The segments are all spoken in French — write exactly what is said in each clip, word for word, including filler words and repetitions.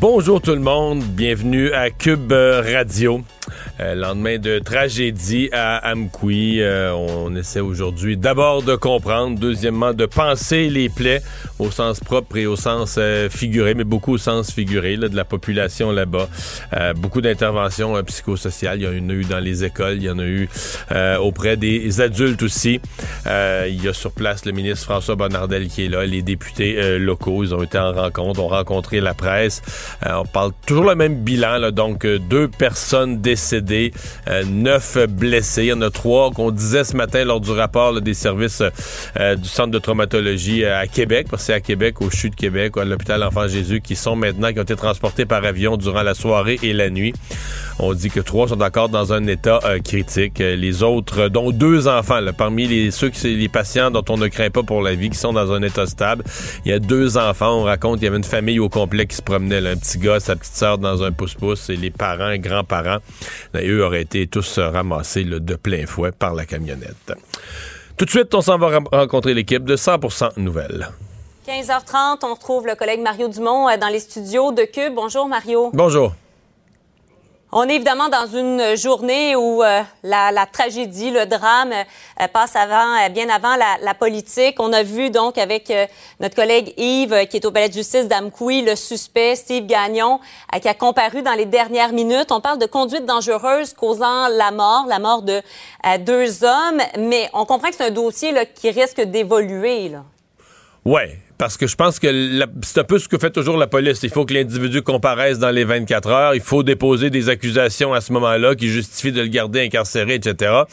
Bonjour tout le monde, bienvenue à Q U B Radio. Euh, lendemain de tragédie à Amqui, euh, on essaie aujourd'hui d'abord de comprendre, deuxièmement de penser les plaies au sens propre et au sens euh, figuré, mais beaucoup au sens figuré là, de la population là-bas. Euh, beaucoup d'interventions euh, psychosociales, il y en a eu dans les écoles, il y en a eu euh, auprès des adultes aussi. Euh, il y a sur place le ministre François Bonnardel qui est là, les députés euh, locaux, ils ont été en rencontre, ont rencontré la presse. Euh, on parle toujours le même bilan, là, donc euh, deux personnes décédées. Euh, neuf blessés. Il y en a trois qu'on disait ce matin lors du rapport là, des services euh, du centre de traumatologie euh, à Québec, parce que c'est à Québec, au C H U de Québec, à l'hôpital Enfant-Jésus, qui sont maintenant, qui ont été transportés par avion durant la soirée et la nuit. On dit que trois sont encore dans un état euh, critique. Les autres, dont deux enfants, là, parmi les, ceux qui, les patients dont on ne craint pas pour la vie, qui sont dans un état stable, il y a deux enfants. On raconte qu'il y avait une famille au complet qui se promenait, là, un petit gars, sa petite sœur dans un pouce-pouce et les parents, grands-parents. Et eux auraient été tous ramassés là, de plein fouet par la camionnette. Tout de suite, on s'en va rencontrer l'équipe de cent pour cent Nouvelles. quinze heures trente, on retrouve le collègue Mario Dumont dans les studios de Q U B. Bonjour, Mario. Bonjour. On est évidemment dans une journée où euh, la, la tragédie, le drame euh, passe avant, euh, bien avant la, la politique. On a vu donc avec euh, notre collègue Yves, euh, qui est au palais de justice d'Amqui, le suspect Steve Gagnon, euh, qui a comparu dans les dernières minutes. On parle de conduite dangereuse causant la mort, la mort de euh, deux hommes, mais on comprend que c'est un dossier là, qui risque d'évoluer. Ouais. Parce que je pense que la, c'est un peu ce que fait toujours la police. Il faut que l'individu comparaisse dans les vingt-quatre heures. Il faut déposer des accusations à ce moment-là qui justifient de le garder incarcéré, et cetera.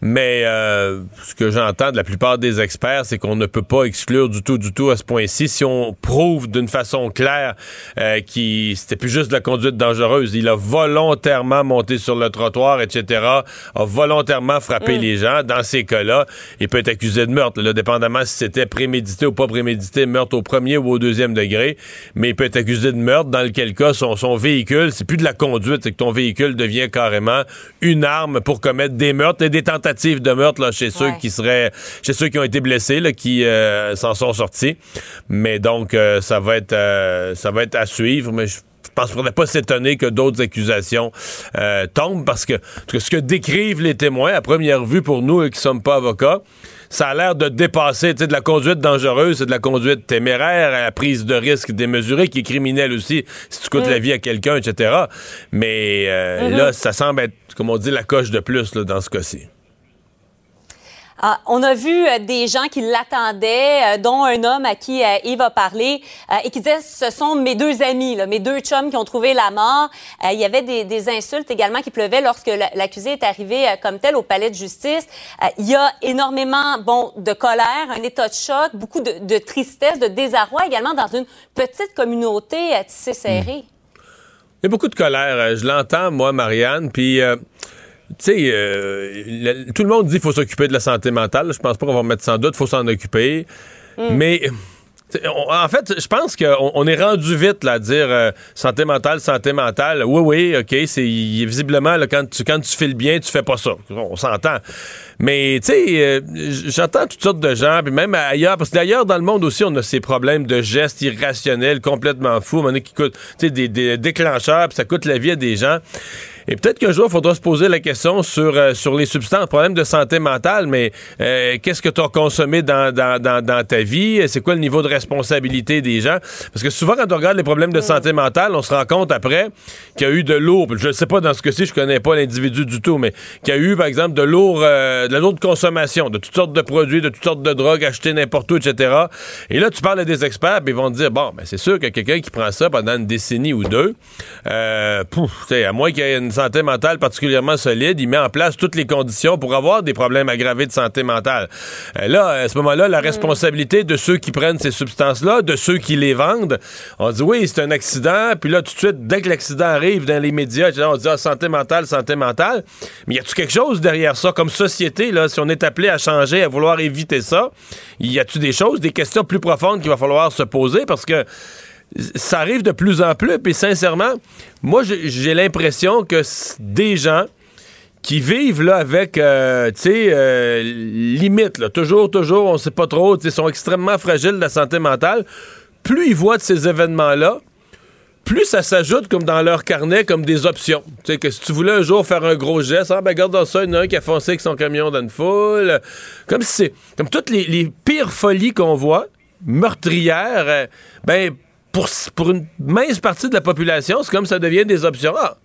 Mais euh, ce que j'entends de la plupart des experts, c'est qu'on ne peut pas exclure du tout, du tout à ce point-ci. Si on prouve d'une façon claire euh, qu'il c'était plus juste de la conduite dangereuse, il a volontairement monté sur le trottoir, et cetera, a volontairement frappé mmh. les gens. Dans ces cas-là, il peut être accusé de meurtre, là, dépendamment si c'était prémédité ou pas prémédité, meurtre au premier ou au deuxième degré, mais il peut être accusé de meurtre, dans lequel cas son, son véhicule, c'est plus de la conduite, c'est que ton véhicule devient carrément une arme pour commettre des meurtres et des tentatives de meurtre là, chez ouais. ceux qui seraient, chez ceux qui ont été blessés, là, qui euh, s'en sont sortis. Mais donc, euh, ça va être, euh, ça va être à suivre, mais je Je pense qu'il ne faudrait pas s'étonner que d'autres accusations euh, tombent, parce que, que ce que décrivent les témoins, à première vue pour nous euh, qui ne sommes pas avocats, ça a l'air de dépasser de la conduite dangereuse, c'est de la conduite téméraire, à la prise de risque démesurée, qui est criminelle aussi, si tu coûtes mmh. la vie à quelqu'un, et cetera. Mais euh, mmh. là, ça semble être, comme on dit, la coche de plus là, dans ce cas-ci. Ah, on a vu euh, des gens qui l'attendaient, euh, dont un homme à qui euh, Yves a parlé euh, et qui disait « ce sont mes deux amis, là, mes deux chums qui ont trouvé la mort euh, ». Il y avait des, des insultes également qui pleuvaient lorsque l'accusé est arrivé euh, comme tel au palais de justice. Euh, il y a énormément bon, de colère, un état de choc, beaucoup de, de tristesse, de désarroi également dans une petite communauté euh, tissée serrée. Il y a beaucoup de colère. Je l'entends, moi, Marianne, puis... Euh... Tu sais, euh, tout le monde dit qu'il faut s'occuper de la santé mentale. Je pense pas qu'on va mettre sans doute, il faut s'en occuper. Mm. Mais on, en fait, je pense qu'on on est rendu vite là, à dire euh, santé mentale, santé mentale. Oui, oui, OK, c'est visiblement, là, quand, tu, quand tu fais le bien, tu fais pas ça. On s'entend. Mais tu sais, euh, j'entends toutes sortes de gens, puis même ailleurs, parce que d'ailleurs, dans le monde aussi, on a ces problèmes de gestes irrationnels, complètement fous, qui coûtent, tu sais, des, des déclencheurs, puis ça coûte la vie à des gens. Et peut-être qu'un jour, il faudra se poser la question sur, euh, sur les substances, problème de santé mentale, mais euh, qu'est-ce que tu as consommé dans, dans, dans, dans ta vie? C'est quoi le niveau de responsabilité des gens? Parce que souvent, quand on regarde les problèmes de santé mentale, on se rend compte après qu'il y a eu de lourds, je ne sais pas dans ce cas-ci, je connais pas l'individu du tout, mais qu'il y a eu, par exemple, de lourds, euh, de la lourde consommation, de toutes sortes de produits, de toutes sortes de drogues achetées n'importe où, et cetera. Et là, tu parles à des experts, puis ils vont te dire, bon, ben c'est sûr que quelqu'un qui prend ça pendant une décennie ou deux, euh, pouf, t'sais, à moins qu'il ait une santé mentale particulièrement solide, il met en place toutes les conditions pour avoir des problèmes aggravés de santé mentale. Euh, là, à ce moment-là, la responsabilité de ceux qui prennent ces substances-là, de ceux qui les vendent, on dit, oui, c'est un accident, puis là, tout de suite, dès que l'accident arrive dans les médias, on dit, ah, santé mentale, santé mentale. Mais y a-tu quelque chose derrière ça, comme société, là, si on est appelé à changer, à vouloir éviter ça, y a-tu des choses, des questions plus profondes qu'il va falloir se poser, parce que ça arrive de plus en plus, puis sincèrement, moi, j'ai l'impression que des gens qui vivent là avec, euh, tu sais, euh, limite, là, toujours, toujours, on sait pas trop, ils sont extrêmement fragiles de la santé mentale, plus ils voient de ces événements-là, plus ça s'ajoute comme dans leur carnet comme des options. Tu sais, que si tu voulais un jour faire un gros geste, ah ben regarde dans ça, il y en a un qui a foncé avec son camion dans une foule. Comme si c'est. Comme toutes les, les pires folies qu'on voit, meurtrières, euh, ben pour, pour une mince partie de la population, c'est comme ça devient des options. Ah!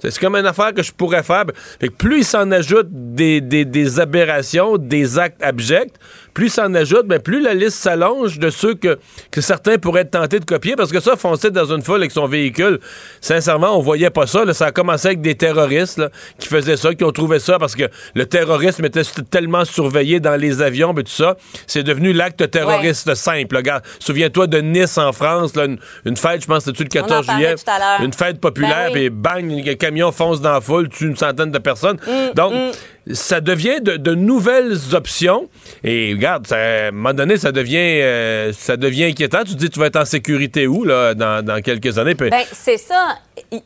C'est comme une affaire que je pourrais faire. Fait que plus il s'en ajoute des, des, des aberrations, des actes abjects, plus il s'en ajoute, ben plus la liste s'allonge de ceux que, que certains pourraient être tentés de copier. Parce que ça, foncer dans une foule avec son véhicule, sincèrement, on voyait pas ça. Là. Ça a commencé avec des terroristes là, qui faisaient ça, qui ont trouvé ça parce que le terrorisme était tellement surveillé dans les avions et ben, tout ça. C'est devenu l'acte terroriste ouais. simple. Là. Souviens-toi de Nice en France, là, une, une fête, je pense, c'était le quatorze juillet. Une fête populaire, ben oui. Et bang, camion fonce dans la foule, tue une centaine de personnes. Mm, Donc, mm. ça devient de, de nouvelles options. Et regarde, ça, à un moment donné, ça devient, euh, ça devient inquiétant. Tu te dis, tu vas être en sécurité où, là, dans, dans quelques années? Puis... Ben, c'est ça. Il...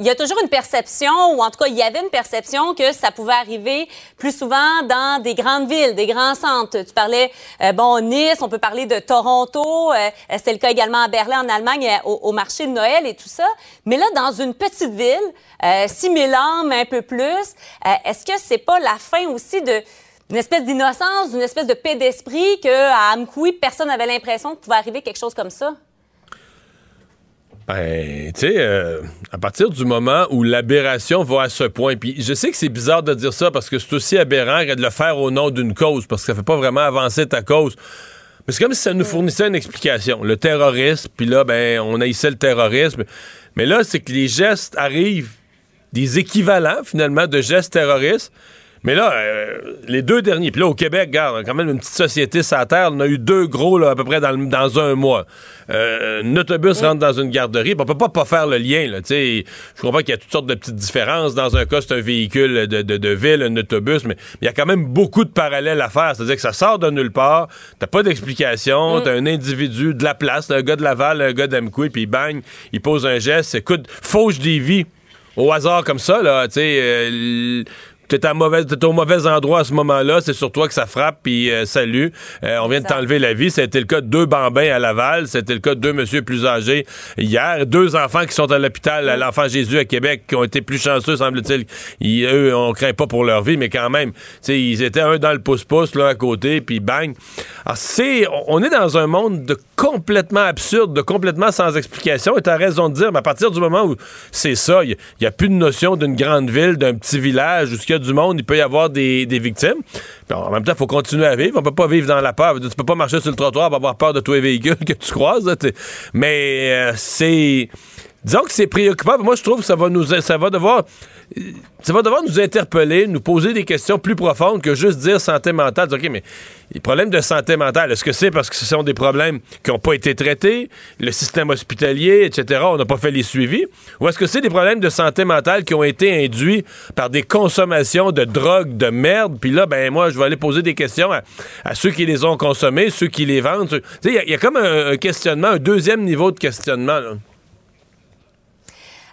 Il y a toujours une perception, ou en tout cas, il y avait une perception que ça pouvait arriver plus souvent dans des grandes villes, des grands centres. Tu parlais, euh, bon, Nice, on peut parler de Toronto, euh, c'était le cas également à Berlin, en Allemagne, euh, au, au marché de Noël et tout ça. Mais là, dans une petite ville, euh, six mille âmes, un peu plus, euh, est-ce que c'est pas la fin aussi de... une espèce d'innocence, d'une espèce de paix d'esprit qu'à Amqui, personne n'avait l'impression que pouvait arriver quelque chose comme ça? Ben, tu sais, euh, à partir du moment où l'aberration va à ce point, puis je sais que c'est bizarre de dire ça parce que c'est aussi aberrant que de le faire au nom d'une cause, parce que ça fait pas vraiment avancer ta cause. Mais c'est comme si ça nous fournissait une explication. Le terrorisme, puis là, ben, on haïssait le terrorisme. Mais là, c'est que les gestes arrivent, des équivalents, finalement, de gestes terroristes. Mais là, euh, les deux derniers, puis là, au Québec, regarde, quand même une petite société sur la terre, on a eu deux gros, là, à peu près dans, le, dans un mois. Euh, un autobus rentre dans une garderie, on peut pas pas faire le lien, là, tu sais. Je comprends qu'il y a toutes sortes de petites différences. Dans un cas, c'est un véhicule de, de, de ville, un autobus, mais il y a quand même beaucoup de parallèles à faire. C'est-à-dire que ça sort de nulle part, t'as pas d'explication, mm. t'as un individu de la place, un gars de Laval, un gars d'Amqui, puis il bang, il pose un geste, écoute, fauche des vies au hasard comme ça, là, tu sais... Euh, T'es, à mauvais, t'es au mauvais endroit à ce moment-là, c'est sur toi que ça frappe, puis euh, salut, euh, on vient de t'enlever la vie. C'était le cas de deux bambins à Laval, c'était le cas de deux monsieur plus âgés hier, deux enfants qui sont à l'hôpital, à l'Enfant Jésus à Québec, qui ont été plus chanceux, semble-t-il. Ils, eux, on craint pas pour leur vie, mais quand même, t'sais, ils étaient un dans le pouce-pouce, l'un à côté, puis bang. Alors, c'est, on est dans un monde de complètement absurde, de complètement sans explication, et t'as raison de dire, mais à partir du moment où c'est ça, il n'y a, a plus de notion d'une grande ville, d'un petit village, ou ce du monde, il peut y avoir des, des victimes. Puis en même temps, il faut continuer à vivre. On peut pas vivre dans la peur. Tu peux pas marcher sur le trottoir pour avoir peur de tous les véhicules que tu croises. Là, mais euh, c'est... Disons que c'est préoccupant. Moi, je trouve que ça va, nous, ça, va devoir, ça va devoir nous interpeller, nous poser des questions plus profondes que juste dire santé mentale. Dire, OK, mais les problèmes de santé mentale, est-ce que c'est parce que ce sont des problèmes qui n'ont pas été traités, le système hospitalier, et cetera, on n'a pas fait les suivis? Ou est-ce que c'est des problèmes de santé mentale qui ont été induits par des consommations de drogue, de merde? Puis là, ben moi, je vais aller poser des questions à, à ceux qui les ont consommés, ceux qui les vendent. Tu sais, il y, y a comme un, un questionnement, un deuxième niveau de questionnement, là.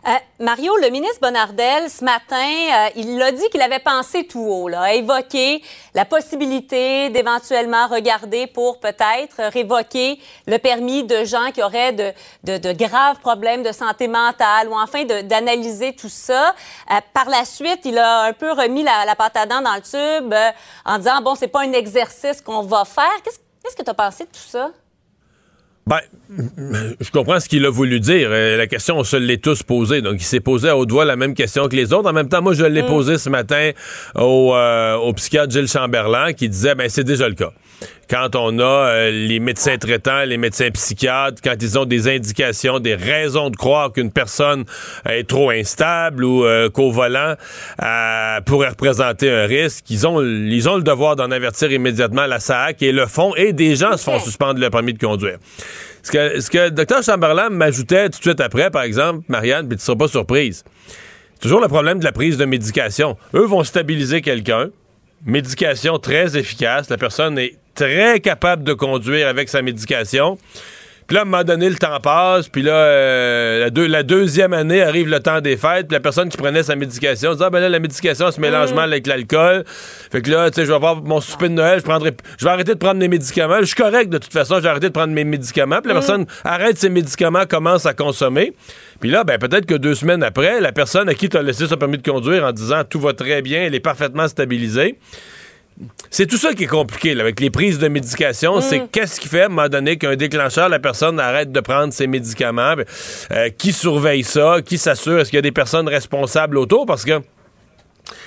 Euh, Mario, le ministre Bonnardel, ce matin, euh, il a dit qu'il avait pensé tout haut, là, a évoqué la possibilité d'éventuellement regarder pour peut-être révoquer le permis de gens qui auraient de, de, de graves problèmes de santé mentale ou enfin de, d'analyser tout ça. Euh, par la suite, il a un peu remis la, la pâte à dents dans le tube euh, en disant « bon, c'est pas un exercice qu'on va faire ». Qu'est-ce, qu'est-ce que tu as pensé de tout ça? Ben, je comprends ce qu'il a voulu dire. La question, on se l'est tous posée. Donc, il s'est posé à haute voix la même question que les autres. En même temps, moi, je l'ai mmh. posée ce matin au, euh, au psychiatre Gilles Chamberlain qui disait, ben, c'est déjà le cas. Quand on a euh, les médecins traitants, les médecins psychiatres, quand ils ont des indications, des raisons de croire qu'une personne euh, est trop instable ou euh, qu'au volant euh, pourrait représenter un risque, ils ont, ils ont le devoir d'en avertir immédiatement la S A A C et le font, et des gens okay. se font suspendre le permis de conduire. Ce que, ce que le docteur Chamberlain m'ajoutait tout de suite après, par exemple, Marianne, puis tu ne seras pas surprise, toujours le problème de la prise de médication. Eux vont stabiliser quelqu'un, médication très efficace, la personne est très capable de conduire avec sa médication. Puis là, à un moment donné, le temps passe, puis là, euh, la, deux, la deuxième année arrive le temps des fêtes, puis la personne qui prenait sa médication dit « Ah ben là, la médication se mélange mal avec l'alcool, fait que là, tu sais, je vais avoir mon souper de Noël, je prendrai, je vais arrêter de prendre mes médicaments, je suis correct de toute façon, je vais arrêter de prendre mes médicaments. » Puis la mm. personne arrête ses médicaments, commence à consommer. Puis là, ben peut-être que deux semaines après, la personne à qui t'as laissé son permis de conduire en disant « Tout va très bien, elle est parfaitement stabilisée. » C'est tout ça qui est compliqué là, avec les prises de médication. Mmh. C'est qu'est-ce qui fait, à un moment donné, qu'un déclencheur, la personne arrête de prendre ses médicaments. Euh, qui surveille ça? Qui s'assure? Est-ce qu'il y a des personnes responsables autour? Parce que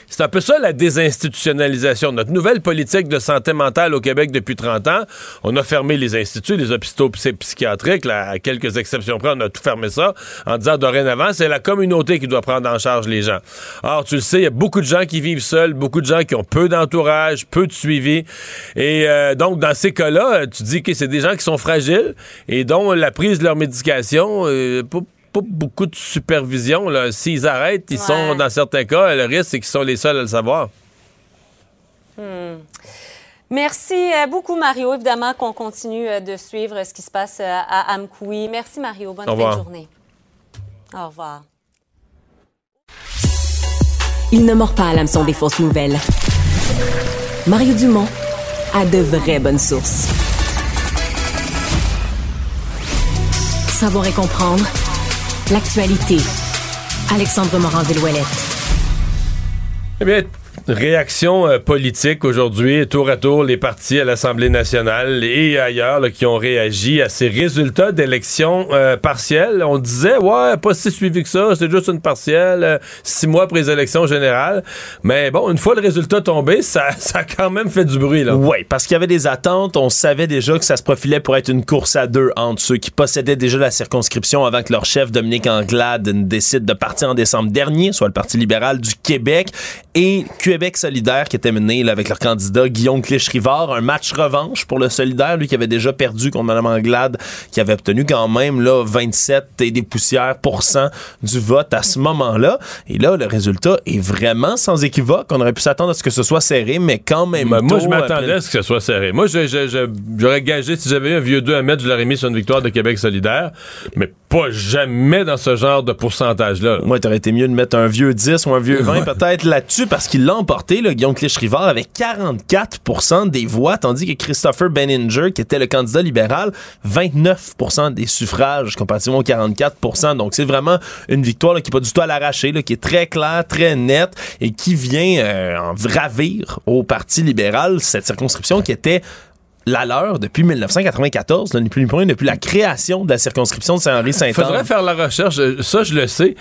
c'est un peu ça, la désinstitutionnalisation. Notre nouvelle politique de santé mentale au Québec depuis trente ans, on a fermé les instituts, les hôpitaux psychiatriques, là, à quelques exceptions près, on a tout fermé ça, en disant dorénavant, c'est la communauté qui doit prendre en charge les gens. Or, tu le sais, il y a beaucoup de gens qui vivent seuls, beaucoup de gens qui ont peu d'entourage, peu de suivi. Et euh, donc, dans ces cas-là, tu dis que c'est des gens qui sont fragiles et dont la prise de leur médication... Euh, pour pas beaucoup de supervision. Là. S'ils arrêtent, ils ouais. sont, dans certains cas, le risque, c'est qu'ils sont les seuls à le savoir. Hmm. Merci beaucoup, Mario. Évidemment qu'on continue de suivre ce qui se passe à Amqui. Merci, Mario. Bonne fin de journée. Au revoir. Il ne mord pas à l'hameçon des fausses nouvelles. Mario Dumont a de vraies bonnes sources. Savoir et comprendre... L'actualité. Alexandre Morin-Ville-Ouellet. Eh bien, réaction euh, politique aujourd'hui, tour à tour, les partis à l'Assemblée nationale et ailleurs là, qui ont réagi à ces résultats d'élections euh, partielles. On disait, ouais, pas si suivi que ça, c'est juste une partielle, euh, six mois après les élections générales. Mais bon, une fois le résultat tombé, ça, ça a quand même fait du bruit. Oui, parce qu'il y avait des attentes, on savait déjà que ça se profilait pour être une course à deux entre ceux qui possédaient déjà la circonscription avant que leur chef, Dominique Anglade, décide de partir en décembre dernier, soit le Parti libéral du Québec, et Québec solidaire qui était mené là, avec leur candidat Guillaume Cliche-Rivard, un match revanche pour le solidaire, lui qui avait déjà perdu contre Mme Anglade, qui avait obtenu quand même là, vingt-sept et des poussières pour cent du vote à ce moment-là. Et là, le résultat est vraiment sans équivoque. On aurait pu s'attendre à ce que ce soit serré, mais quand même ben, moi, je m'attendais après... à ce que ce soit serré. Moi, je, je, je, j'aurais gagé, si j'avais eu un vieux deux à mettre, je l'aurais mis sur une victoire de Québec solidaire, mais pas jamais dans ce genre de pourcentage-là. Moi, ouais, t'aurais été mieux de mettre un vieux dix ou un vieux vingt peut-être là-dessus, parce qu'il l'a porté, là, Guillaume Cliche-Rivard avec quarante-quatre pour cent des voix, tandis que Christopher Benninger, qui était le candidat libéral, vingt-neuf pour cent des suffrages comparativement aux quarante-quatre pour cent. Donc, c'est vraiment une victoire là, qui n'est pas du tout à l'arraché, là, qui est très claire, très nette et qui vient euh, en ravir au Parti libéral cette circonscription qui était... la leur depuis dix-neuf cent quatre-vingt-quatorze, là, ni plus ni moins, depuis la création de la circonscription de Saint-Henri–Sainte-Anne. Faudrait faire la recherche, ça je le sais,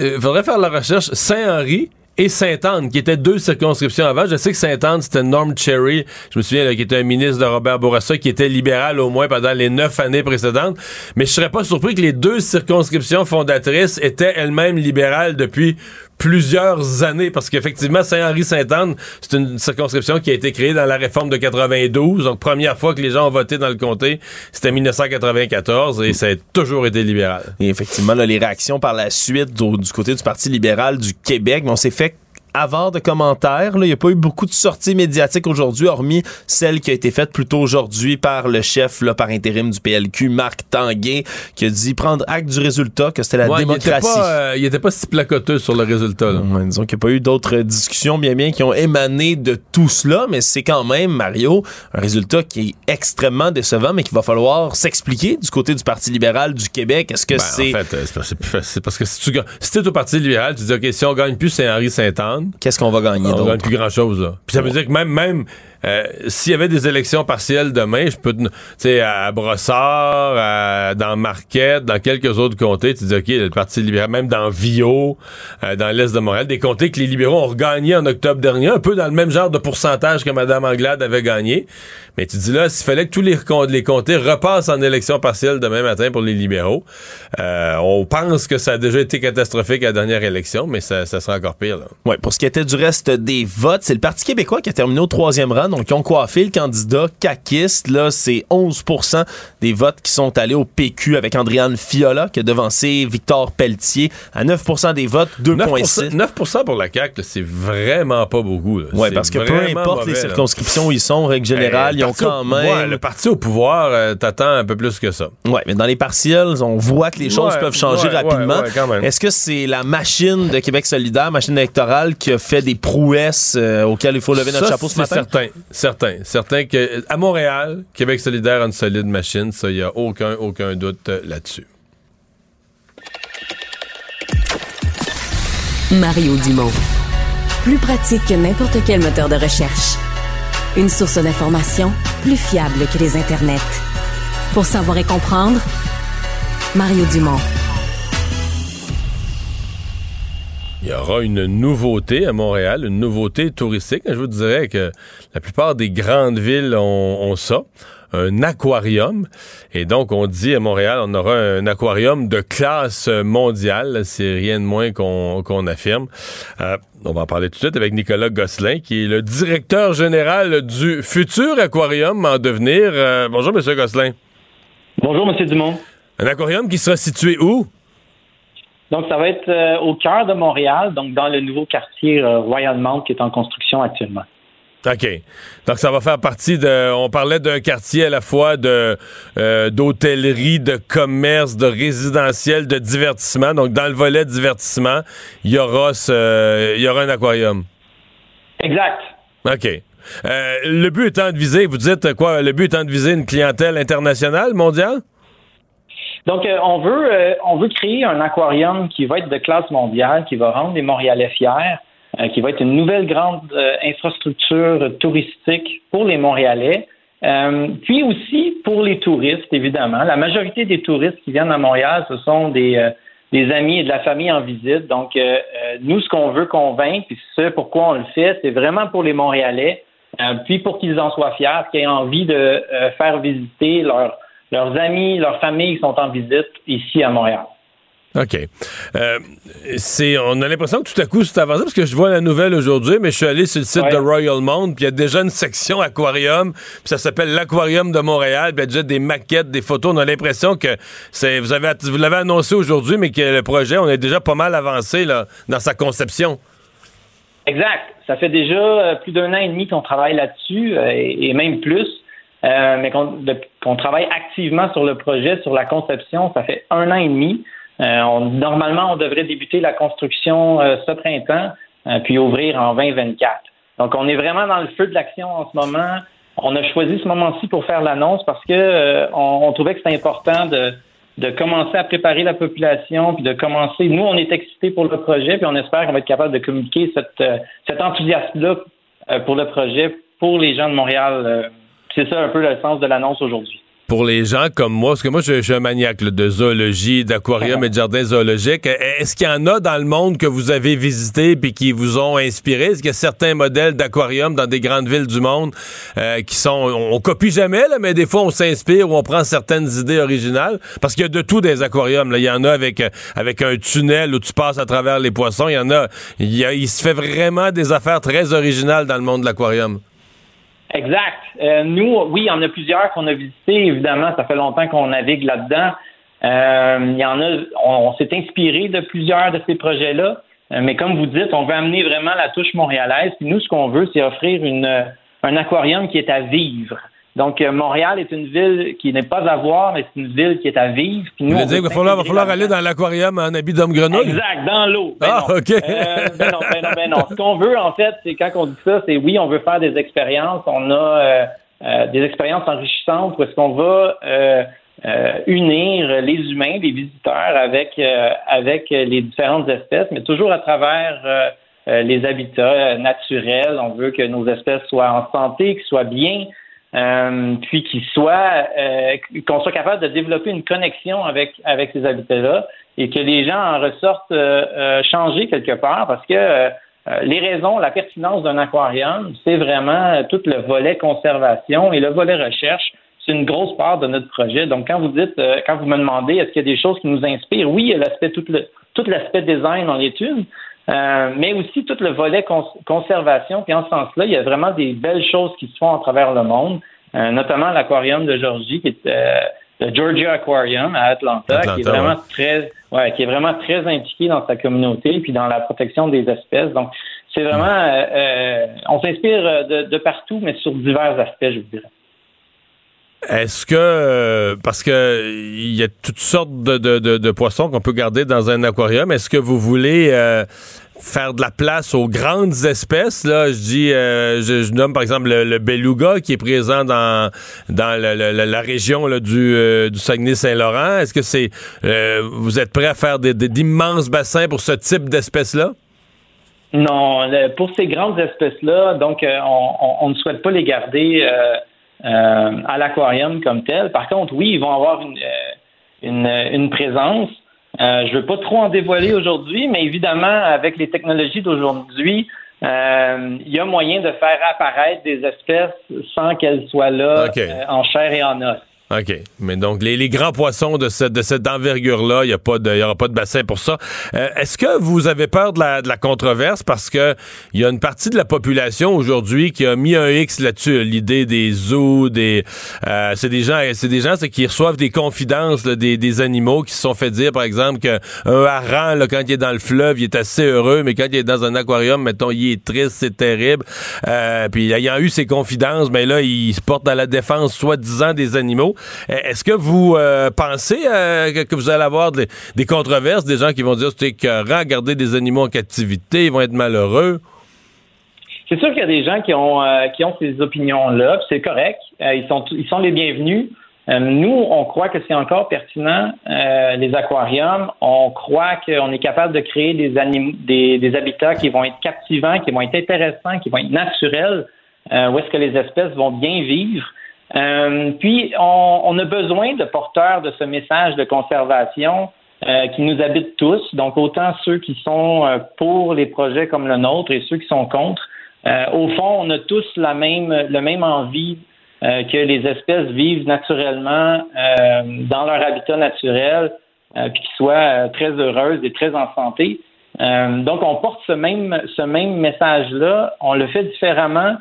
euh, faudrait faire la recherche Saint-Henri et Sainte-Anne, qui étaient deux circonscriptions avant. Je sais que Sainte-Anne, c'était Norm Cherry, je me souviens, là, qui était un ministre de Robert Bourassa, qui était libéral au moins pendant les neuf années précédentes, mais je serais pas surpris que les deux circonscriptions fondatrices étaient elles-mêmes libérales depuis plusieurs années, parce qu'effectivement, Saint-Henri–Sainte-Anne, c'est une circonscription qui a été créée dans la réforme de quatre-vingt-douze, donc première fois que les gens ont voté dans le comté, c'était dix-neuf cent quatre-vingt-quatorze, et ça a toujours été libéral. Et effectivement, là, les réactions par la suite du, du côté du Parti libéral du Québec, on s'est fait avare de commentaires. Il n'y a pas eu beaucoup de sorties médiatiques aujourd'hui, hormis celle qui a été faite plus tôt aujourd'hui par le chef là, par intérim du P L Q, Marc Tanguay, qui a dit prendre acte du résultat, que c'était la ouais, démocratie. Il n'était pas, euh, pas si placoteux sur le résultat. Là. Ouais, disons qu'il n'y a pas eu d'autres discussions bien bien qui ont émané de tout cela, mais c'est quand même, Mario, un résultat qui est extrêmement décevant, mais qu'il va falloir s'expliquer du côté du Parti libéral du Québec. Est-ce que ben, c'est... En fait, euh, c'est, parce que c'est, c'est parce que si tu si t'es au Parti libéral, tu dis, OK, si on gagne plus Saint-Henri–Sainte-Anne, qu'est-ce qu'on va gagner? On ne gagne plus grand-chose. Puis ça veut dire que même, même Euh, s'il y avait des élections partielles demain, je peux, tu sais, à Brossard, à, dans Marquette, dans quelques autres comtés, tu dis, OK, le Parti libéral, même dans Viau, euh, dans l'Est de Montréal, des comtés que les libéraux ont regagné en octobre dernier, un peu dans le même genre de pourcentage que Mme Anglade avait gagné. Mais tu dis là, s'il fallait que tous les, les comtés repassent en élections partielles demain matin pour les libéraux, euh, on pense que ça a déjà été catastrophique à la dernière élection, mais ça, ça sera encore pire, là. Oui, pour ce qui était du reste des votes, c'est le Parti québécois qui a terminé au troisième rang. Donc, ils ont coiffé le candidat caquiste. Là, c'est onze pour cent des votes qui sont allés au P Q avec Andréane Fiola, qui a devancé Victor Pelletier à neuf pour cent des votes, deux virgule six. neuf pour cent pour la C A Q, là, c'est vraiment pas beaucoup. Oui, parce que peu importe mauvais, les circonscriptions là. Où ils sont, règle générale, hey, ils ont quand même... Pouvoir, le parti au pouvoir, euh, t'attends un peu plus que ça. Oui, mais dans les partiels, on voit que les choses ouais, peuvent changer ouais, rapidement. Ouais, ouais, Est-ce que c'est la machine de Québec solidaire, machine électorale, qui a fait des prouesses euh, auxquelles il faut lever notre ça, chapeau ce matin? Certain. Certain, certain que à Montréal, Québec solidaire a une solide machine, ça, il n'y a aucun, aucun doute là-dessus. Mario Dumont, plus pratique que n'importe quel moteur de recherche. Une source d'information plus fiable que les internets. Pour savoir et comprendre, Mario Dumont. Il y aura une nouveauté à Montréal, une nouveauté touristique. Je vous dirais que la plupart des grandes villes ont, ont ça, un aquarium. Et donc, on dit à Montréal, on aura un aquarium de classe mondiale. C'est rien de moins qu'on, qu'on affirme. Euh, on va en parler tout de suite avec Nicolas Gosselin, qui est le directeur général du futur aquarium en devenir. Euh, bonjour, M. Gosselin. Bonjour, M. Dumont. Un aquarium qui sera situé où? Donc, ça va être euh, au cœur de Montréal, donc dans le nouveau quartier euh, Royalmount qui est en construction actuellement. OK. Donc, ça va faire partie de... On parlait d'un quartier à la fois de euh, d'hôtellerie, de commerce, de résidentiel, de divertissement. Donc, dans le volet divertissement, il y aura ce, il y aura un aquarium. Exact. OK. Euh, le but étant de viser, vous dites quoi? Le but étant de viser une clientèle internationale, mondiale? Donc, euh, on veut euh, on veut créer un aquarium qui va être de classe mondiale, qui va rendre les Montréalais fiers, euh, qui va être une nouvelle grande euh, infrastructure touristique pour les Montréalais, euh, puis aussi pour les touristes, évidemment. La majorité des touristes qui viennent à Montréal, ce sont des, euh, des amis et de la famille en visite. Donc, euh, euh, nous, ce qu'on veut convaincre, puis ce pourquoi on le fait, c'est vraiment pour les Montréalais, euh, puis pour qu'ils en soient fiers, qu'ils aient envie de euh, faire visiter leur Leurs amis, leurs familles sont en visite ici à Montréal. OK. Euh, c'est, on a l'impression que tout à coup, c'est avancé, parce que je vois la nouvelle aujourd'hui, mais je suis allé sur le site ouais. de Royalmount, puis il y a déjà une section aquarium, puis ça s'appelle l'Aquarium de Montréal, puis il y a déjà des maquettes, des photos. On a l'impression que c'est, vous, avez, vous l'avez annoncé aujourd'hui, mais que le projet, on est déjà pas mal avancé là, dans sa conception. Exact. Ça fait déjà plus d'un an et demi qu'on travaille là-dessus, et même plus. Euh, mais qu'on, de, qu'on travaille activement sur le projet, sur la conception, ça fait un an et demi. Euh, on, normalement, on devrait débuter la construction euh, ce printemps, euh, puis ouvrir en vingt vingt-quatre. Donc, on est vraiment dans le feu de l'action en ce moment. On a choisi ce moment-ci pour faire l'annonce parce que euh, on, on trouvait que c'était important de, de commencer à préparer la population, puis de commencer. Nous, on est excités pour le projet, puis on espère qu'on va être capable de communiquer cette, euh, cet enthousiasme-là euh, pour le projet, pour les gens de Montréal. Euh, C'est ça un peu le sens de l'annonce aujourd'hui. Pour les gens comme moi, parce que moi, je, je suis un maniaque là, de zoologie, d'aquarium et de jardins zoologiques, est-ce qu'il y en a dans le monde que vous avez visité puis qui vous ont inspiré? Est-ce qu'il y a certains modèles d'aquarium dans des grandes villes du monde euh, qui sont... On, on copie jamais, là, mais des fois, on s'inspire ou on prend certaines idées originales? Parce qu'il y a de tout des aquariums. Là. Il y en a avec, avec un tunnel où tu passes à travers les poissons. Il y en a... Il, y a, il se fait vraiment des affaires très originales dans le monde de l'aquarium. Exact. Euh, nous, oui, il y en a plusieurs qu'on a visités. Évidemment, ça fait longtemps qu'on navigue là-dedans. Euh, il y en a, on, on s'est inspiré de plusieurs de ces projets-là. Euh, mais comme vous dites, on veut amener vraiment la touche montréalaise. Puis nous, ce qu'on veut, c'est offrir une, un aquarium qui est à vivre. Donc, euh, Montréal est une ville qui n'est pas à voir, mais c'est une ville qui est à vivre. Puis nous, vous voulez dire qu'il va falloir, va falloir aller dans l'aquarium en habit d'homme grenouille? Exact, dans l'eau. Ben ah, non. OK. euh, ben non, ben non, ben non. Ce qu'on veut, en fait, c'est quand on dit ça, c'est oui, on veut faire des expériences. On a euh, euh, des expériences enrichissantes où est-ce qu'on va euh, euh, unir les humains, les visiteurs, avec, euh, avec les différentes espèces, mais toujours à travers... Euh, euh, les habitats euh, naturels. On veut que nos espèces soient en santé, qu'ils soient bien, euh, puis qu'ils soient, euh, qu'on soit capable de développer une connexion avec, avec ces habitats-là et que les gens en ressortent euh, euh, changés quelque part, parce que euh, les raisons, la pertinence d'un aquarium, c'est vraiment tout le volet conservation et le volet recherche. C'est une grosse part de notre projet. Donc, quand vous dites, euh, quand vous me demandez est-ce qu'il y a des choses qui nous inspirent, oui, il y a l'aspect, tout, le, tout l'aspect design dans l'étude, euh, mais aussi tout le volet cons- conservation. Puis en ce sens-là, il y a vraiment des belles choses qui se font à travers le monde, euh, notamment l'aquarium de Georgie, qui est euh, le Georgia Aquarium à Atlanta, Atlanta qui, est vraiment ouais. très, ouais, qui est vraiment très impliqué dans sa communauté puis dans la protection des espèces. Donc, c'est vraiment... Euh, euh, on s'inspire de, de partout, mais sur divers aspects, je vous dirais. Est-ce que, parce que il y a toutes sortes de, de, de, de poissons qu'on peut garder dans un aquarium, est-ce que vous voulez euh, faire de la place aux grandes espèces? Là, je dis, euh, je, je nomme par exemple le, le beluga qui est présent dans, dans le, le, la région là, du, euh, du Saguenay-Saint-Laurent. Est-ce que c'est, euh, vous êtes prêt à faire des, des, d'immenses bassins pour ce type d'espèces-là? Non, le, pour ces grandes espèces-là, donc euh, on, on, on ne souhaite pas les garder euh, Euh, à l'aquarium comme tel. Par contre, oui, ils vont avoir une, euh, une, une présence. Euh, je ne veux pas trop en dévoiler aujourd'hui, mais évidemment, avec les technologies d'aujourd'hui, euh, il y a moyen de faire apparaître des espèces sans qu'elles soient là, okay. euh, en chair et en os. OK. Mais donc, les, les grands poissons de cette, de cette envergure-là, il n'y a pas de, il y aura pas de bassin pour ça. Euh, est-ce que vous avez peur de la, de la controverse? Parce que il y a une partie de la population aujourd'hui qui a mis un X là-dessus. L'idée des zoos, des, euh, c'est des gens, c'est des gens, c'est qui reçoivent des confidences, là, des, des animaux qui se sont fait dire, par exemple, qu'un hareng, là, quand il est dans le fleuve, il est assez heureux, mais quand il est dans un aquarium, mettons, il est triste, c'est terrible. Euh, puis, ayant eu ces confidences, ben là, il se porte à la défense, soi-disant, des animaux. Est-ce que vous euh, pensez euh, que, que vous allez avoir des, des controverses, des gens qui vont dire c'est écœurant, garder des animaux en captivité, ils vont être malheureux? C'est sûr qu'il y a des gens qui ont, euh, qui ont ces opinions-là, puis c'est correct. Euh, ils sont, ils sont les bienvenus. Euh, nous, on croit que c'est encore pertinent, euh, les aquariums. On croit qu'on est capable de créer des, anim- des, des habitats qui vont être captivants, qui vont être intéressants, qui vont être naturels, euh, où est-ce que les espèces vont bien vivre. Euh, puis, on, on a besoin de porteurs de ce message de conservation euh, qui nous habitent tous, donc autant ceux qui sont euh, pour les projets comme le nôtre et ceux qui sont contre. Euh, au fond, on a tous la même, le même envie euh, que les espèces vivent naturellement euh, dans leur habitat naturel, euh, puis qu'ils soient euh, très heureuses et très en santé. Euh, donc, on porte ce même, ce même message-là, on le fait différemment.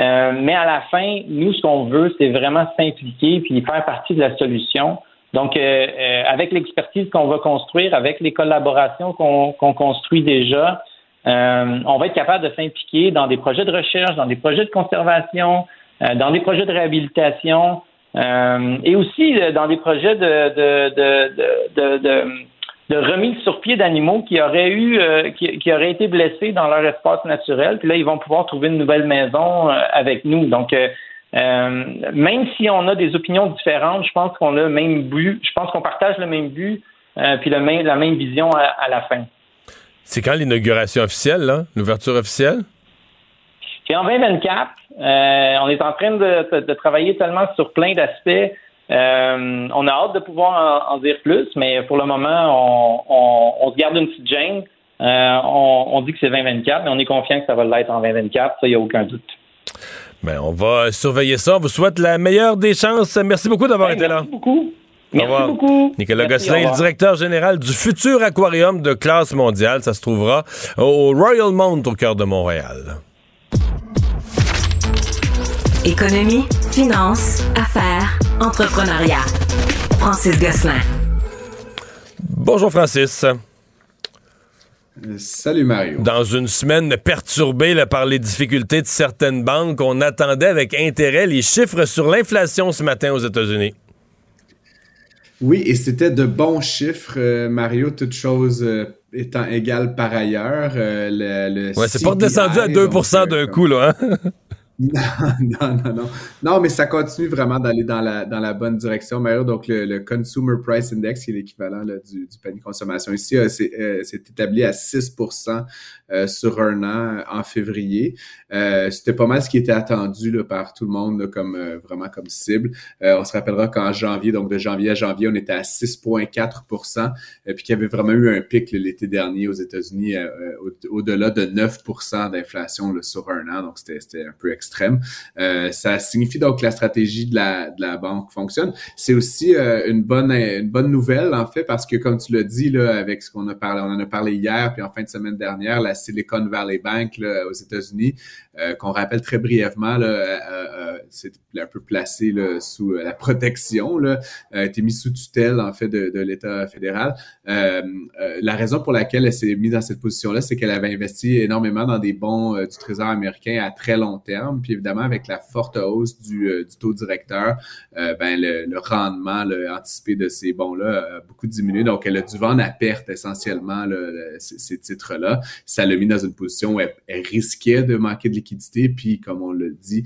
Euh, mais à la fin, nous, ce qu'on veut, c'est vraiment s'impliquer puis faire partie de la solution. Donc, euh, euh, avec l'expertise qu'on va construire, avec les collaborations qu'on, qu'on construit déjà, euh, on va être capable de s'impliquer dans des projets de recherche, dans des projets de conservation, euh, dans des projets de réhabilitation euh, et aussi euh, dans des projets de, de, de, de, de, de, de remise sur pied d'animaux qui auraient eu, euh, qui, qui auraient été blessés dans leur espace naturel. Puis là, ils vont pouvoir trouver une nouvelle maison euh, avec nous. Donc, euh, euh, même si on a des opinions différentes, je pense qu'on a le même but. Je pense qu'on partage le même but euh, puis le même, la même vision à, à la fin. C'est quand l'inauguration officielle, là? L'ouverture officielle? C'est en vingt vingt-quatre. Euh, on est en train de, de travailler tellement sur plein d'aspects. Euh, on a hâte de pouvoir en, en dire plus, mais pour le moment, on, on, on se garde une petite gêne. Euh, on, on dit que c'est vingt vingt-quatre, mais on est confiant que ça va l'être en vingt vingt-quatre. Ça, il n'y a aucun doute. Ben, on va surveiller ça. On vous souhaite la meilleure des chances. Merci beaucoup d'avoir ben, été merci là. Beaucoup. Merci beaucoup. Nicolas merci, Gosselin, le directeur général du futur aquarium de classe mondiale. Ça se trouvera au Royalmount, au cœur de Montréal. Économie, finance, affaires, entrepreneuriat. Francis Gosselin. Bonjour Francis. Salut Mario. Dans une semaine perturbée là, par les difficultés de certaines banques, on attendait avec intérêt les chiffres sur l'inflation ce matin aux États-Unis. Oui, et c'était de bons chiffres, euh, Mario, toutes choses euh, étant égales par ailleurs. Euh, le, le ouais, C P I, c'est pas redescendu à deux pour cent d'un coup, là, hein? Non, non, non. Non, mais ça continue vraiment d'aller dans la, dans la bonne direction, Mario. Donc, le, le Consumer Price Index, qui est l'équivalent là, du, du panier de consommation ici, euh, c'est, euh, c'est établi à six pour cent euh, sur un an euh, en février. Euh, c'était pas mal ce qui était attendu là, par tout le monde là, comme euh, vraiment comme cible. Euh, on se rappellera qu'en janvier, donc de janvier à janvier, on était à six virgule quatre pour cent euh, puis qu'il y avait vraiment eu un pic là, l'été dernier aux États-Unis euh, au, au-delà de neuf pour cent d'inflation là, sur un an. Donc, c'était, c'était un peu extrême. Euh, ça signifie donc que la stratégie de la, de la banque fonctionne. C'est aussi euh, une bonne une bonne nouvelle, en fait, parce que, comme tu l'as dit, là, avec ce qu'on a parlé, on en a parlé hier, puis en fin de semaine dernière, la Silicon Valley Bank là, aux États-Unis, euh, qu'on rappelle très brièvement, là, euh, euh, c'est un peu placé là, sous la protection, là, a été mise sous tutelle, en fait, de, de l'État fédéral. Euh, euh, la raison pour laquelle elle s'est mise dans cette position-là, c'est qu'elle avait investi énormément dans des bons euh, du Trésor américain à très long terme. Puis évidemment, avec la forte hausse du, euh, du taux directeur, euh, ben le, le rendement le, anticipé de ces bons-là a beaucoup diminué. Donc, elle a dû vendre à perte essentiellement là, le, ces, ces titres-là. Ça l'a mis dans une position où elle, elle risquait de manquer de liquidité. Puis, comme on le dit,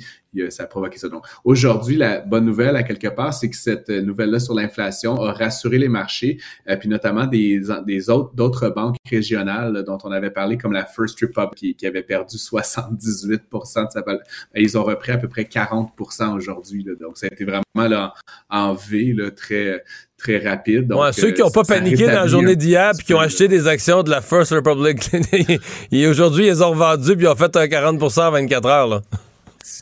ça a provoqué ça. Donc, aujourd'hui, la bonne nouvelle, à quelque part, c'est que cette nouvelle-là sur l'inflation a rassuré les marchés, euh, puis notamment des, des autres, d'autres banques régionales là, dont on avait parlé, comme la First Republic, qui, qui avait perdu soixante-dix-huit pour cent de sa valeur. Ils ont repris à peu près quarante pour cent aujourd'hui. Là, donc, ça a été vraiment là, en, en V, là, très... très rapide. Donc, ouais, ceux euh, qui n'ont pas paniqué dans la journée d'hier puis qui ont acheté des actions de la First Republic, et aujourd'hui, ils ont revendu puis ont fait un quarante pour cent en vingt-quatre heures. Là.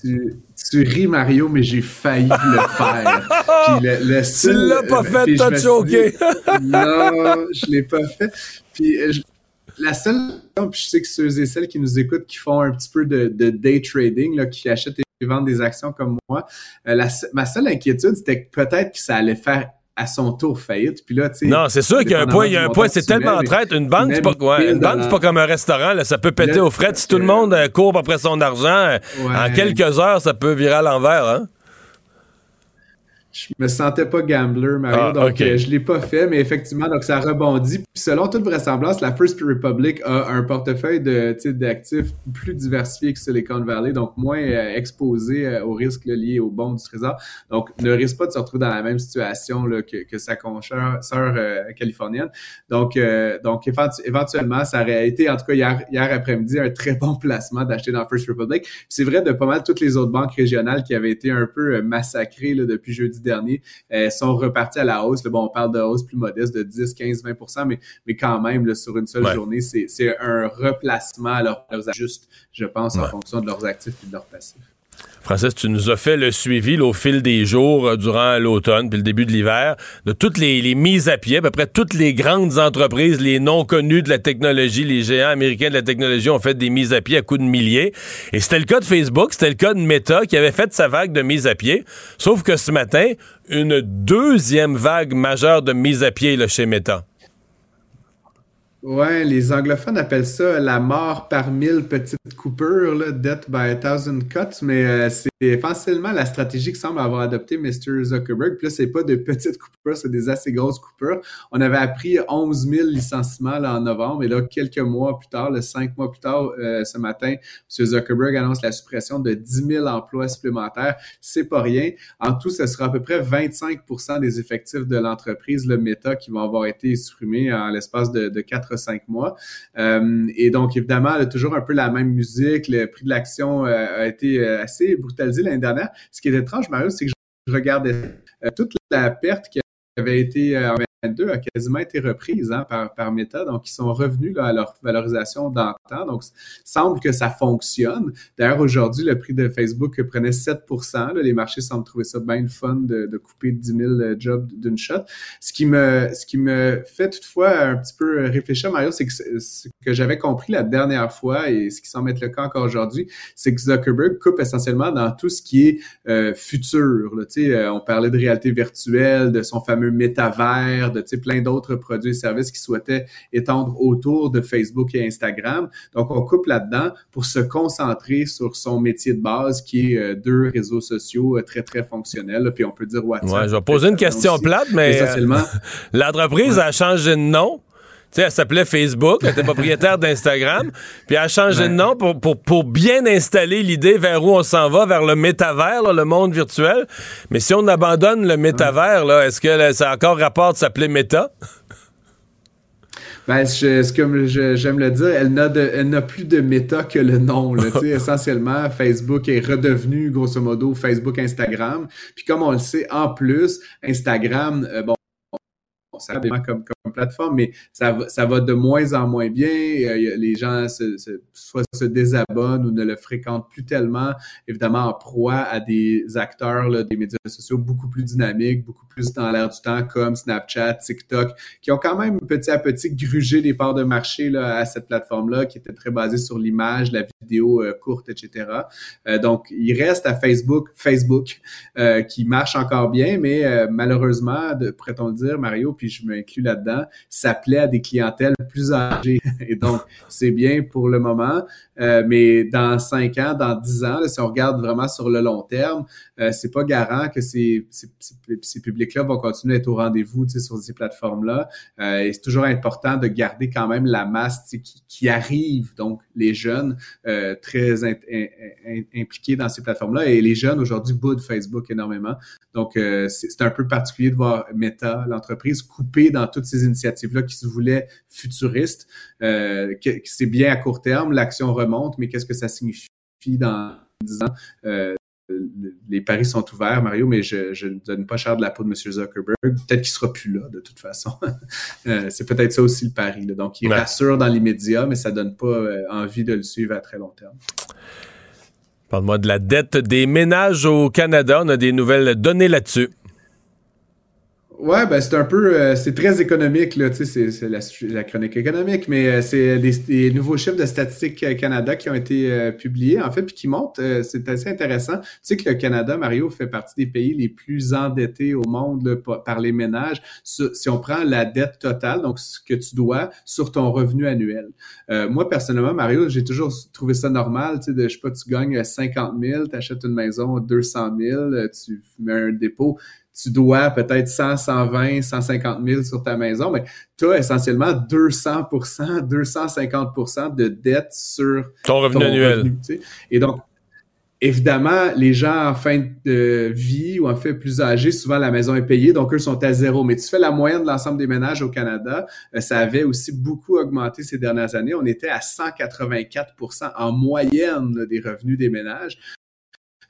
Tu, tu ris, Mario, mais j'ai failli le faire. Puis le, le style, tu l'as pas fait, euh, t'as choqué. Dit, non, je l'ai pas fait. Puis euh, je... La seule, je sais que ceux et celles qui nous écoutent, qui font un petit peu de, de day trading, là, qui achètent et vendent des actions comme moi, euh, la, ma seule inquiétude, c'était que peut-être que ça allait faire à son tour faillite. Puis là, tu sais... Non, c'est sûr qu'il y a un point, il y a un point, c'est tellement en traite. Une banque, c'est pas, ouais, une banque, c'est pas comme un restaurant, là, ça peut péter aux frettes. Si tout le monde euh, court après son argent, ouais. En quelques heures, ça peut virer à l'envers, hein? Je me sentais pas gambler, Mario, ah, donc okay. euh, je l'ai pas fait, mais effectivement, donc ça rebondit. Puis selon toute vraisemblance, la First Republic a un portefeuille de d'actifs plus diversifié que Silicon Valley, donc moins euh, exposé euh, aux risques là, liés aux bons du Trésor. Donc, ne risque pas de se retrouver dans la même situation là, que, que sa consoeur euh, californienne. Donc, euh, donc éventuellement, ça aurait été, en tout cas hier, hier après-midi, un très bon placement d'acheter dans First Republic. Puis c'est vrai de pas mal toutes les autres banques régionales qui avaient été un peu euh, massacrées là, depuis jeudi dernier, euh, sont repartis à la hausse. Là, bon, on parle de hausse plus modeste de dix, quinze, vingt pour cent, mais, mais quand même, là, sur une seule ouais. journée, c'est, c'est un replacement à leurs ajustes, je pense, ouais. en fonction de leurs actifs et de leurs passifs. Francis, tu nous as fait le suivi là, au fil des jours euh, durant l'automne puis le début de l'hiver, de toutes les, les mises à pied. À peu près toutes les grandes entreprises, les non connus de la technologie, les géants américains de la technologie ont fait des mises à pied à coups de milliers. Et c'était le cas de Facebook, c'était le cas de Meta qui avait fait sa vague de mises à pied. Sauf que ce matin, une deuxième vague majeure de mises à pied là, chez Meta. Ouais, les anglophones appellent ça la mort par mille petites coupures, là, death by thousand cuts, mais euh, c'est facilement la stratégie que semble avoir adoptée mister Zuckerberg. Puis là, c'est pas de petites coupures, c'est des assez grosses coupures. On avait appris onze mille licenciements là, en novembre, et là, quelques mois plus tard, là, cinq mois plus tard, euh, ce matin, M. Zuckerberg annonce la suppression de dix mille emplois supplémentaires. C'est pas rien. En tout, ce sera à peu près vingt-cinq pour cent des effectifs de l'entreprise, le Meta, qui vont avoir été supprimés en l'espace de, de quatre à cinq mois. Euh, et donc, évidemment, là, toujours un peu la même musique. Le prix de l'action euh, a été assez brutalisé l'année dernière. Ce qui est étrange, Mario, c'est que je regardais euh, toute la perte qui avait été euh, en vingt vingt-deux a quasiment été reprise hein, par, par Meta. Donc, ils sont revenus là, à leur valorisation d'antan. Donc, semble que ça fonctionne. D'ailleurs, aujourd'hui, le prix de Facebook prenait sept pour cent. Là, les marchés semblent trouver ça bien fun de, de couper dix mille jobs d'une shot. Ce qui me, ce qui me fait toutefois un petit peu réfléchir, Mario, c'est que ce que j'avais compris la dernière fois et ce qui semble être le cas encore aujourd'hui, c'est que Zuckerberg coupe essentiellement dans tout ce qui est euh, futur. Là, tu sais, on parlait de réalité virtuelle, de son fameux métavers, de plein d'autres produits et services qui souhaitaient étendre autour de Facebook et Instagram. Donc, on coupe là-dedans pour se concentrer sur son métier de base qui est euh, deux réseaux sociaux euh, très, très fonctionnels. Là, puis on peut dire WhatsApp. Ouais, je vais poser une question plate, mais essentiellement, euh, l'entreprise ouais. a changé de nom. Tu sais, elle s'appelait Facebook, elle était propriétaire d'Instagram, puis elle a changé ouais. de nom pour, pour, pour bien installer l'idée vers où on s'en va, vers le métavers, là, le monde virtuel. Mais si on abandonne le métavers, là, est-ce que là, ça a encore rapport de s'appeler Meta? Ben, je, c'est comme je, j'aime le dire, elle n'a, de, elle n'a plus de méta que le nom. Là, essentiellement, Facebook est redevenu, grosso modo, Facebook Instagram. Puis comme on le sait, en plus, Instagram, euh, bon, ça va comme, comme plateforme, mais ça va, ça va de moins en moins bien. Euh, les gens se, se, soit se désabonnent ou ne le fréquentent plus tellement, évidemment en proie à des acteurs là, des médias sociaux beaucoup plus dynamiques, beaucoup plus dans l'air du temps comme Snapchat, TikTok, qui ont quand même petit à petit grugé des parts de marché là, à cette plateforme-là qui était très basée sur l'image, la vidéo euh, courte, et cetera. Euh, donc, il reste à Facebook, Facebook euh, qui marche encore bien, mais euh, malheureusement, de, pourrait-on le dire, Mario, puis je m'inclus là-dedans, ça plaît à des clientèles plus âgées. Et donc, c'est bien pour le moment, euh, mais dans cinq ans, dans dix ans, là, si on regarde vraiment sur le long terme, euh, c'est pas garant que ces, ces, ces publics-là vont continuer à être au rendez-vous sur ces plateformes-là. Euh, et c'est toujours important de garder quand même la masse qui, qui arrive, donc les jeunes euh, très in, in, in, impliqués dans ces plateformes-là. Et les jeunes, aujourd'hui, boudent Facebook énormément. Donc, euh, c'est, c'est un peu particulier de voir Meta, l'entreprise, coupé dans toutes ces initiatives-là qui se voulaient futuristes. Euh, que, que c'est bien à court terme, l'action remonte, mais qu'est-ce que ça signifie dans dix ans? Euh, les paris sont ouverts, Mario, mais je, je ne donne pas cher de la peau de M. Zuckerberg. Peut-être qu'il ne sera plus là, de toute façon. euh, c'est peut-être ça aussi le pari. Là. Donc, il ouais. rassure dans les médias, mais ça ne donne pas euh, envie de le suivre à très long terme. Parle-moi de la dette des ménages au Canada. On a des nouvelles données là-dessus. Ouais, ben c'est un peu, euh, c'est très économique là, tu sais, c'est, c'est la, la chronique économique, mais euh, c'est des, des nouveaux chiffres de Statistique Canada qui ont été euh, publiés en fait, puis qui montrent, euh, c'est assez intéressant. Tu sais que le Canada, Mario, fait partie des pays les plus endettés au monde là, par les ménages. Si on prend la dette totale, donc ce que tu dois sur ton revenu annuel. Euh, moi personnellement, Mario, j'ai toujours trouvé ça normal, tu sais, de je sais pas, tu gagnes cinquante mille, t'achètes une maison deux cent mille, tu mets un dépôt. Tu dois peut-être cent, cent vingt, cent cinquante mille sur ta maison, mais tu as essentiellement deux cents pour cent, deux cent cinquante pour cent de dette sur ton revenu ton annuel. Revenu, tu sais. Et donc, évidemment, les gens en fin de vie ou en fait plus âgés, souvent la maison est payée, donc eux sont à zéro. Mais tu fais la moyenne de l'ensemble des ménages au Canada, ça avait aussi beaucoup augmenté ces dernières années. On était à cent quatre-vingt-quatre pour cent en moyenne des revenus des ménages.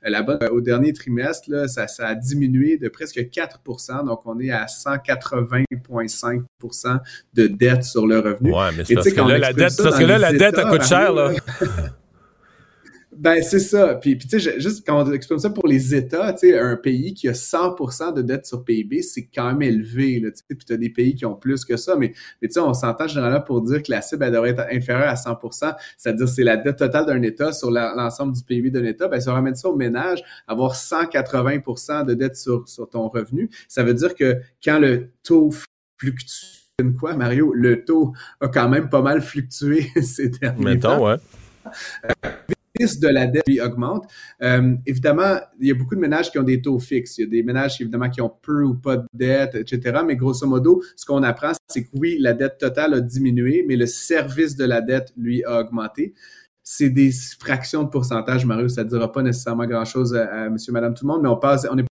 La bonne, au dernier trimestre, là, ça, ça a diminué de presque quatre pour cent. Donc, on est à cent quatre-vingts virgule cinq pour cent de dette sur le revenu. Oui, mais c'est parce que là, la dette, parce que là, la dette, elle coûte cher, là. Ben, c'est ça. Puis, puis tu sais, juste quand on exprime ça pour les États, tu sais, un pays qui a cent pour cent de dette sur P I B, c'est quand même élevé, là, tu sais. Puis, tu as des pays qui ont plus que ça, mais, mais tu sais, on s'entend généralement pour dire que la cible, elle devrait être inférieure à cent pour cent. C'est-à-dire, c'est la dette totale d'un État sur la, l'ensemble du P I B d'un État. Ben, si on ramène ça au ménage, avoir cent quatre-vingts pour cent de dette sur, sur ton revenu, ça veut dire que quand le taux fluctue, quoi, Mario, le taux a quand même pas mal fluctué ces derniers Mettons, temps. ouais. de la dette qui augmente. Euh, évidemment, il y a beaucoup de ménages qui ont des taux fixes. Il y a des ménages, évidemment, qui ont peu ou pas de dette, et cetera. Mais grosso modo, ce qu'on apprend, c'est que oui, la dette totale a diminué, mais le service de la dette, lui, a augmenté. C'est des fractions de pourcentage, Mario. Ça ne dira pas nécessairement grand-chose à, à monsieur, madame, tout le monde, mais on passe, on est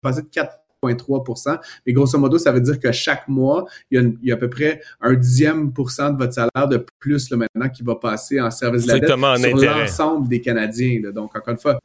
passé de quatre virgule trois pour cent. Mais grosso modo, ça veut dire que chaque mois, il y a, une, il y a à peu près un dixième pour cent de votre salaire de plus là, maintenant qui va passer en service de la dette sur intérêt. L'ensemble des Canadiens. Là. Donc, encore une fois,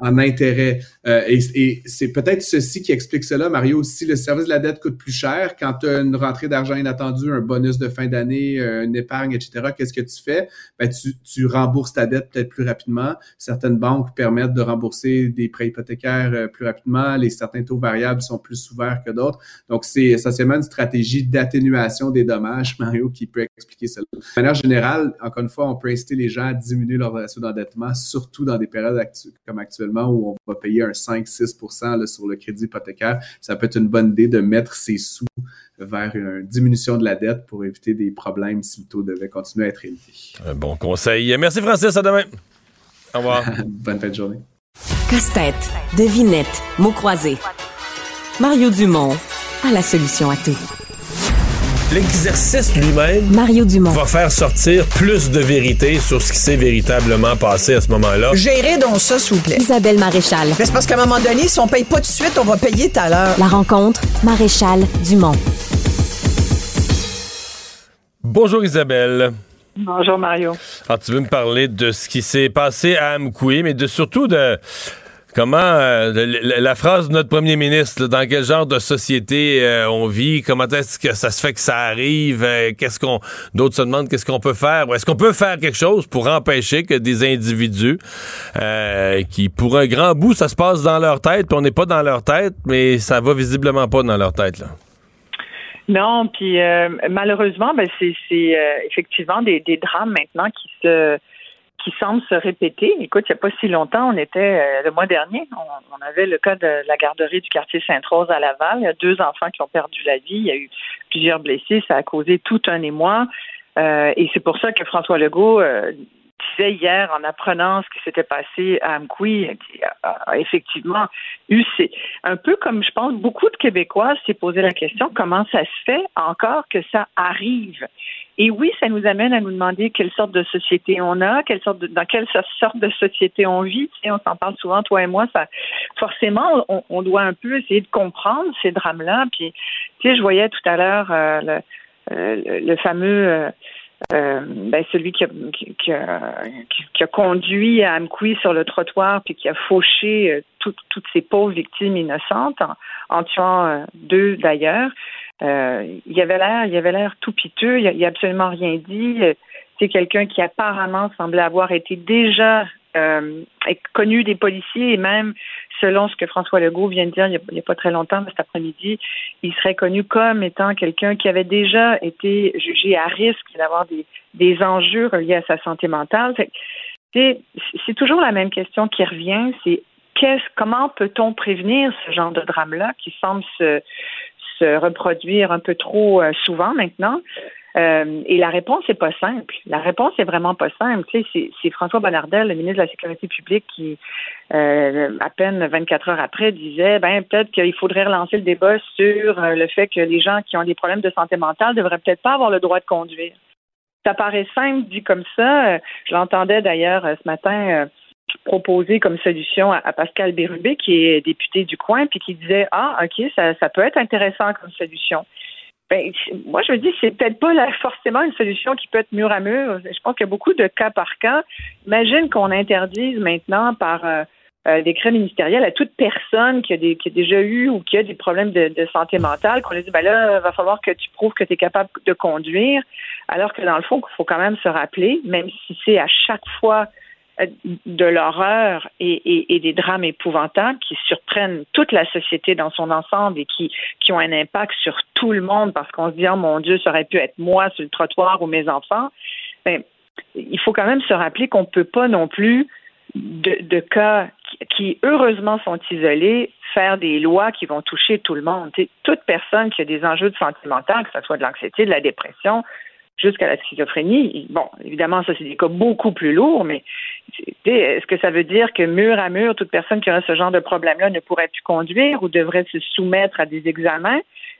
en intérêt. Euh, et, et c'est peut-être ceci qui explique cela, Mario. Si le service de la dette coûte plus cher, quand tu as une rentrée d'argent inattendue, un bonus de fin d'année, une épargne, et cetera, qu'est-ce que tu fais? Ben, tu, tu rembourses ta dette peut-être plus rapidement. Certaines banques permettent de rembourser des prêts hypothécaires plus rapidement. Les certains taux variables sont plus ouverts que d'autres. Donc, c'est essentiellement une stratégie d'atténuation des dommages, Mario, qui peut expliquer cela. De manière générale, encore une fois, on peut inciter les gens à diminuer leur ratio d'endettement, surtout dans des périodes actu- comme actuellement, où on va payer un cinq à six pour cent là, sur le crédit hypothécaire, ça peut être une bonne idée de mettre ses sous vers une diminution de la dette pour éviter des problèmes si le taux devait continuer à être élevé. Un bon conseil. Merci Francis, à demain. Au revoir. Bonne fin de journée. Casse-tête, devinette, mots croisés. Mario Dumont a la solution à tout. l'exercice lui-même, Mario Dumont, va faire sortir plus de vérité sur ce qui s'est véritablement passé à ce moment-là. Gérez donc ça, s'il vous plaît. Isabelle Maréchal. Mais c'est parce qu'à un moment donné, si on paye pas tout de suite, on va payer tout à l'heure. La rencontre Maréchal-Dumont. Bonjour Isabelle. Bonjour Mario. Alors tu veux me parler de ce qui s'est passé à Amqui, mais de, surtout de comment euh, de, la, la phrase de notre premier ministre, là, dans quel genre de société euh, on vit, comment est-ce que ça se fait que ça arrive, euh, qu'est-ce qu'on d'autres se demandent qu'est-ce qu'on peut faire, est-ce qu'on peut faire quelque chose pour empêcher que des individus euh, qui pour un grand bout ça se passe dans leur tête, puis on n'est pas dans leur tête, mais ça va visiblement pas dans leur tête là. Non, puis euh, malheureusement, ben c'est, c'est euh, effectivement des, des drames maintenant qui se qui semblent se répéter. Écoute, il n'y a pas si longtemps, on était euh, le mois dernier, on, on avait le cas de la garderie du quartier Sainte-Rose à Laval. Il y a deux enfants qui ont perdu la vie, il y a eu plusieurs blessés, ça a causé tout un émoi. Euh, et c'est pour ça que François Legault euh, disait hier, en apprenant ce qui s'était passé à Amqui, qui a effectivement eu, c'est un peu comme je pense beaucoup de Québécois s'est posé la question, comment ça se fait encore que ça arrive? Et oui, ça nous amène à nous demander quelle sorte de société on a, quelle sorte de, dans quelle sorte de société on vit. Tu sais, on s'en parle souvent, toi et moi. Ça, forcément, on, on doit un peu essayer de comprendre ces drames-là. Puis, tu sais, je voyais tout à l'heure euh, le, euh, le fameux... Euh, Euh, ben celui qui a, qui, qui, a, qui a conduit à Amqui sur le trottoir puis qui a fauché tout, toutes ces pauvres victimes innocentes en, en tuant deux d'ailleurs. Euh, il avait l'air, il avait l'air tout piteux. Il n'a absolument rien dit. C'est quelqu'un qui apparemment semblait avoir été déjà euh, connu des policiers et même, selon ce que François Legault vient de dire il n'y a, il y a pas très longtemps, mais cet après-midi, il serait connu comme étant quelqu'un qui avait déjà été jugé à risque d'avoir des, des enjeux reliés à sa santé mentale. Fait que c'est, c'est toujours la même question qui revient, c'est qu'est-ce, comment peut-on prévenir ce genre de drame-là qui semble se, se reproduire un peu trop souvent maintenant? Euh, et la réponse n'est pas simple. La réponse n'est vraiment pas simple. Tu sais, c'est, c'est François Bonnardel, le ministre de la Sécurité publique, qui, euh, à peine vingt-quatre heures après, disait ben peut-être qu'il faudrait relancer le débat sur le fait que les gens qui ont des problèmes de santé mentale ne devraient peut-être pas avoir le droit de conduire. Ça paraît simple, dit comme ça. Je l'entendais d'ailleurs ce matin proposer comme solution à, à Pascal Bérubé, qui est député du coin, puis qui disait « Ah, OK, ça, ça peut être intéressant comme solution ». Ben, moi, je me dis, c'est peut-être pas là, forcément une solution qui peut être mur à mur. Je pense qu'il y a beaucoup de cas par cas. Imagine qu'on interdise maintenant par euh, euh, décret ministériel à toute personne qui a, des, qui a déjà eu ou qui a des problèmes de, de santé mentale, qu'on lui dit, ben là, il va falloir que tu prouves que tu es capable de conduire, alors que dans le fond, il faut quand même se rappeler, même si c'est à chaque fois de l'horreur et, et, et des drames épouvantables qui surprennent toute la société dans son ensemble et qui, qui ont un impact sur tout le monde parce qu'on se dit « Oh mon Dieu, ça aurait pu être moi sur le trottoir ou mes enfants ». Mais il faut quand même se rappeler qu'on ne peut pas non plus de, de cas qui, heureusement, sont isolés, faire des lois qui vont toucher tout le monde. T'sais, toute personne qui a des enjeux de santé mentale, que ce soit de l'anxiété, de la dépression, jusqu'à la schizophrénie. Bon, évidemment, ça, c'est des cas beaucoup plus lourds, mais est-ce que ça veut dire que mur à mur, toute personne qui aurait ce genre de problème-là ne pourrait plus conduire ou devrait se soumettre à des examens?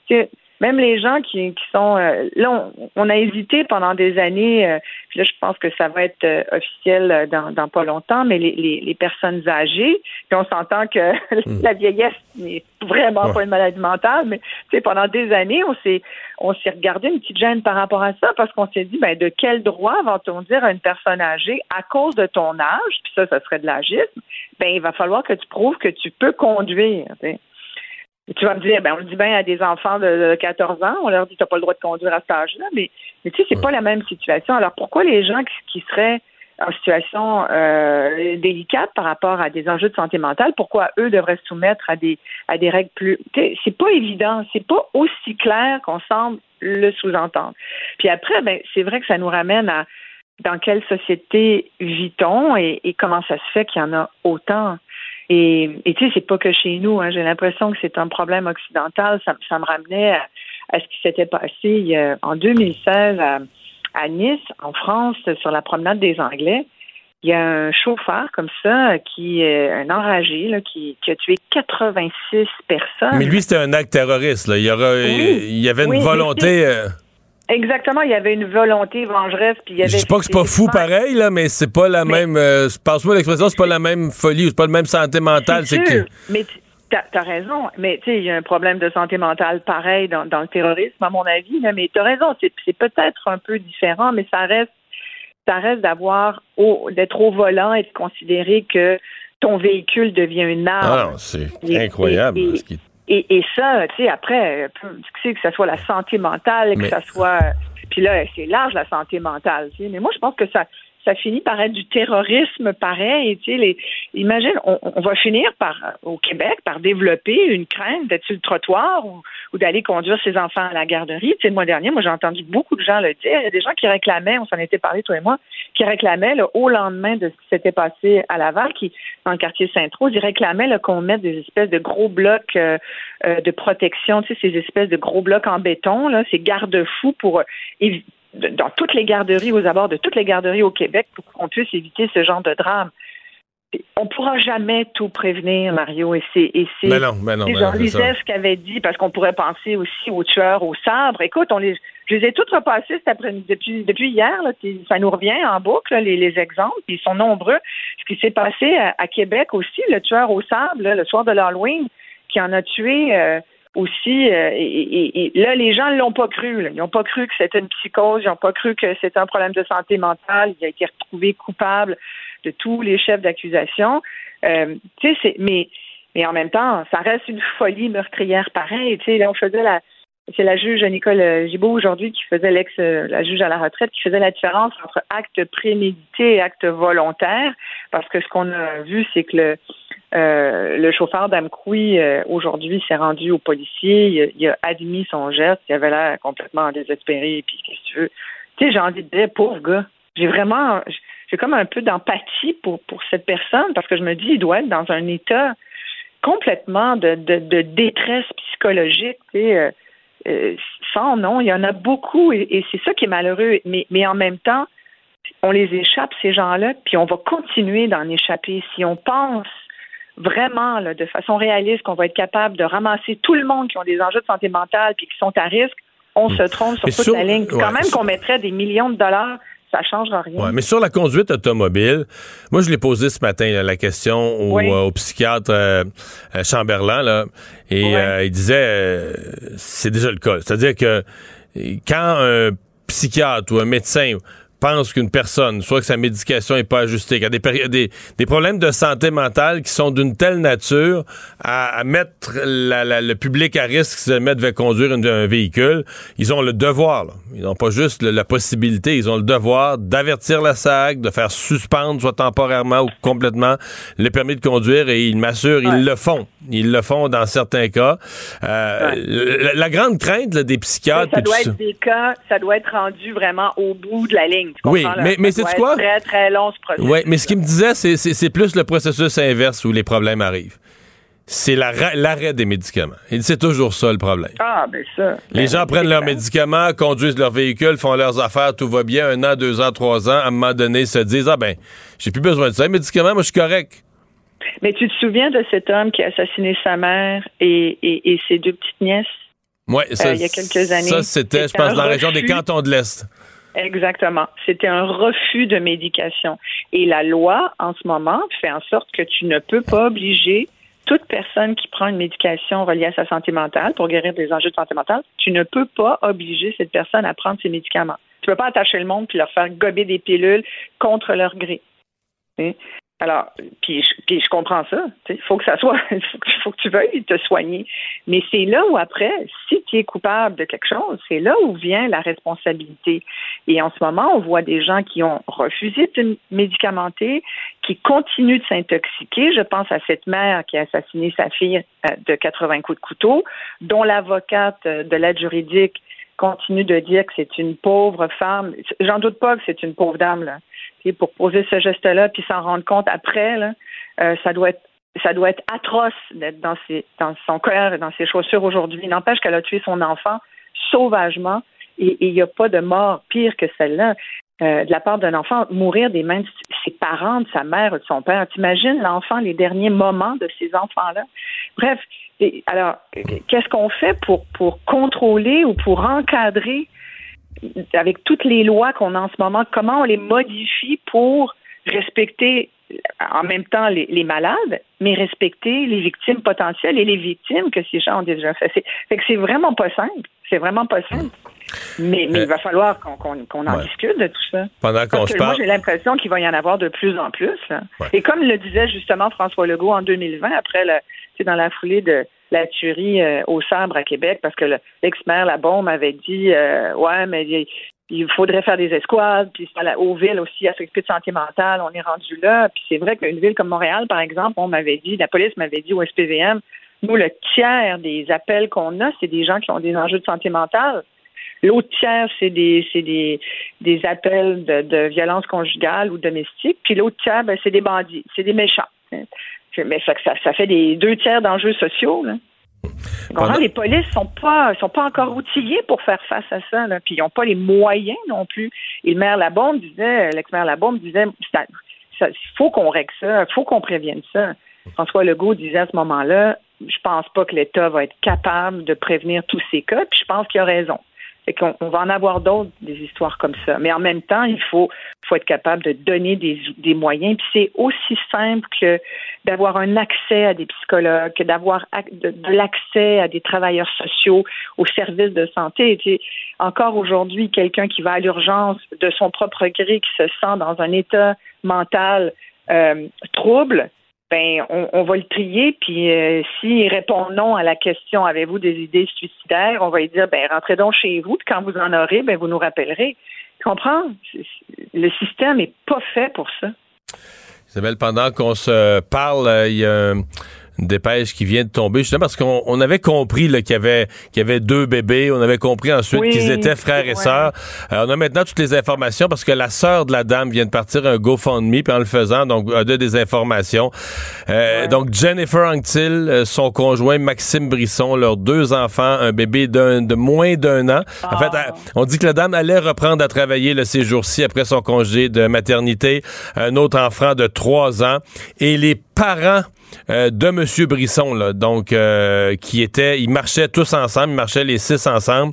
C'est, même les gens qui, qui sont... Euh, là, on, on a hésité pendant des années, euh, puis là, je pense que ça va être euh, officiel dans, dans pas longtemps, mais les, les, les personnes âgées, puis on s'entend que mmh. la vieillesse n'est vraiment ouais. pas une maladie mentale, mais tu sais, pendant des années, on s'est on s'est regardé une petite gêne par rapport à ça, parce qu'on s'est dit, ben de quel droit va-t-on dire à une personne âgée, à cause de ton âge, puis ça, ça serait de l'âgisme, ben il va falloir que tu prouves que tu peux conduire, tu sais. Tu vas me dire, ben on le dit bien à des enfants de quatorze ans, on leur dit t'as pas le droit de conduire à cet âge-là, mais, mais tu sais, c'est pas la même situation. Alors pourquoi les gens qui, qui seraient en situation euh, délicate par rapport à des enjeux de santé mentale, pourquoi eux devraient se soumettre à des à des règles plus... C'est pas évident, c'est pas aussi clair qu'on semble le sous-entendre. Puis après, ben c'est vrai que ça nous ramène à dans quelle société vit-on et, et comment ça se fait qu'il y en a autant. Et tu sais, c'est pas que chez nous. Hein. J'ai l'impression que c'est un problème occidental. Ça, ça me ramenait à, à ce qui s'était passé euh, en deux mille seize à, à Nice, en France, sur la promenade des Anglais. Il y a un chauffeur comme ça, qui est un enragé, là, qui, qui a tué quatre-vingt-six personnes. Mais lui, c'était un acte terroriste. Là. Il y, aura, oui, il y avait une oui, volonté... Exactement, il y avait une volonté vengeresse. Puis il y avait, je dis pas que c'est pas fou pareil, là, mais c'est pas la mais, même... Euh, passe-moi l'expression, c'est pas la même folie, c'est pas la même santé mentale. C'est sûr, c'est que... mais t'as, t'as raison. Mais tu sais, il y a un problème de santé mentale pareil dans, dans le terrorisme, à mon avis. Là, mais t'as raison, c'est, c'est peut-être un peu différent, mais ça reste, ça reste d'avoir au, d'être au volant et de considérer que ton véhicule devient une arme. Ah non, c'est et, incroyable. Et, et, ce qui... Et, et ça, tu sais, après, que ça soit la santé mentale, que mais... ça soit... Puis là, c'est large, la santé mentale, tu sais. Mais moi, je pense que ça, ça finit par être du terrorisme pareil, tu sais. Les... Imagine, on, on va finir par, au Québec, par développer une crainte d'être sur le trottoir ou, ou d'aller conduire ses enfants à la garderie. Tu sais, le mois dernier, moi, j'ai entendu beaucoup de gens le dire. Il y a des gens qui réclamaient, on s'en était parlé, toi et moi, qui réclamaient, là, au lendemain de ce qui s'était passé à Laval, qui, dans le quartier Sainte-Rose, ils réclamaient là, qu'on mette des espèces de gros blocs euh, euh, de protection, tu sais, ces espèces de gros blocs en béton, là, ces garde-fous pour éviter, euh, dans toutes les garderies, aux abords de toutes les garderies au Québec, pour qu'on puisse éviter ce genre de drame. On ne pourra jamais tout prévenir, Mario, et c'est, et c'est, mais non, mais non, c'est Jean Lisette qui avait dit, parce qu'on pourrait penser aussi aux tueurs, aux sabres. Écoute, on les, je les ai toutes repassées cet après-midi, depuis, depuis hier, là, ça nous revient en boucle, là, les, les exemples, puis ils sont nombreux. Ce qui s'est passé à, à Québec aussi, le tueur au sabre, là, le soir de l'Halloween, qui en a tué... Euh, aussi, euh, et, et, et là, les gens ne l'ont pas cru. Là. Ils n'ont pas cru que c'était une psychose, ils n'ont pas cru que c'était un problème de santé mentale. Il a été retrouvé coupable de tous les chefs d'accusation. Euh, tu sais, mais, mais en même temps, ça reste une folie meurtrière pareille. Tu sais, là, on faisait la... C'est la juge Nicole Gibault aujourd'hui qui faisait l'ex, la juge à la retraite, qui faisait la différence entre acte prémédité et acte volontaire, parce que ce qu'on a vu, c'est que le, euh, le chauffeur d'Amqui euh, aujourd'hui s'est rendu aux policiers, il, il a admis son geste, il avait l'air complètement désespéré, puis qu'est-ce que tu veux. Tu sais, j'ai envie de dire, pauvre gars, j'ai vraiment, j'ai comme un peu d'empathie pour, pour cette personne, parce que je me dis, il doit être dans un état complètement de, de, de détresse psychologique, tu sais, euh, Euh, sans nom, il y en a beaucoup et, et c'est ça qui est malheureux, mais, mais en même temps on les échappe ces gens-là, puis on va continuer d'en échapper si on pense vraiment là, de façon réaliste qu'on va être capable de ramasser tout le monde qui ont des enjeux de santé mentale puis qui sont à risque, on mmh. se trompe sur mais toute sur, la ligne, quand ouais, même sur... qu'on mettrait des millions de dollars, ça changera rien. Ouais, mais sur la conduite automobile, moi je l'ai posé ce matin là, la question au, oui. euh, au psychiatre euh, à Chamberlain là, et ouais. euh, il disait euh, c'est déjà le cas, c'est-à-dire que quand un psychiatre ou un médecin pense qu'une personne, soit que sa médication n'est pas ajustée, qu'il y a des, péri- des, des problèmes de santé mentale qui sont d'une telle nature à, à mettre la, la, le public à risque si jamais devait conduire une, un véhicule, ils ont le devoir, là. Ils n'ont pas juste le, la possibilité, ils ont le devoir d'avertir la S A C, de faire suspendre, soit temporairement ou complètement, le permis de conduire, et ils m'assurent, ouais. ils le font. Ils le font dans certains cas. Euh, ouais. la, la grande crainte là, des psychiatres... Ça, ça doit être des cas, ça doit être rendu vraiment au bout de la ligne. Oui, mais, mais c'est quoi? Très, très long, ce processus. Oui, mais ce qu'il me disait, c'est, c'est, c'est plus le processus inverse où les problèmes arrivent. C'est la, l'arrêt des médicaments. Et c'est toujours ça, le problème. Ah, ben ça. Les ben, gens prennent leurs médicaments, conduisent leur véhicule, font leurs affaires, tout va bien, un an, deux ans, trois ans, à un moment donné, ils se disent, ah ben, j'ai plus besoin de ça, les médicaments, moi, je suis correct. Mais tu te souviens de cet homme qui a assassiné sa mère et, et, et ses deux petites nièces? Oui, ça, euh, il y a quelques années. Ça, c'était, je pense, dans la région des Cantons de l'Est. Exactement. C'était un refus de médication. Et la loi, en ce moment, fait en sorte que tu ne peux pas obliger toute personne qui prend une médication reliée à sa santé mentale pour guérir des enjeux de santé mentale, tu ne peux pas obliger cette personne à prendre ses médicaments. Tu ne peux pas attacher le monde puis leur faire gober des pilules contre leur gré. Et alors, puis je, puis je comprends ça. Il faut que ça soit, il faut, faut que tu veuilles te soigner. Mais c'est là où après, si tu es coupable de quelque chose, c'est là où vient la responsabilité. Et en ce moment, on voit des gens qui ont refusé de médicamenter, qui continuent de s'intoxiquer. Je pense à cette mère qui a assassiné sa fille de quatre-vingts coups de couteau, dont l'avocate de l'aide juridique continue de dire que c'est une pauvre femme. J'en doute pas que c'est une pauvre dame, là. Et pour poser ce geste-là, puis s'en rendre compte après, là, euh, ça doit être, ça doit être atroce d'être dans ses, dans son cœur, dans ses chaussures aujourd'hui. N'empêche qu'elle a tué son enfant sauvagement, et il n'y a pas de mort pire que celle-là. Euh, de la part d'un enfant, mourir des mains de ses parents, de sa mère, de son père. T'imagines l'enfant, les derniers moments de ces enfants-là? Bref, et, alors, qu'est-ce qu'on fait pour, pour contrôler ou pour encadrer avec toutes les lois qu'on a en ce moment, comment on les modifie pour respecter en même temps les, les malades, mais respecter les victimes potentielles et les victimes que ces gens ont déjà fait. C'est, fait que c'est vraiment pas simple. C'est vraiment pas simple. Mais, mais euh, il va falloir qu'on, qu'on, qu'on en ouais. discute de tout ça. Pendant qu'on Parce que se parle... Moi, j'ai l'impression qu'il va y en avoir de plus en plus. Hein. Ouais. Et comme le disait justement François Legault en deux mille vingt, après la, c'est dans la foulée de la tuerie euh, au sabre à Québec, parce que le, l'ex-maire Labaume avait dit euh, « Ouais, mais il, il faudrait faire des escouades, puis aux villes aussi, à s'occuper de santé mentale, on est rendu là. » Puis c'est vrai qu'une ville comme Montréal, par exemple, on m'avait dit, la police m'avait dit au S P V M, nous, le tiers des appels qu'on a, c'est des gens qui ont des enjeux de santé mentale. L'autre tiers, c'est des, c'est des, des appels de, de violence conjugale ou domestique. Puis l'autre tiers, ben, c'est des bandits, c'est des méchants. Mais ça, ça, ça fait des deux tiers d'enjeux sociaux. Là. Pendant... Les polices sont pas, sont pas encore outillées pour faire face à ça. Là. Puis ils n'ont pas les moyens non plus. Et le maire Labaume disait, l'ex-maire Labaume disait, il faut qu'on règle ça, il faut qu'on prévienne ça. François Legault disait à ce moment-là, je pense pas que l'État va être capable de prévenir tous ces cas. Puis je pense qu'il a raison. Fait qu'on on va en avoir d'autres, des histoires comme ça. Mais en même temps, il faut, faut être capable de donner des, des moyens. Puis c'est aussi simple que d'avoir un accès à des psychologues, que d'avoir de, de l'accès à des travailleurs sociaux, aux services de santé. Tu sais, encore aujourd'hui, quelqu'un qui va à l'urgence de son propre gré, qui se sent dans un état mental euh, trouble, ben, on, on va le trier, puis euh, s'il répond non à la question « Avez-vous des idées suicidaires », on va lui dire « ben rentrez donc chez vous, puis quand vous en aurez, ben vous nous rappellerez ». Tu comprends? Le système n'est pas fait pour ça. Isabelle, pendant qu'on se parle, il y a une dépêche qui vient de tomber, justement, parce qu'on on avait compris là, qu'il, y avait, qu'il y avait deux bébés, on avait compris ensuite oui, qu'ils étaient frères et sœurs. On a maintenant toutes les informations, parce que la sœur de la dame vient de partir un GoFundMe, puis en le faisant, donc, on a des informations. Euh, ouais. Donc, Jennifer Anctil, son conjoint Maxime Brisson, leurs deux enfants, un bébé d'un, de moins d'un an. Ah. En fait, on dit que la dame allait reprendre à travailler là, ces jours-ci, après son congé de maternité, un autre enfant de trois ans, et les parents Euh, de M. Brisson, là, donc, euh, qui était, ils marchaient tous ensemble, ils marchaient les six ensemble,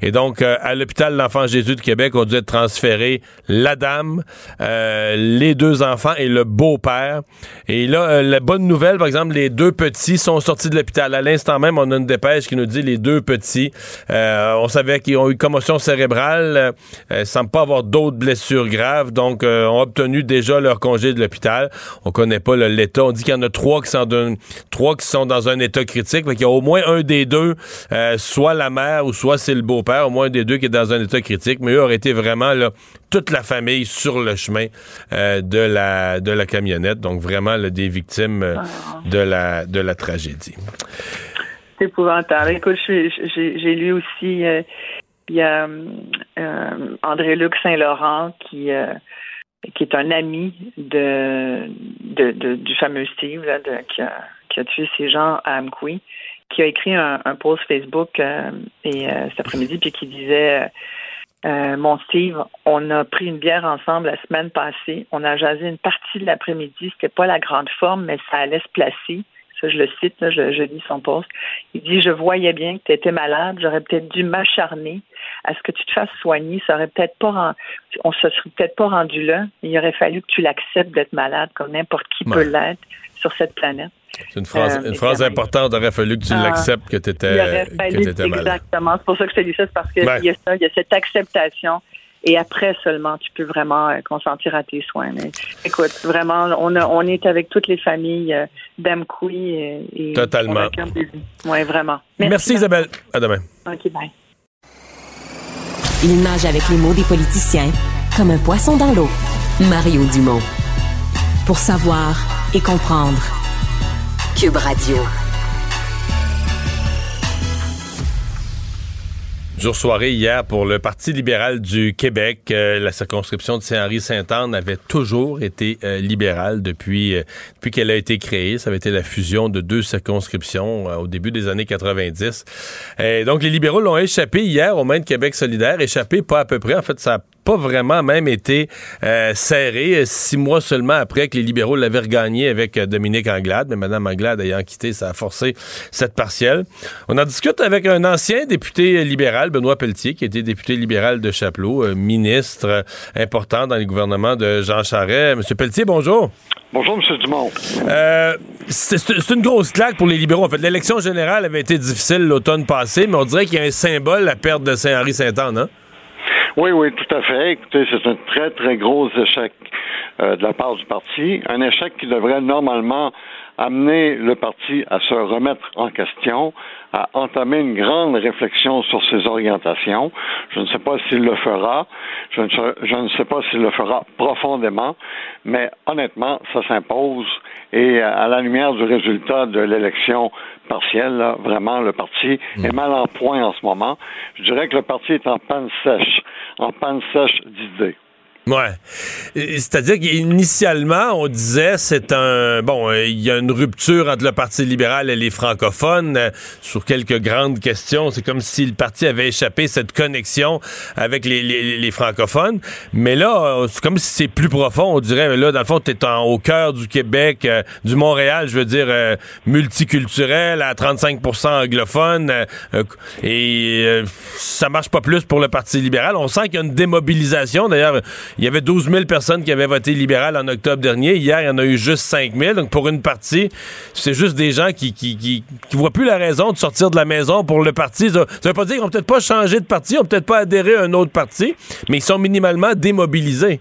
et donc, euh, à l'hôpital l'Enfant Jésus de Québec, ont dû être transférés la dame, euh, les deux enfants et le beau-père, et là, euh, la bonne nouvelle, par exemple, les deux petits sont sortis de l'hôpital, à l'instant même, on a une dépêche qui nous dit, les deux petits, euh, on savait qu'ils ont eu commotion cérébrale, euh, semblent pas avoir d'autres blessures graves, donc, euh, ont obtenu déjà leur congé de l'hôpital, on connaît pas le, l'état, on dit qu'il y en a trois Qui sont d'un, trois qui sont dans un état critique. Il y a au moins un des deux, euh, soit la mère ou soit c'est le beau-père, au moins un des deux qui est dans un état critique. Mais eux auraient été vraiment là, toute la famille sur le chemin euh, de, la, de la camionnette. Donc vraiment là, des victimes euh, de, la, de la tragédie. C'est épouvantable. Écoute, j'ai, j'ai, j'ai lu aussi euh, il y a euh, André-Luc Saint-Laurent qui... Euh, qui est un ami de, de, de du fameux Steve là, de, qui, a, qui a tué ces gens à Amqui, qui a écrit un, un post Facebook euh, et euh, cet après-midi, puis qui disait euh, « Mon Steve, on a pris une bière ensemble la semaine passée, on a jasé une partie de l'après-midi, c'était pas la grande forme, mais ça allait se placer. » Ça, je le cite, là, je, je lis son post. Il dit « Je voyais bien que tu étais malade, j'aurais peut-être dû m'acharner à ce que tu te fasses soigner, ça aurait peut-être pas rendu, on se serait peut-être pas rendu là, il aurait fallu que tu l'acceptes d'être malade comme n'importe qui ouais. peut l'être sur cette planète. » C'est une phrase, euh, une phrase importante, il aurait fallu que tu ah, l'acceptes que tu étais malade. Exactement, c'est pour ça que je te dis ça, c'est parce qu'il ben. y a ça, il y a cette acceptation. Et après seulement, tu peux vraiment euh, consentir à tes soins. Mais, écoute, vraiment, on, a, on est avec toutes les familles euh, d'Amqui. Et, et totalement. Oui, vraiment. Merci, Merci Isabelle. À demain. OK, bye. Il nage avec les mots des politiciens comme un poisson dans l'eau. Mario Dumont. Pour savoir et comprendre. Q U B Radio. Dure soirée hier pour le Parti libéral du Québec. Euh, la circonscription de Saint-Henri–Sainte-Anne avait toujours été euh, libérale depuis, euh, depuis qu'elle a été créée. Ça avait été la fusion de deux circonscriptions euh, au début des années quatre-vingt-dix. Et donc, les libéraux l'ont échappé hier aux mains de Québec solidaire. Échappé pas à peu près. En fait, ça a pas vraiment même été euh, serré, six mois seulement après que les libéraux l'avaient regagné avec euh, Dominique Anglade, mais Mme Anglade ayant quitté, ça a forcé cette partielle. On en discute avec un ancien député libéral, libéral, Benoît Pelletier, qui était député libéral de Chapleau, euh, ministre euh, important dans les gouvernements de Jean Charest. Monsieur Pelletier, bonjour. Bonjour, M. Dumont. Euh, c'est, c'est une grosse claque pour les libéraux. En fait, l'élection générale avait été difficile l'automne passé, mais on dirait qu'il y a un symbole, la perte de Saint-Henri–Sainte-Anne, hein? Oui, oui, tout à fait. Écoutez, c'est un très, très gros échec euh, de la part du parti. Un échec qui devrait normalement amener le parti à se remettre en question, à entamer une grande réflexion sur ses orientations. Je ne sais pas s'il le fera, je ne sais, je ne sais pas s'il le fera profondément, mais honnêtement, ça s'impose, et à la lumière du résultat de l'élection partielle, là, vraiment, le parti est mal en point en ce moment. Je dirais que le parti est en panne sèche, en panne sèche d'idées. Ouais. C'est-à-dire qu'initialement, on disait c'est un bon, il y a une rupture entre le Parti libéral et les francophones euh, sur quelques grandes questions. C'est comme si le parti avait échappé cette connexion avec les, les, les francophones. Mais là, c'est comme si c'est plus profond. On dirait, mais là, dans le fond, t'es en, au cœur du Québec, euh, du Montréal, je veux dire, euh, multiculturel, à trente-cinq pour cent anglophone. Euh, et euh, ça marche pas plus pour le Parti libéral. On sent qu'il y a une démobilisation. D'ailleurs, il y avait douze mille personnes qui avaient voté libéral en octobre dernier. Hier, il y en a eu juste cinq mille. Donc, pour une partie, c'est juste des gens qui qui, qui, qui voient plus la raison de sortir de la maison pour le parti. Ça veut pas dire qu'ils n'ont peut-être pas changé de parti, ils n'ont peut-être pas adhéré à un autre parti, mais ils sont minimalement démobilisés.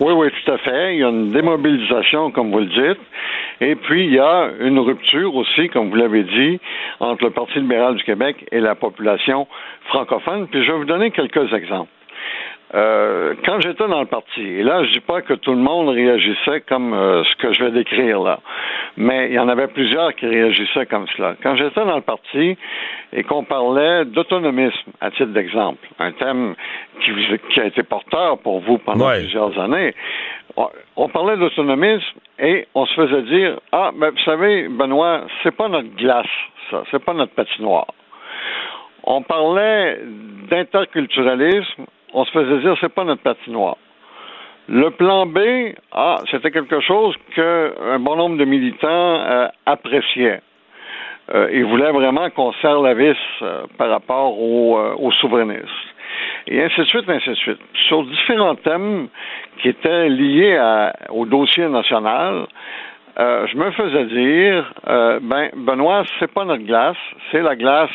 Oui, oui, tout à fait. Il y a une démobilisation, comme vous le dites. Et puis, il y a une rupture aussi, comme vous l'avez dit, entre le Parti libéral du Québec et la population francophone. Puis, je vais vous donner quelques exemples. Euh, quand j'étais dans le parti, et là, je dis pas que tout le monde réagissait comme euh, ce que je vais décrire là, mais il y en avait plusieurs qui réagissaient comme cela. Quand j'étais dans le parti et qu'on parlait d'autonomisme, à titre d'exemple, un thème qui, qui a été porteur pour vous pendant ouais. plusieurs années, on, on parlait d'autonomisme et on se faisait dire « Ah, mais vous savez, Benoît, c'est pas notre glace, ça, c'est pas notre patinoire. » On parlait d'interculturalisme. On se faisait dire, c'est pas notre patinoire. Le plan B, ah, c'était quelque chose qu'un bon nombre de militants euh, appréciaient. Euh, ils voulaient vraiment qu'on serre la vis euh, par rapport au, euh, aux souverainistes. Et ainsi de suite, ainsi de suite. Sur différents thèmes qui étaient liés à, au dossier national, euh, je me faisais dire, euh, ben, Benoît, c'est pas notre glace, c'est la glace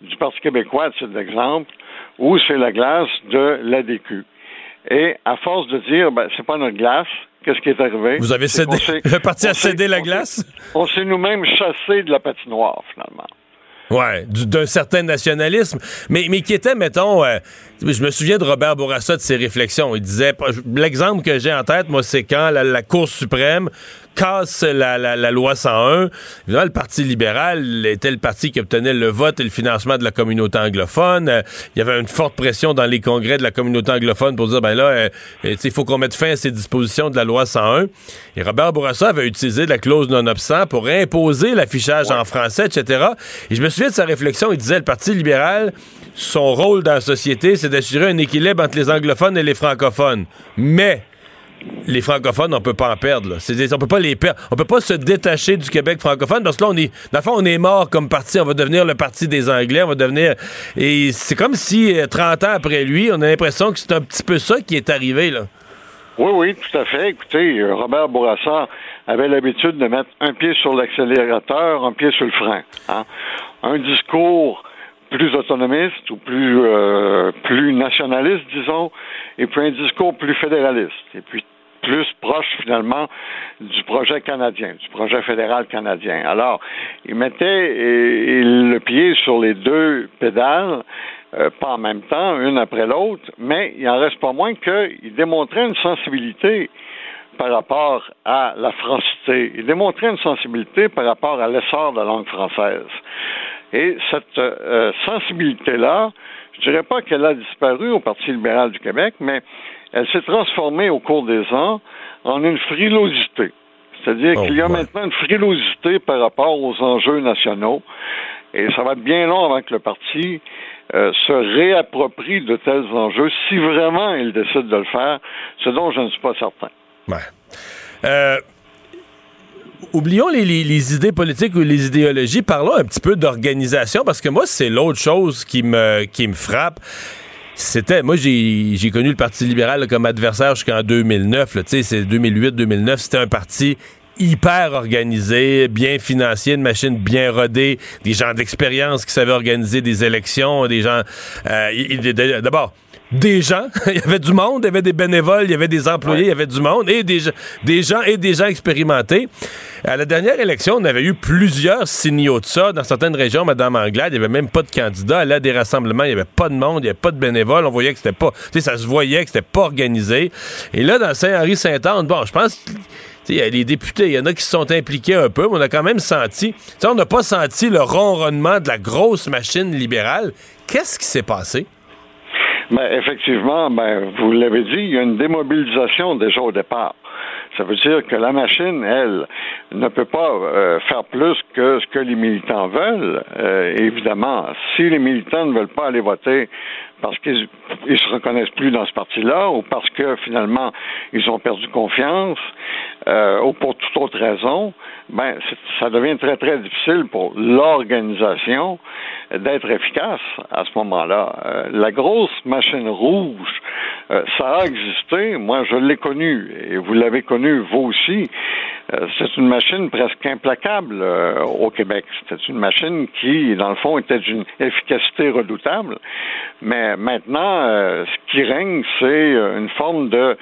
du Parti québécois, à titre d'exemple, ou c'est la glace de l'A D Q. Et à force de dire, ben, c'est pas notre glace, qu'est-ce qui est arrivé? Vous avez cédé, le parti a cédé la glace? On s'est nous-mêmes chassés de la patinoire, finalement. Ouais, du, d'un certain nationalisme, mais mais qui était, mettons, euh, je me souviens de Robert Bourassa, de ses réflexions. Il disait, l'exemple que j'ai en tête, moi, c'est quand la, la Cour suprême casse la, la, la loi cent un. Évidemment, le Parti libéral était le parti qui obtenait le vote et le financement de la communauté anglophone. Euh, il y avait une forte pression dans les congrès de la communauté anglophone pour dire, ben là, euh, euh, il faut qu'on mette fin à ces dispositions de la loi cent un. Et Robert Bourassa avait utilisé la clause non-obstant pour imposer l'affichage ouais. en français, et cetera. Et je me souviens de sa réflexion, il disait, le Parti libéral, son rôle dans la société, c'est d'assurer un équilibre entre les anglophones et les francophones. Mais les francophones, on peut pas en perdre. Là. C'est, on peut pas les perdre. On peut pas se détacher du Québec francophone, parce que là, on est, dans le fond, on est mort comme parti. On va devenir le parti des Anglais. On va devenir. Et c'est comme si, trente ans après lui, on a l'impression que c'est un petit peu ça qui est arrivé, là. Oui, oui, tout à fait. Écoutez, Robert Bourassa avait l'habitude de mettre un pied sur l'accélérateur, un pied sur le frein. Hein? Un discours plus autonomiste ou plus, euh, plus nationaliste, disons, et puis un discours plus fédéraliste, et puis plus proche, finalement, du projet canadien, du projet fédéral canadien. Alors, il mettait et, et le pied sur les deux pédales, Euh, pas en même temps, une après l'autre, mais il en reste pas moins qu'il démontrait une sensibilité par rapport à la francité. Il démontrait une sensibilité par rapport à l'essor de la langue française. Et cette euh, sensibilité-là, je dirais pas qu'elle a disparu au Parti libéral du Québec, mais elle s'est transformée au cours des ans en une frilosité. C'est-à-dire oh, qu'il y a ouais. maintenant une frilosité par rapport aux enjeux nationaux. Et ça va être bien long avant que le parti euh, se réapproprie de tels enjeux, si vraiment il décide de le faire, ce dont je ne suis pas certain. Ouais. Euh, oublions les, les, les idées politiques ou les idéologies. Parlons un petit peu d'organisation, parce que moi, c'est l'autre chose qui me, qui me frappe. C'était, moi, j'ai, j'ai connu le Parti libéral là, comme adversaire jusqu'en deux mille neuf. Là, t'sais, c'est deux mille huit deux mille neuf, c'était un parti hyper organisé, bien financier, une machine bien rodée, des gens d'expérience qui savaient organiser des élections, des gens... Euh, y, y, d'abord... des gens, il y avait du monde, il y avait des bénévoles, il y avait des employés, il y avait du monde et des, des gens et des gens expérimentés. À la dernière élection, on avait eu plusieurs signaux de ça. Dans certaines régions, Mme Anglade, il n'y avait même pas de candidats. Là, des rassemblements, il n'y avait pas de monde, il n'y avait pas de bénévoles. On voyait que c'était pas, tu sais, ça se voyait que c'était pas organisé. Et là, dans Saint-Henri–Sainte-Anne, bon, je pense... Il y a les députés, il y en a qui se sont impliqués un peu, mais on a quand même senti... On n'a pas senti le ronronnement de la grosse machine libérale. Qu'est-ce qui s'est passé? Ben, effectivement, ben, vous l'avez dit, il y a une démobilisation déjà au départ. Ça veut dire que la machine, elle, ne peut pas euh, faire plus que ce que les militants veulent. Euh, évidemment, si les militants ne veulent pas aller voter parce qu'ils ils se reconnaissent plus dans ce parti-là ou parce que, finalement, ils ont perdu confiance euh, ou pour toute autre raison, ben ça devient très, très difficile pour l'organisation d'être efficace à ce moment-là. Euh, la grosse machine rouge, euh, ça a existé. Moi, je l'ai connue et vous l'avez connue, vous aussi. Euh, c'est une machine presque implacable euh, au Québec. C'est une machine qui, dans le fond, était d'une efficacité redoutable. Mais maintenant, euh, ce qui règne, c'est une forme de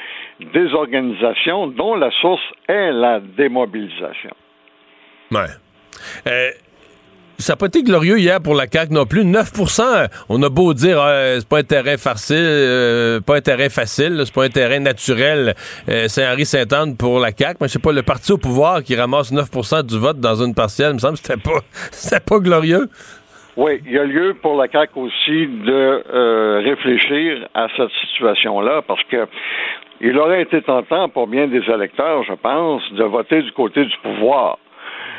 désorganisation dont la source est la démobilisation. Ouais. Euh... Ça n'a pas été glorieux hier pour la C A Q non plus. neuf pour cent, on a beau dire euh, c'est pas un terrain facile, euh, pas un terrain facile, c'est pas un terrain naturel, euh, Saint-Henri–Sainte-Anne pour la C A Q, mais je sais pas, le parti au pouvoir qui ramasse neuf pour cent du vote dans une partielle, il me semble que c'était pas, c'était pas glorieux. Oui, il y a lieu pour la C A Q aussi de euh, réfléchir à cette situation-là, parce que il aurait été tentant pour bien des électeurs, je pense, de voter du côté du pouvoir.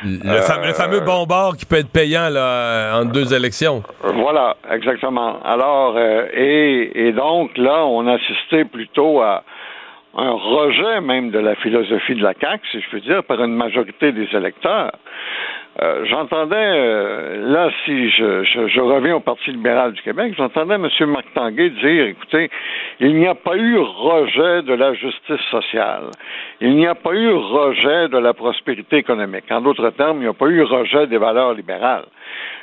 Le, euh, fameux, le fameux bon bord qui peut être payant là, entre deux élections. Voilà, exactement. Alors, euh, et, et donc, là, on assistait plutôt à un rejet même de la philosophie de la C A Q, si je peux dire, par une majorité des électeurs. Euh, j'entendais, euh, là, si je, je, je reviens au Parti libéral du Québec, j'entendais M. Marc Tanguay dire, écoutez, il n'y a pas eu rejet de la justice sociale. Il n'y a pas eu rejet de la prospérité économique. En d'autres termes, il n'y a pas eu rejet des valeurs libérales.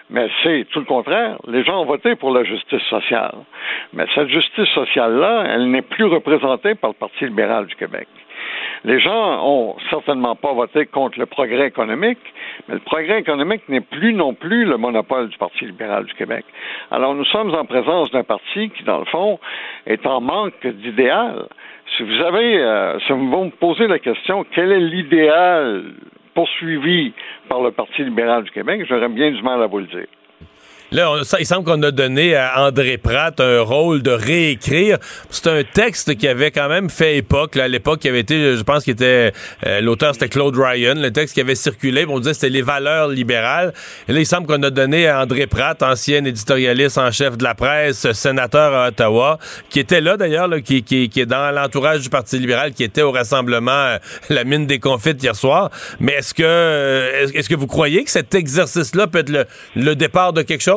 Mais c'est tout le contraire. Les gens ont voté pour la justice sociale. Mais cette justice sociale-là, elle n'est plus représentée par le Parti libéral du Québec. Les gens ont certainement pas voté contre le progrès économique, mais le progrès économique n'est plus non plus le monopole du Parti libéral du Québec. Alors, nous sommes en présence d'un parti qui, dans le fond, est en manque d'idéal. Si vous avez, euh, si vous me posez la question, quel est l'idéal poursuivi par le Parti libéral du Québec, j'aurais bien du mal à vous le dire. Là, on, ça, il semble qu'on a donné à André Pratt un rôle de réécrire. C'est un texte qui avait quand même fait époque. Là, à l'époque, il avait été, je pense qu'il était, euh, l'auteur, c'était Claude Ryan, le texte qui avait circulé. On disait que c'était les valeurs libérales. Et là, il semble qu'on a donné à André Pratt, ancien éditorialiste en chef de la presse, sénateur à Ottawa, qui était là d'ailleurs, là, qui, qui, qui est dans l'entourage du Parti libéral, qui était au rassemblement euh, la mine des confites hier soir. Mais est-ce que, euh, est-ce que vous croyez que cet exercice-là peut être le, le départ de quelque chose?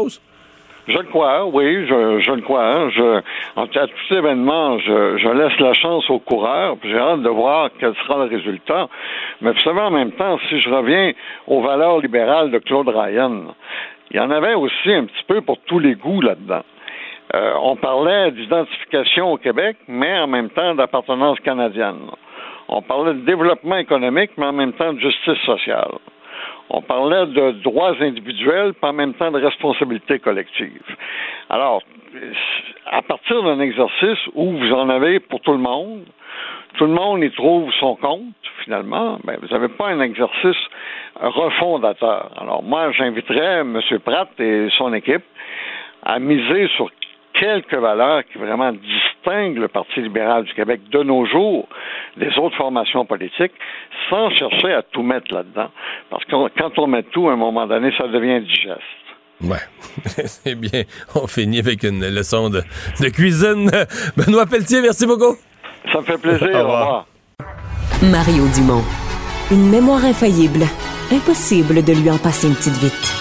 Je le crois, oui, je, je le crois. Je, en tout cas, à tout événement, je, je laisse la chance aux coureurs, puis j'ai hâte de voir quel sera le résultat. Mais vous savez, en même temps, si je reviens aux valeurs libérales de Claude Ryan, il y en avait aussi un petit peu pour tous les goûts là-dedans. Euh, on parlait d'identification au Québec, mais en même temps d'appartenance canadienne. On parlait de développement économique, mais en même temps de justice sociale. On parlait de droits individuels, mais en même temps de responsabilité collective. Alors, à partir d'un exercice où vous en avez pour tout le monde, tout le monde y trouve son compte, finalement, ben, vous n'avez pas un exercice refondateur. Alors, moi, j'inviterais M. Pratt et son équipe à miser sur quelques valeurs qui vraiment distinguent le Parti libéral du Québec de nos jours des autres formations politiques, sans chercher à tout mettre là-dedans. Parce que quand on met tout, à un moment donné, ça devient indigeste. Ouais. C'est bien. On finit avec une leçon de, de cuisine. Benoît Pelletier, merci beaucoup. Ça me fait plaisir. Au revoir. Au revoir. Mario Dumont. Une mémoire infaillible. Impossible de lui en passer une petite vite.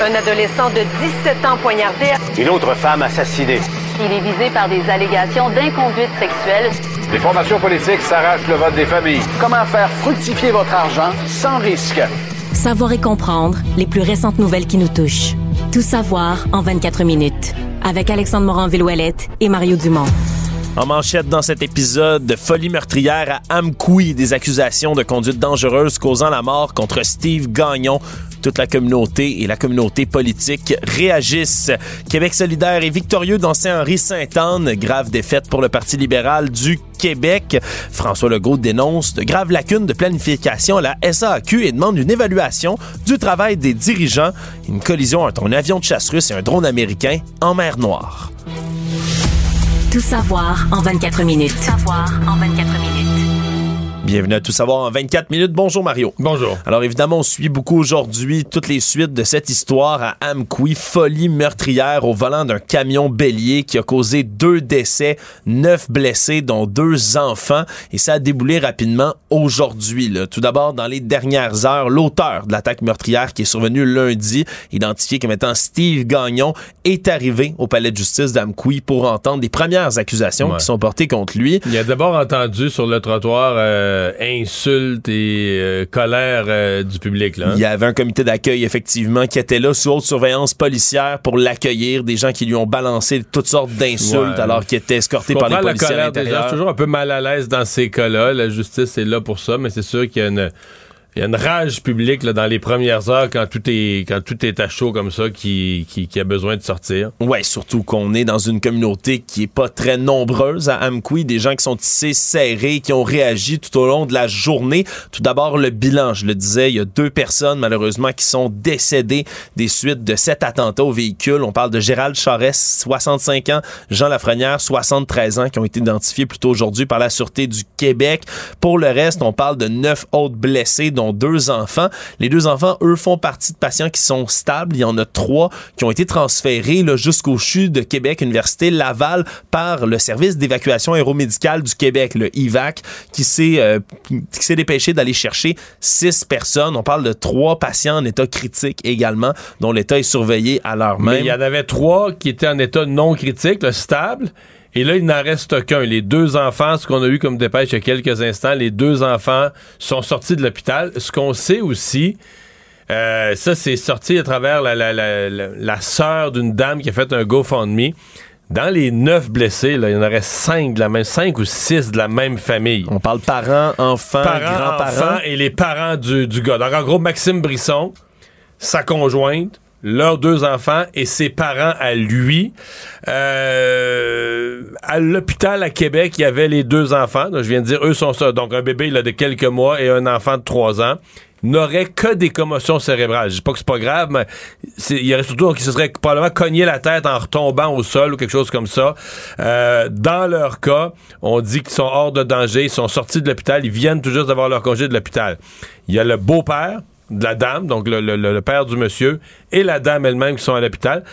Un adolescent de dix-sept ans poignardé. Une autre femme assassinée. Il est visé par des allégations d'inconduite sexuelle. Les formations politiques s'arrachent le vote des familles. Comment faire fructifier votre argent sans risque? Savoir et comprendre les plus récentes nouvelles qui nous touchent. Tout savoir en vingt-quatre minutes. Avec Alexandre Morin-Ville-Ouellet et Mario Dumont. En manchette dans cet épisode de folie meurtrière à Amqui, des accusations de conduite dangereuse causant la mort contre Steve Gagnon. Toute la communauté et la communauté politique réagissent. Québec solidaire est victorieux dans Saint-Henri–Sainte-Anne. Grave défaite pour le Parti libéral du Québec. François Legault dénonce de graves lacunes de planification à la S A A Q et demande une évaluation du travail des dirigeants. Une collision entre un avion de chasse russe et un drone américain en mer Noire. Tout savoir en vingt-quatre minutes. Tout savoir en vingt-quatre minutes. Bienvenue à Tout savoir en vingt-quatre minutes. Bonjour Mario. Bonjour. Alors évidemment, on suit beaucoup aujourd'hui toutes les suites de cette histoire à Amqui, folie meurtrière au volant d'un camion bélier qui a causé deux décès, neuf blessés, dont deux enfants. Et ça a déboulé rapidement aujourd'hui. Là. Tout d'abord, dans les dernières heures, l'auteur de l'attaque meurtrière qui est survenue lundi, identifié comme étant Steve Gagnon, est arrivé au palais de justice d'Amqui pour entendre les premières accusations ouais. qui sont portées contre lui. Il a d'abord entendu sur le trottoir... Euh... insultes et euh, colère euh, du public. Là, hein? Il y avait un comité d'accueil, effectivement, qui était là sous haute surveillance policière pour l'accueillir, des gens qui lui ont balancé toutes sortes d'insultes ouais. alors qu'il était escorté par les policiers à l'intérieur. Je suis toujours un peu mal à l'aise dans ces cas-là. La justice est là pour ça, mais c'est sûr qu'il y a une... Il y a une rage publique là, dans les premières heures quand tout est quand tout est à chaud comme ça qui, qui, qui a besoin de sortir. Ouais, surtout qu'on est dans une communauté qui est pas très nombreuse à Amqui, des gens qui sont ici serrés, qui ont réagi tout au long de la journée. Tout d'abord, le bilan, je le disais, il y a deux personnes malheureusement qui sont décédées des suites de cet attentat au véhicule. On parle de Gérald Charest, soixante-cinq ans, Jean Lafrenière, soixante-treize ans, qui ont été identifiés plus tôt aujourd'hui par la Sûreté du Québec. Pour le reste, on parle de neuf autres blessés, dont deux enfants. Les deux enfants, eux, font partie de patients qui sont stables. Il y en a trois qui ont été transférés là, jusqu'au C H U de Québec, Université Laval, par le service d'évacuation aéromédicale du Québec, le I V A C, qui s'est, euh, qui s'est dépêché d'aller chercher six personnes. On parle de trois patients en état critique également, dont l'état est surveillé à l'heure même. Mais il y en avait trois qui étaient en état non critique, là, stable. Et là, il n'en reste qu'un. Les deux enfants, ce qu'on a eu comme dépêche il y a quelques instants, les deux enfants sont sortis de l'hôpital. Ce qu'on sait aussi, euh, ça c'est sorti à travers la, la, la, la, la sœur d'une dame qui a fait un GoFundMe. Dans les neuf blessés, là, il y en aurait cinq de la même, cinq ou six de la même famille. On parle parents, enfants, parents, grands-parents. Enfants et les parents du, du gars. Donc en gros, Maxime Brisson, sa conjointe, leurs deux enfants et ses parents à lui. Euh, à l'hôpital à Québec, il y avait les deux enfants. Donc, je viens de dire, eux sont ça. Donc, un bébé là, de quelques mois et un enfant de trois ans n'aurait que des commotions cérébrales. Je dis pas que c'est pas grave, mais c'est, il y aurait surtout qui se serait probablement cogné la tête en retombant au sol ou quelque chose comme ça. Euh, dans leur cas, on dit qu'ils sont hors de danger. Ils sont sortis de l'hôpital. Ils viennent tout juste d'avoir leur congé de l'hôpital. Il y a le beau-père de la dame, donc le, le, le père du monsieur, et la dame elle-même qui sont à l'hôpital.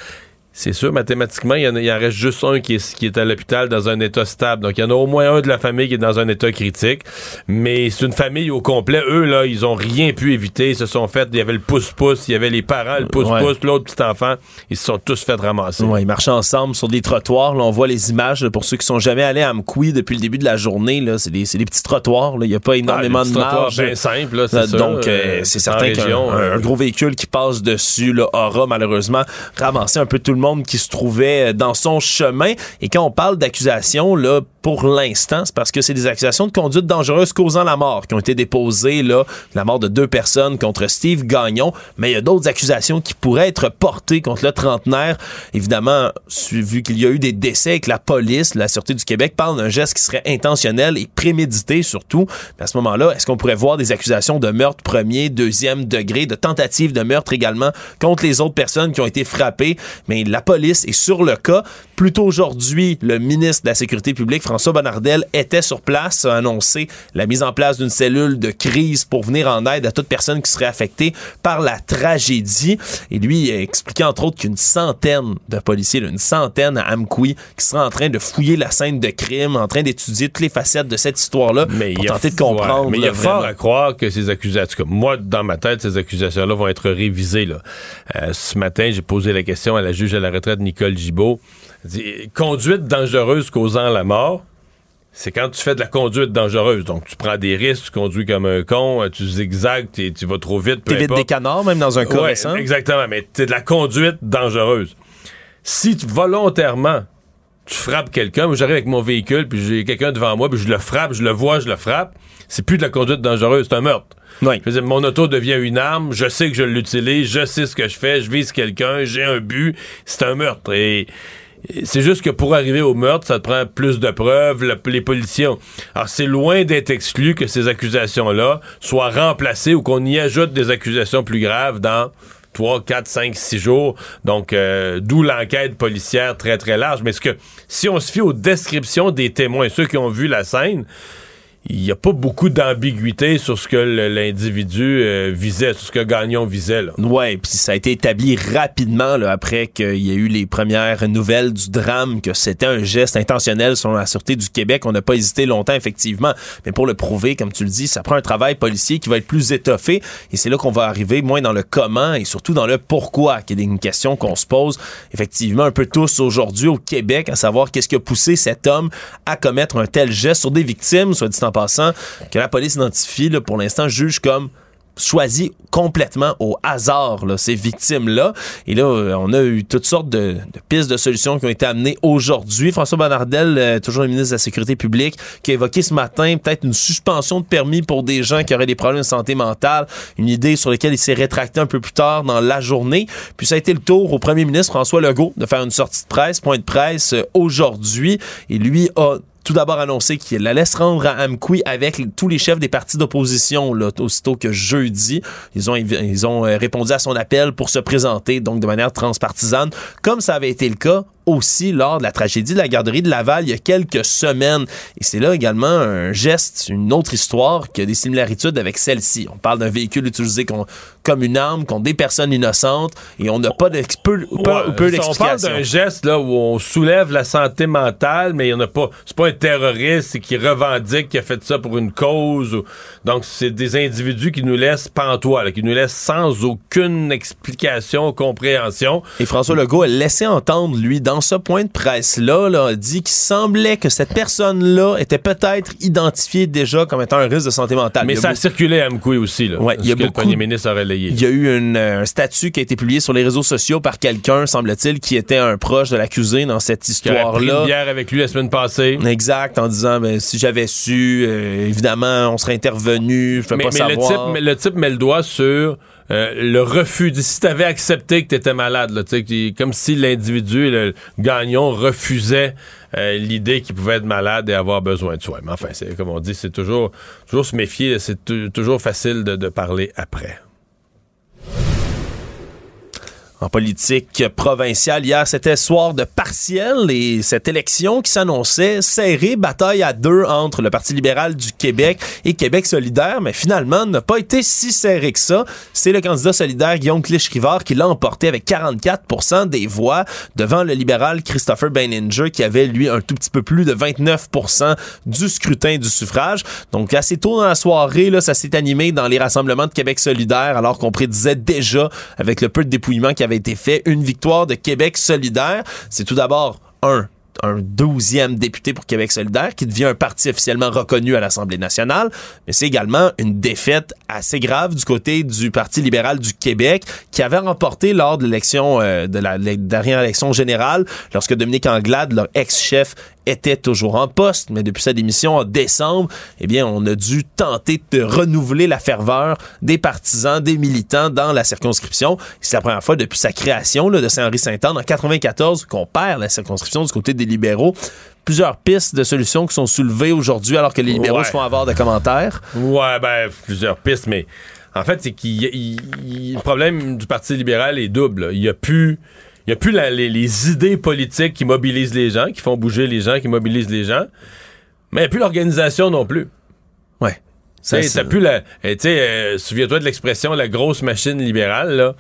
C'est sûr, mathématiquement, il y en, il en reste juste un qui est, qui est à l'hôpital dans un état stable. Donc, il y en a au moins un de la famille qui est dans un état critique. Mais c'est une famille au complet. Eux, là, ils ont rien pu éviter. Ils se sont fait... Il y avait le pouce-pouce, il y avait les parents, le pouce-pouce, ouais. l'autre petit enfant. Ils se sont tous fait ramasser. Ouais, ils marchaient ensemble sur des trottoirs. Là, on voit les images. Là, pour ceux qui sont jamais allés à Amqui depuis le début de la journée, là, c'est des, c'est des petits trottoirs. Il n'y a pas énormément ah, de marge. Bien simple, là, c'est là, ça. Donc, euh, c'est certain région, qu'un euh, un gros véhicule qui passe dessus là, aura malheureusement ramassé un peu tout le monde. monde qui se trouvait dans son chemin. Et quand on parle d'accusations, là, pour l'instant, c'est parce que c'est des accusations de conduite dangereuse causant la mort qui ont été déposées, là, la mort de deux personnes contre Steve Gagnon, mais il y a d'autres accusations qui pourraient être portées contre le trentenaire. Évidemment, vu qu'il y a eu des décès et que la police, la Sûreté du Québec, parle d'un geste qui serait intentionnel et prémédité surtout. Mais à ce moment-là, est-ce qu'on pourrait voir des accusations de meurtre premier, deuxième degré, de tentative de meurtre également contre les autres personnes qui ont été frappées? Mais la police est sur le cas. Plus tôt aujourd'hui, le ministre de la Sécurité publique, François Bonnardel, était sur place, a annoncé la mise en place d'une cellule de crise pour venir en aide à toute personne qui serait affectée par la tragédie. Et lui a expliqué, entre autres, qu'une centaine de policiers, une centaine à Amqui, qui seraient en train de fouiller la scène de crime, en train d'étudier toutes les facettes de cette histoire-là mais pour tenter f... de comprendre. Ouais, mais il y a fort à croire que ces accusations, en tout cas, moi, dans ma tête, ces accusations-là vont être révisées. Là. Euh, ce matin, j'ai posé la question à la juge à la retraite, Nicole Gibault. Elle dit, conduite dangereuse causant la mort, c'est quand tu fais de la conduite dangereuse. Donc, tu prends des risques, tu conduis comme un con, tu zigzags, tu vas trop vite, peu importe. T'évites des canards, même dans un cas ouais, récent. Exactement, mais c'est de la conduite dangereuse. Si tu, volontairement, tu frappes quelqu'un, moi j'arrive avec mon véhicule, puis j'ai quelqu'un devant moi, puis je le frappe, je le vois, je le frappe, c'est plus de la conduite dangereuse, c'est un meurtre. Oui. Je veux dire, mon auto devient une arme, je sais que je l'utilise, je sais ce que je fais, je vise quelqu'un, j'ai un but, c'est un meurtre. Et c'est juste que pour arriver au meurtre, ça te prend plus de preuves, le, les policiers ont... Alors c'est loin d'être exclu que ces accusations-là soient remplacées ou qu'on y ajoute des accusations plus graves dans trois, quatre, cinq, six jours. Donc, euh, d'où l'enquête policière très, très large. Mais ce que, si on se fie aux descriptions des témoins, ceux qui ont vu la scène, il n'y a pas beaucoup d'ambiguïté sur ce que le, l'individu euh, visait, sur ce que Gagnon visait. Là. Ouais, puis ça a été établi rapidement là, après qu'il y a eu les premières nouvelles du drame, que c'était un geste intentionnel selon la Sûreté du Québec. On n'a pas hésité longtemps, effectivement. Mais pour le prouver, comme tu le dis, ça prend un travail policier qui va être plus étoffé. Et c'est là qu'on va arriver moins dans le comment et surtout dans le pourquoi, qui est une question qu'on se pose effectivement un peu tous aujourd'hui au Québec, à savoir qu'est-ce qui a poussé cet homme à commettre un tel geste sur des victimes, soit dit en passant, que la police identifie, là, pour l'instant, juge comme choisi complètement au hasard, là, ces victimes-là. Et là, on a eu toutes sortes de, de pistes de solutions qui ont été amenées aujourd'hui. François Bonnardel, euh, toujours le ministre de la Sécurité publique, qui a évoqué ce matin peut-être une suspension de permis pour des gens qui auraient des problèmes de santé mentale, une idée sur laquelle il s'est rétracté un peu plus tard dans la journée. Puis ça a été le tour au premier ministre François Legault de faire une sortie de presse, point de presse, euh, aujourd'hui. Et lui a tout d'abord annoncé qu'il allait se rendre à Amqui avec tous les chefs des partis d'opposition, là, aussitôt que jeudi. Ils ont, ils ont répondu à son appel pour se présenter, donc de manière transpartisane, comme ça avait été le cas aussi lors de la tragédie de la garderie de Laval il y a quelques semaines. Et c'est là également un geste, une autre histoire qui a des similarités avec celle-ci. On parle d'un véhicule utilisé qu'on, comme une arme contre des personnes innocentes et on n'a pas d'ex- peu, peu, ouais, peu d'explication. On parle d'un geste là, où on soulève la santé mentale, mais il n'y en a pas. C'est pas un terroriste qui revendique qu'il a fait ça pour une cause. Ou... Donc, c'est des individus qui nous laissent pantois, là, qui nous laissent sans aucune explication, compréhension. Et François Legault a laissé entendre, lui, dans Dans ce point de presse-là, là, a dit qu'il semblait que cette personne-là était peut-être identifiée déjà comme étant un risque de santé mentale. Mais ça beaucoup... a circulé à Amqui aussi, là. Ouais, il y a beaucoup... le premier ministre a relayé. Il y a eu une, un statut qui a été publié sur les réseaux sociaux par quelqu'un, semble-t-il, qui était un proche de l'accusé dans cette histoire-là. Qui a pris une bière avec lui la semaine passée. Exact, en disant, ben, si j'avais su, euh, évidemment, on serait intervenu, je peux mais, pas mais savoir. Le type, mais le type met le doigt sur... Euh, le refus, si t'avais accepté que t'étais malade, là, comme si l'individu, le Gagnon, refusait euh, l'idée qu'il pouvait être malade et avoir besoin de soins. Mais enfin, c'est, comme on dit, c'est toujours, toujours se méfier, c'est t- toujours facile de, de parler après. En politique provinciale, hier, c'était soir de partiel et cette élection qui s'annonçait serrée, bataille à deux entre le Parti libéral du Québec et Québec solidaire, mais finalement, n'a pas été si serré que ça. C'est le candidat solidaire Guillaume Cliche-Rivard qui l'a emporté avec quarante-quatre pour cent des voix devant le libéral Christopher Benninger qui avait, lui, un tout petit peu plus de vingt-neuf pour cent du scrutin du suffrage. Donc, assez tôt dans la soirée, là, ça s'est animé dans les rassemblements de Québec solidaire alors qu'on prédisait déjà, avec le peu de dépouillement qu'il y avait été fait, une victoire de Québec solidaire. C'est tout d'abord un un douzième député pour Québec solidaire qui devient un parti officiellement reconnu à l'Assemblée nationale, mais c'est également une défaite assez grave du côté du Parti libéral du Québec qui avait remporté lors de l'élection euh, de la, la dernière élection générale lorsque Dominique Anglade, leur ex-chef, était toujours en poste, mais depuis sa démission en décembre, eh bien, on a dû tenter de renouveler la ferveur des partisans, des militants dans la circonscription. C'est la première fois depuis sa création là, de Saint-Henri–Sainte-Anne en dix-neuf cent quatre-vingt-quatorze qu'on perd la circonscription du côté des libéraux. Plusieurs pistes de solutions qui sont soulevées aujourd'hui alors que les libéraux ouais. se font avoir de commentaires. Ouais, ben, plusieurs pistes, mais en fait, c'est qu'il y a, il, il, le problème du Parti libéral est double. Il n'y a plus Il n'y a plus la, les, les idées politiques qui mobilisent les gens, qui font bouger les gens, qui mobilisent les gens. Mais il n'y a plus l'organisation non plus. Ouais. Ça, t'sais, t'as plus la... Tu sais, euh, souviens-toi de l'expression « la grosse machine libérale », là.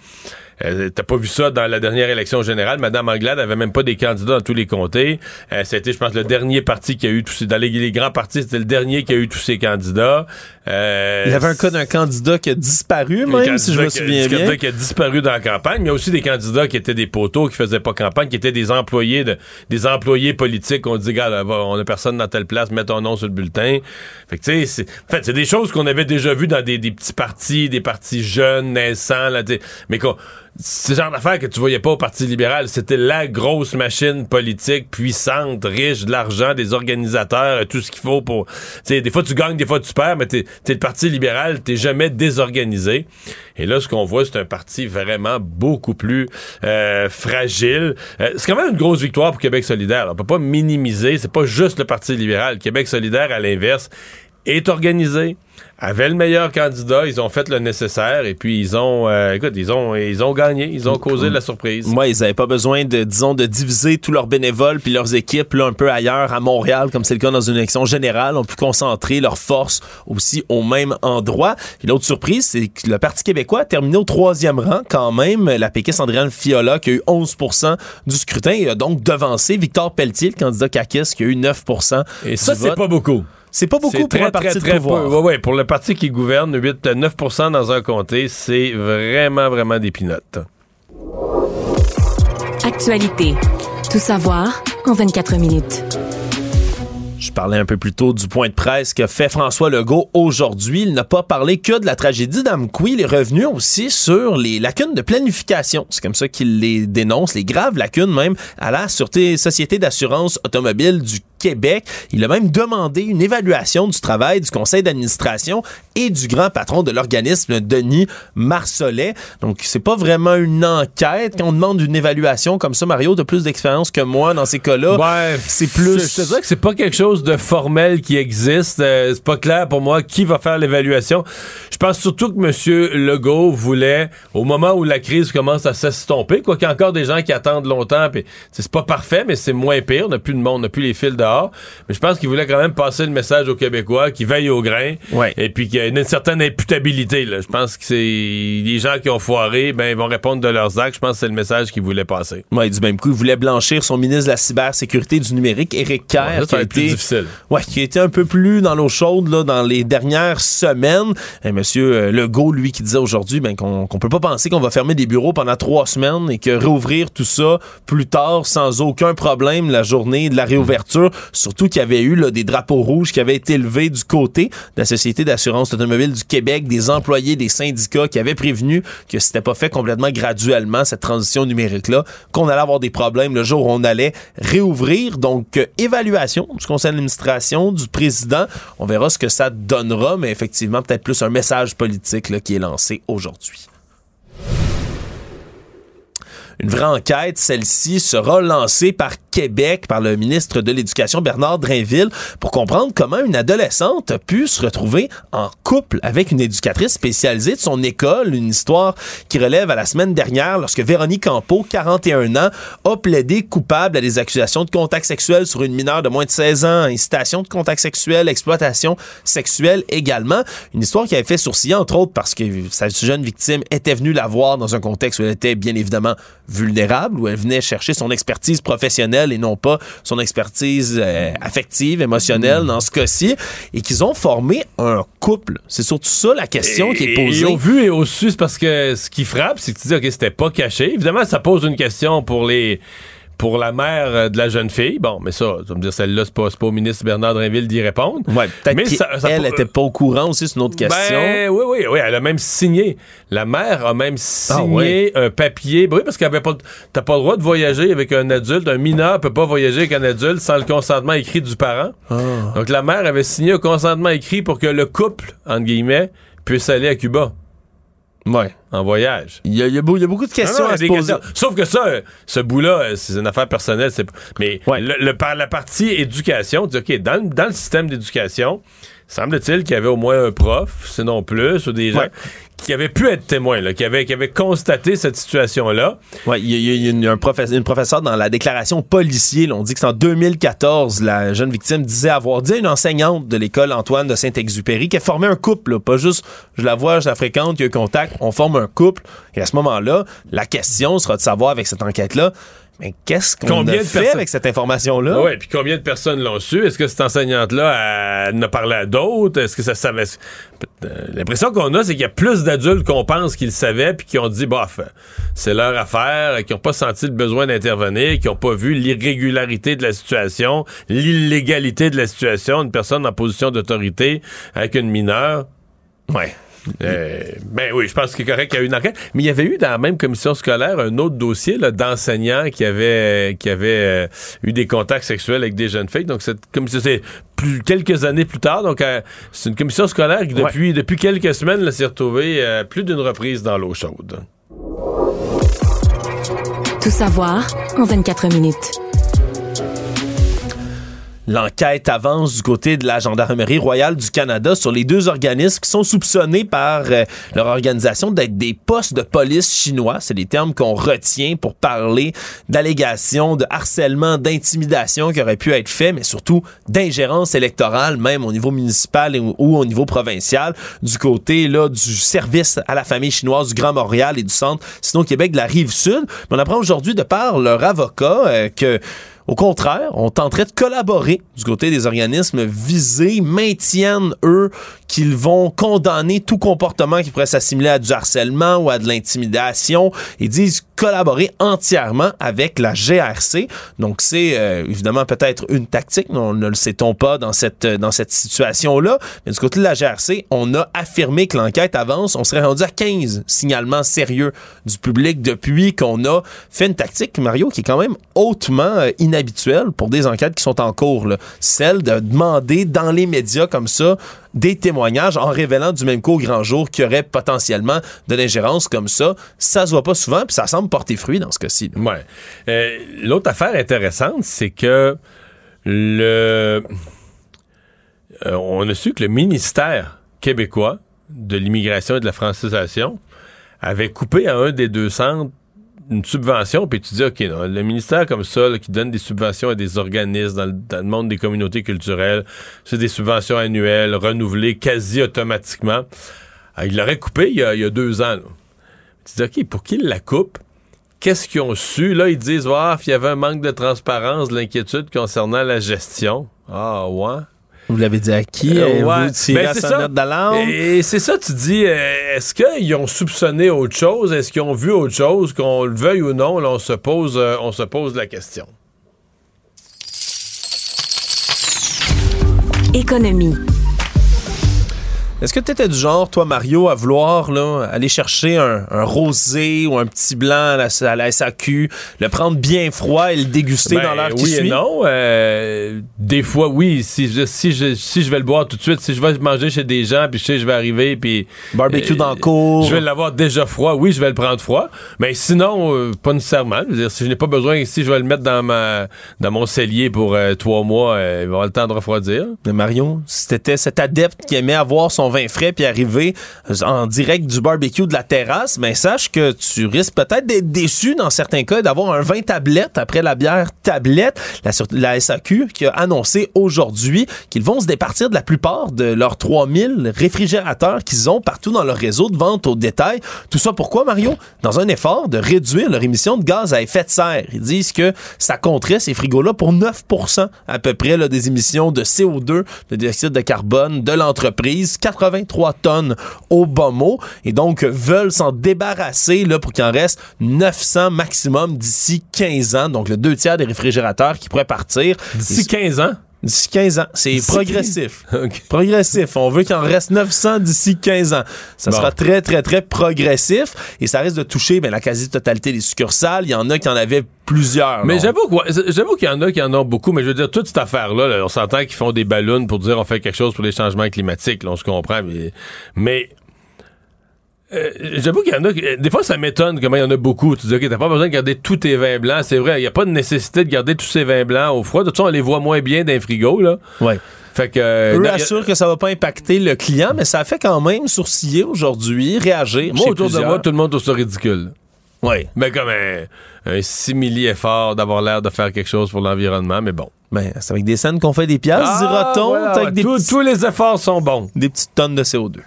Euh, t'as pas vu ça dans la dernière élection générale. Madame Anglade avait même pas des candidats dans tous les comtés. Euh, c'était, je pense, le dernier parti qui a eu tous ces... Dans les, les grands partis, c'était le dernier qui a eu tous ses candidats. Euh, Il y avait un cas d'un candidat qui a disparu, même, si je me souviens bien. Un candidat qui a disparu dans la campagne. Mais il y a aussi des candidats qui étaient des poteaux, qui faisaient pas campagne, qui étaient des employés de, des employés politiques. On dit, regarde, on a personne dans telle place, mets ton nom sur le bulletin. Fait que, tu sais, c'est, en fait, c'est des choses qu'on avait déjà vues dans des, des petits partis, des partis jeunes, naissants, là, mais quoi. C'est le genre d'affaires que tu voyais pas au Parti libéral. C'était la grosse machine politique puissante, riche, de l'argent, des organisateurs, tout ce qu'il faut pour... T'sais, des fois, tu gagnes, des fois, tu perds, mais t'es, t'es le Parti libéral, t'es jamais désorganisé. Et là, ce qu'on voit, c'est un parti vraiment beaucoup plus euh, fragile. Euh, c'est quand même une grosse victoire pour Québec solidaire. On peut pas minimiser. C'est pas juste le Parti libéral. Québec solidaire, à l'inverse, est organisé, avait le meilleur candidat, ils ont fait le nécessaire et puis ils ont, euh, écoute, ils ont, ils ont gagné, ils ont causé de la surprise. Moi, ouais, ils n'avaient pas besoin de, disons, de diviser tous leurs bénévoles puis leurs équipes là un peu ailleurs à Montréal comme c'est le cas dans une élection générale, ont pu concentrer leurs forces aussi au même endroit. Et l'autre surprise, c'est que le Parti québécois a terminé au troisième rang quand même. La péquiste Andréane Fiola qui a eu onze pour cent du scrutin et a donc devancé Victor Pelletier, le candidat caquiste, qui a eu neuf pour cent et du ça vote. C'est pas beaucoup. C'est pas beaucoup c'est pour un parti de pouvoir. Oui, ouais, pour le parti qui gouverne, huit à neuf pour cent dans un comté, c'est vraiment, vraiment des pinottes. Actualité. Tout savoir en vingt-quatre minutes. Je parlais un peu plus tôt du point de presse qu'a fait François Legault aujourd'hui. Il n'a pas parlé que de la tragédie d'Amqui. Il est revenu aussi sur les lacunes de planification. C'est comme ça qu'il les dénonce, les graves lacunes même à la Sûreté, Société d'assurance automobile du Québec. Il a même demandé une évaluation du travail du conseil d'administration et du grand patron de l'organisme, Denis Marsollet. Donc, c'est pas vraiment une enquête. Quand on demande une évaluation comme ça, Mario, t'as plus d'expérience que moi dans ces cas-là. Ouais, c'est plus... Je te dirais que c'est pas quelque chose de formel qui existe. Euh, c'est pas clair pour moi qui va faire l'évaluation. Je pense surtout que M. Legault voulait, au moment où la crise commence à s'estomper, quoi qu'il y a encore des gens qui attendent longtemps, pis c'est pas parfait, mais c'est moins pire. On n'a plus de monde, on n'a plus les fils dehors. Mais je pense qu'il voulait quand même passer le message aux Québécois qui veillent au grain, ouais. Et puis qu'il y a une certaine imputabilité. Là. Je pense que c'est les gens qui ont foiré, ben, ils vont répondre de leurs actes. Je pense que c'est le message qu'il voulait passer. Ouais, du même coup, il voulait blanchir son ministre de la cybersécurité du numérique, Éric Kerr, ouais, qui a été difficile. Ouais, qui était un peu plus dans l'eau chaude là, dans les dernières semaines. Et Monsieur Legault, lui, qui disait aujourd'hui ben, qu'on ne peut pas penser qu'on va fermer des bureaux pendant trois semaines et que réouvrir tout ça plus tard sans aucun problème la journée de la réouverture. Surtout qu'il y avait eu là, des drapeaux rouges qui avaient été levés du côté de la Société d'assurance automobile du Québec, des employés, des syndicats qui avaient prévenu que c'était pas fait complètement graduellement, cette transition numérique-là, qu'on allait avoir des problèmes le jour où on allait réouvrir. Donc, euh, évaluation du conseil d'administration, du président. On verra ce que ça donnera, mais effectivement, peut-être plus un message politique là, qui est lancé aujourd'hui. Une vraie enquête, celle-ci, sera lancée par Québec, par le ministre de l'Éducation, Bernard Drainville, pour comprendre comment une adolescente a pu se retrouver en couple avec une éducatrice spécialisée de son école. Une histoire qui relève à la semaine dernière, lorsque Véronique Campeau, quarante et un ans, a plaidé coupable à des accusations de contact sexuel sur une mineure de moins de seize ans, incitation de contact sexuel, exploitation sexuelle également. Une histoire qui avait fait sourciller, entre autres, parce que sa jeune victime était venue la voir dans un contexte où elle était, bien évidemment, vulnérable, où elle venait chercher son expertise professionnelle et non pas son expertise euh, affective, émotionnelle dans ce cas-ci, et qu'ils ont formé un couple. C'est surtout ça la question et, qui est posée. Et au vu et au su, c'est parce que ce qui frappe, c'est que tu dis, OK, c'était pas caché. Évidemment, ça pose une question pour les... pour la mère de la jeune fille. Bon, mais ça, tu vas me dire, celle-là, c'est pas, c'est pas au ministre Bernard Drainville d'y répondre. Ouais, peut-être mais ça, ça, elle était pas au courant aussi, c'est une autre question. Ben, oui, oui, oui, elle a même signé. La mère a même signé ah, ouais. un papier. Ben oui, parce qu'elle avait pas, t'as pas le droit de voyager avec un adulte. Un mineur peut pas voyager avec un adulte sans le consentement écrit du parent. Ah. Donc, la mère avait signé un consentement écrit pour que le couple, entre guillemets, puisse aller à Cuba. Ouais. en voyage. Il y a, il y a, beau, il y a beaucoup de questions non, non, à se poser. Questions. Sauf que ça, ce bout-là, c'est une affaire personnelle. C'est... Mais ouais. le, le, la partie éducation, dit, OK, dans, dans le système d'éducation, semble-t-il qu'il y avait au moins un prof, sinon plus, ou des gens... Ouais. qui avait pu être témoin, là, qui, avait, qui avait constaté cette situation-là. Oui, il y a, y a une, un professeur, une professeure dans la déclaration policier, là, on dit que c'est en deux mille quatorze, la jeune victime disait avoir dit à une enseignante de l'école Antoine de Saint-Exupéry qu'elle formait un couple, là, pas juste je la vois, je la fréquente, il y a eu contact, on forme un couple. Et à ce moment-là, la question sera de savoir avec cette enquête-là, mais qu'est-ce qu'on combien a de fait perso- avec cette information-là? Oui, puis combien de personnes l'ont su? Est-ce que cette enseignante-là elle, elle en a parlé à d'autres? Est-ce que ça savait... L'impression qu'on a, c'est qu'il y a plus d'adultes qu'on pense qu'ils le savaient, puis qui ont dit, bof, c'est leur affaire, qui n'ont pas senti le besoin d'intervenir, qui n'ont pas vu l'irrégularité de la situation, l'illégalité de la situation, une personne en position d'autorité avec une mineure. Ouais. Euh, ben oui, je pense que c'est correct qu'il y a eu une enquête. Mais il y avait eu dans la même commission scolaire un autre dossier là, d'enseignants qui avaient, qui avaient euh, eu des contacts sexuels avec des jeunes filles. Donc cette commission, c'est plus, quelques années plus tard. Donc euh, c'est une commission scolaire qui depuis, ouais. depuis quelques semaines là, s'est retrouvée euh, plus d'une reprise dans l'eau chaude. Tout savoir en vingt-quatre minutes. L'enquête avance du côté de la Gendarmerie royale du Canada sur les deux organismes qui sont soupçonnés par euh, leur organisation d'être des postes de police chinois. C'est les termes qu'on retient pour parler d'allégations, de harcèlement, d'intimidation qui auraient pu être faits, mais surtout d'ingérence électorale, même au niveau municipal et, ou au niveau provincial, du côté là du service à la famille chinoise du Grand Montréal et du centre, sinon Québec, de la Rive-Sud. Mais on apprend aujourd'hui de par leur avocat euh, que... Au contraire, on tenterait de collaborer du côté des organismes visés, maintiennent, eux, qu'ils vont condamner tout comportement qui pourrait s'assimiler à du harcèlement ou à de l'intimidation. Ils disent collaborer entièrement avec la G R C. Donc, c'est euh, évidemment peut-être une tactique, mais on ne le sait-on pas dans cette, dans cette situation-là. Mais du côté de la G R C, on a affirmé que l'enquête avance. On serait rendu à quinze signalements sérieux du public depuis qu'on a fait une tactique, Mario, qui est quand même hautement euh, inhabituelle pour des enquêtes qui sont en cours, là. Celle de demander dans les médias comme ça des témoignages en révélant du même coup au grand jour qu'il y aurait potentiellement de l'ingérence comme ça. Ça se voit pas souvent, puis ça semble porter fruit dans ce cas-ci. Ouais. Euh, l'autre affaire intéressante, c'est que le... Euh, on a su que le ministère québécois de l'immigration et de la francisation avait coupé à un des deux centres une subvention, puis tu dis, OK, non, le ministère comme ça, là, qui donne des subventions à des organismes dans le, dans le monde des communautés culturelles, c'est des subventions annuelles, renouvelées quasi automatiquement. Alors, il l'aurait coupé il y a, il y a deux ans. Là. Tu dis, OK, pour qu'ils la coupent, qu'est-ce qu'ils ont su? Là, ils disent, ah, il y avait un manque de transparence, de l'inquiétude concernant la gestion. Ah, ouais. Vous l'avez dit à qui? Euh, ouais. Vous tirez ben, sa note d'alarme? Et c'est ça, tu dis, euh, est-ce qu'ils ont soupçonné autre chose? Est-ce qu'ils ont vu autre chose? Qu'on le veuille ou non, là, on se pose, euh, on se pose la question. Économie. Est-ce que tu étais du genre, toi, Mario, à vouloir là, aller chercher un, un rosé ou un petit blanc à la, à la S A Q, le prendre bien froid et le déguster ben, dans l'heure qui oui suit? Oui et non. Euh, des fois, oui. Si je, si, je, si je vais le boire tout de suite, si je vais manger chez des gens, puis je sais je vais arriver, puis... Barbecue euh, dans le cours. Je vais l'avoir déjà froid. Oui, je vais le prendre froid. Mais sinon, euh, pas nécessairement. Je veux dire, si je n'ai pas besoin, si je vais le mettre dans, ma, dans mon cellier pour euh, trois mois, euh, il va avoir le temps de refroidir. Mais Mario, si t'étais cet adepte qui aimait avoir son vin frais puis arriver en direct du barbecue de la terrasse, ben sache que tu risques peut-être d'être déçu dans certains cas d'avoir un vin tablette après la bière tablette. La, la S A Q qui a annoncé aujourd'hui qu'ils vont se départir de la plupart de leurs trois mille réfrigérateurs qu'ils ont partout dans leur réseau de vente au détail. Tout ça pourquoi, Mario? Dans un effort de réduire leur émission de gaz à effet de serre. Ils disent que ça compterait ces frigos-là pour neuf pour cent à peu près là, des émissions de C O deux, de dioxyde de carbone de l'entreprise, quatre-vingt-trois tonnes au bas mot, et donc veulent s'en débarrasser là, pour qu'il en reste neuf cents maximum d'ici quinze ans, donc le deux tiers des réfrigérateurs qui pourraient partir. D'ici quinze ans? D'ici quinze ans. C'est progressif. Okay. Progressif. On veut qu'il en reste neuf cents d'ici quinze ans. Ça bon. sera très, très, très progressif et ça risque de toucher ben, la quasi-totalité des succursales. Il y en a qui en avaient plusieurs. Mais j'avoue, quoi, j'avoue qu'il y en a qui en ont beaucoup, mais je veux dire, toute cette affaire-là, là, on s'entend qu'ils font des ballons pour dire on fait quelque chose pour les changements climatiques. Là, on se comprend, mais... mais Euh, j'avoue qu'il y en a... Des fois, ça m'étonne comment il y en a beaucoup. Tu dis, OK, t'as pas besoin de garder tous tes vins blancs. C'est vrai, il n'y a pas de nécessité de garder tous ces vins blancs au froid. De toute façon, on les voit moins bien dans les frigos, là. Oui. Fait que... Euh, eux assurent que ça va pas impacter le client, mais ça a fait quand même sourciller aujourd'hui, réagir. Moi, autour plusieurs. de moi, tout le monde trouve ça ridicule. Oui. Mais comme un, un simili effort d'avoir l'air de faire quelque chose pour l'environnement, mais bon. Ben, c'est avec des scènes qu'on fait des piastres, ah, dira-t-on. Voilà, avec ouais, des tout, petits, tous les efforts sont bons. Des petites tonnes de C O deux.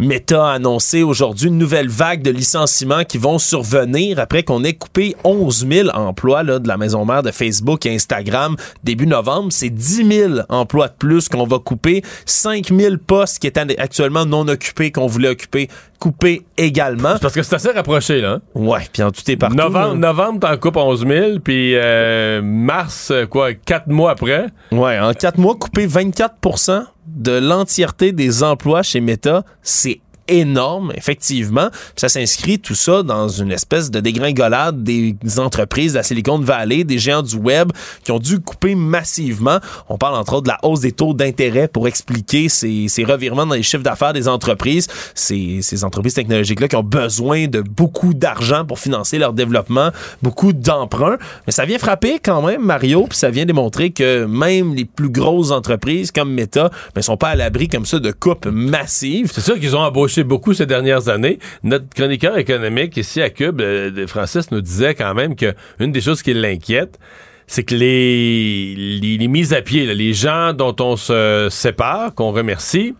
Meta a annoncé aujourd'hui une nouvelle vague de licenciements qui vont survenir après qu'on ait coupé onze mille emplois là, de la maison mère de Facebook et Instagram début novembre. C'est dix mille emplois de plus qu'on va couper. cinq mille postes qui étaient actuellement non occupés, qu'on voulait occuper, coupés également. C'est parce que c'est assez rapproché, là. Ouais, puis en tout est partout. Novembre, novembre t'en coupes onze mille, puis euh, mars, quoi, quatre mois après. Ouais, en quatre mois, couper vingt-quatre pour cent de l'entièreté des emplois chez Meta, c'est énorme, effectivement. Ça s'inscrit tout ça dans une espèce de dégringolade des entreprises de la Silicon Valley, des géants du web qui ont dû couper massivement. On parle entre autres de la hausse des taux d'intérêt pour expliquer ces, ces revirements dans les chiffres d'affaires des entreprises. Ces, ces entreprises technologiques-là qui ont besoin de beaucoup d'argent pour financer leur développement, beaucoup d'emprunts. Mais ça vient frapper quand même, Mario, puis ça vient démontrer que même les plus grosses entreprises comme Meta ne sont pas à l'abri comme ça de coupes massives. C'est sûr qu'ils ont embauché beaucoup ces dernières années. Notre chroniqueur économique ici à Q U B, euh, Francis, nous disait quand même qu'une des choses qui l'inquiète, c'est que les, les, les mises à pied, là, les gens dont on se sépare, qu'on remercie,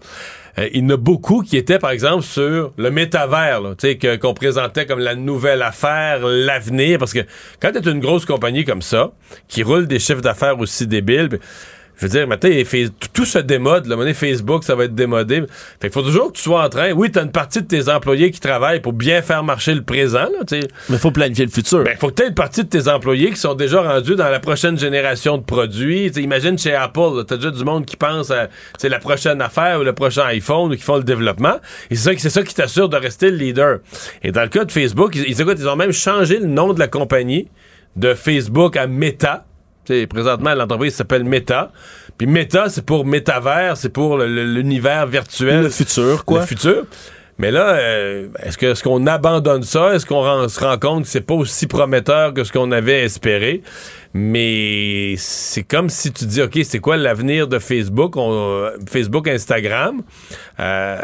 euh, il y en a beaucoup qui étaient, par exemple, sur le métavers, là, que, qu'on présentait comme la nouvelle affaire, l'avenir, parce que quand t'es une grosse compagnie comme ça, qui roule des chiffres d'affaires aussi débiles... Pis, je veux dire, maintenant, tout se démode. Là, Facebook, ça va être démodé. Fait qu'il faut toujours que tu sois en train... Oui, t'as une partie de tes employés qui travaillent pour bien faire marcher le présent. Là, t'sais. Mais il faut planifier le futur. Ben, faut que t'aies une partie de tes employés qui sont déjà rendus dans la prochaine génération de produits. T'sais, imagine chez Apple, là, t'as déjà du monde qui pense à la prochaine affaire ou le prochain iPhone ou qui font le développement. Et c'est ça, c'est ça qui t'assure de rester le leader. Et dans le cas de Facebook, ils, ils, ils ont même changé le nom de la compagnie de Facebook à Meta. T'sais, présentement, l'entreprise s'appelle Meta. Puis Meta, c'est pour métavers, c'est pour le, le, l'univers virtuel. Le futur, quoi. Le futur. Mais là, euh, est-ce que, est-ce qu'on abandonne ça? Est-ce qu'on rend, se rend compte que c'est pas aussi prometteur que ce qu'on avait espéré? Mais c'est comme si tu dis, OK, c'est quoi l'avenir de Facebook, on, Facebook, Instagram, euh,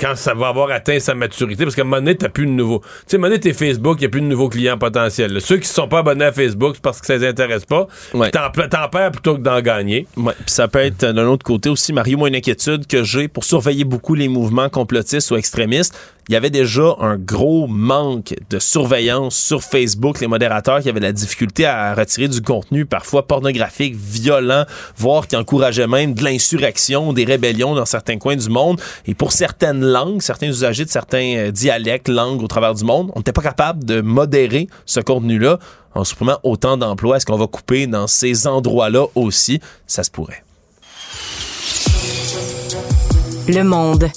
quand ça va avoir atteint sa maturité? Parce qu'à un moment donné, t'as plus de nouveaux. Tu sais, à un moment donné, t'es Facebook, il n'y a plus de nouveaux clients potentiels. Là. Ceux qui ne sont pas abonnés à Facebook, c'est parce que ça les intéresse pas. Ouais. T'en, t'en perds plutôt que d'en gagner. Ouais. Puis ça peut être, d'un autre côté aussi, Mario, moi, une inquiétude que j'ai pour surveiller beaucoup les mouvements complotistes ou extrémistes. Il y avait déjà un gros manque de surveillance sur Facebook. Les modérateurs qui avaient la difficulté à retirer du contenu, parfois pornographique, violent, voire qui encourageait même de l'insurrection, des rébellions dans certains coins du monde. Et pour certaines langues, certains usagers de certains dialectes, langues au travers du monde, on n'était pas capable de modérer ce contenu-là en supprimant autant d'emplois. Est-ce qu'on va couper dans ces endroits-là aussi? Ça se pourrait. Le Monde.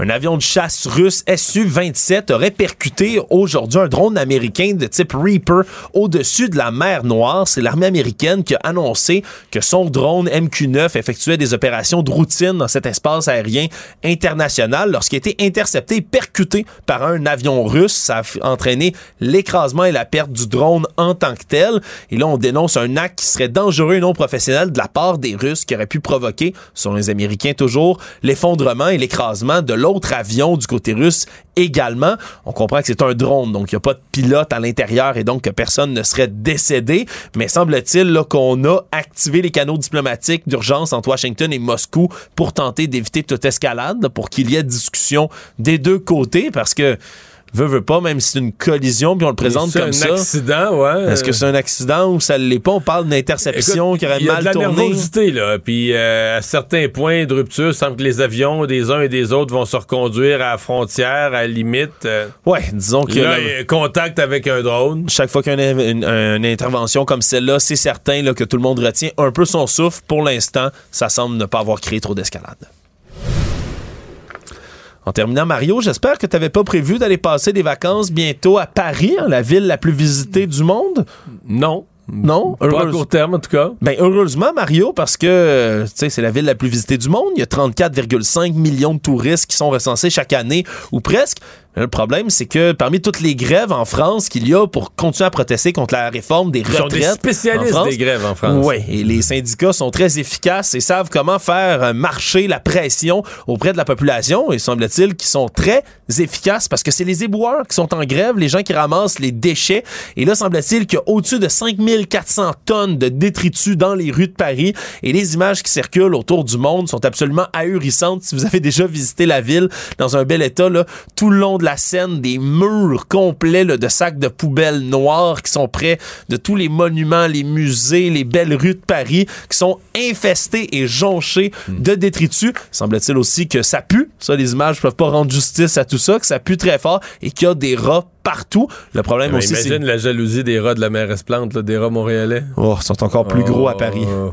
Un avion de chasse russe S U vingt-sept aurait percuté aujourd'hui un drone américain de type Reaper au-dessus de la mer Noire. C'est l'armée américaine qui a annoncé que son drone M Q neuf effectuait des opérations de routine dans cet espace aérien international lorsqu'il a été intercepté et percuté par un avion russe. Ça a entraîné l'écrasement et la perte du drone en tant que tel. Et là, on dénonce un acte qui serait dangereux et non professionnel de la part des Russes qui aurait pu provoquer, selon les Américains toujours, l'effondrement et l'écrasement de l'autre avion du côté russe également. On comprend que c'est un drone, donc il n'y a pas de pilote à l'intérieur et donc que personne ne serait décédé. Mais semble-t-il là, qu'on a activé les canaux diplomatiques d'urgence entre Washington et Moscou pour tenter d'éviter toute escalade, là, pour qu'il y ait discussion des deux côtés, parce que veut, veut pas, même si c'est une collision, puis on le présente comme ça. C'est un accident, ouais. Est-ce que c'est un accident ou ça l'est pas? On parle d'interception. Écoute, qui aurait mal tourné. Il y a de la nervosité, là. Puis euh, à certains points de rupture, il semble que les avions des uns et des autres vont se reconduire à la frontière, à la limite. Euh, ouais, disons que... Là, là, contact avec un drone. Chaque fois qu'il y a une, une, une intervention comme celle-là, c'est certain là, que tout le monde retient un peu son souffle. Pour l'instant, ça semble ne pas avoir créé trop d'escalade. En terminant, Mario, j'espère que tu n'avais pas prévu d'aller passer des vacances bientôt à Paris, hein, la ville la plus visitée du monde. Non. Non, pas à court terme en tout cas. Ben heureusement Mario, parce que tu sais, c'est la ville la plus visitée du monde, il y a trente-quatre virgule cinq millions de touristes qui sont recensés chaque année ou presque. Le problème, c'est que parmi toutes les grèves en France qu'il y a pour continuer à protester contre la réforme des retraites, ils sont des spécialistes en France, des grèves en France. Oui, et les syndicats sont très efficaces et savent comment faire marcher la pression auprès de la population. Et semble-t-il qu'ils sont très efficaces parce que c'est les éboueurs qui sont en grève, les gens qui ramassent les déchets. Et là, semble-t-il qu'il y a au-dessus de cinq mille quatre cents tonnes de détritus dans les rues de Paris. Et les images qui circulent autour du monde sont absolument ahurissantes. Si vous avez déjà visité la ville dans un bel état, là, tout le long de la Seine, des murs complets là, de sacs de poubelles noires qui sont près de tous les monuments, les musées, les belles rues de Paris qui sont infestés et jonchés mmh. de détritus. Semble-t-il aussi que ça pue. Ça, les images peuvent pas rendre justice à tout ça, que ça pue très fort et qu'il y a des rats partout. Le problème Mais aussi, imagine c'est... Imagine la jalousie des rats de la mairesse Plante, là, des rats montréalais. Oh, ils sont encore plus oh, gros à Paris. Oh, oh.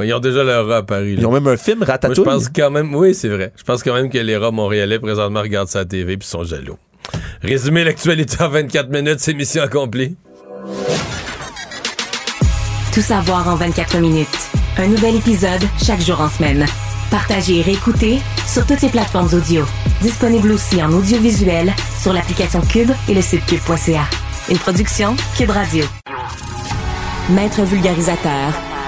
Ils ont déjà leurs rats à Paris. Là. Ils ont même un film, Ratatouille. Moi, je pense quand même, oui, c'est vrai. Je pense quand même que les rats montréalais, présentement, regardent sa T V puis sont jaloux. Résumer l'actualité en vingt-quatre minutes, c'est mission accomplie. Tout savoir en vingt-quatre minutes. Un nouvel épisode chaque jour en semaine. Partagez et réécoutez sur toutes les plateformes audio. Disponible aussi en audiovisuel sur l'application Q U B et le site Q U B point C A. Une production Q U B Radio. Maître vulgarisateur,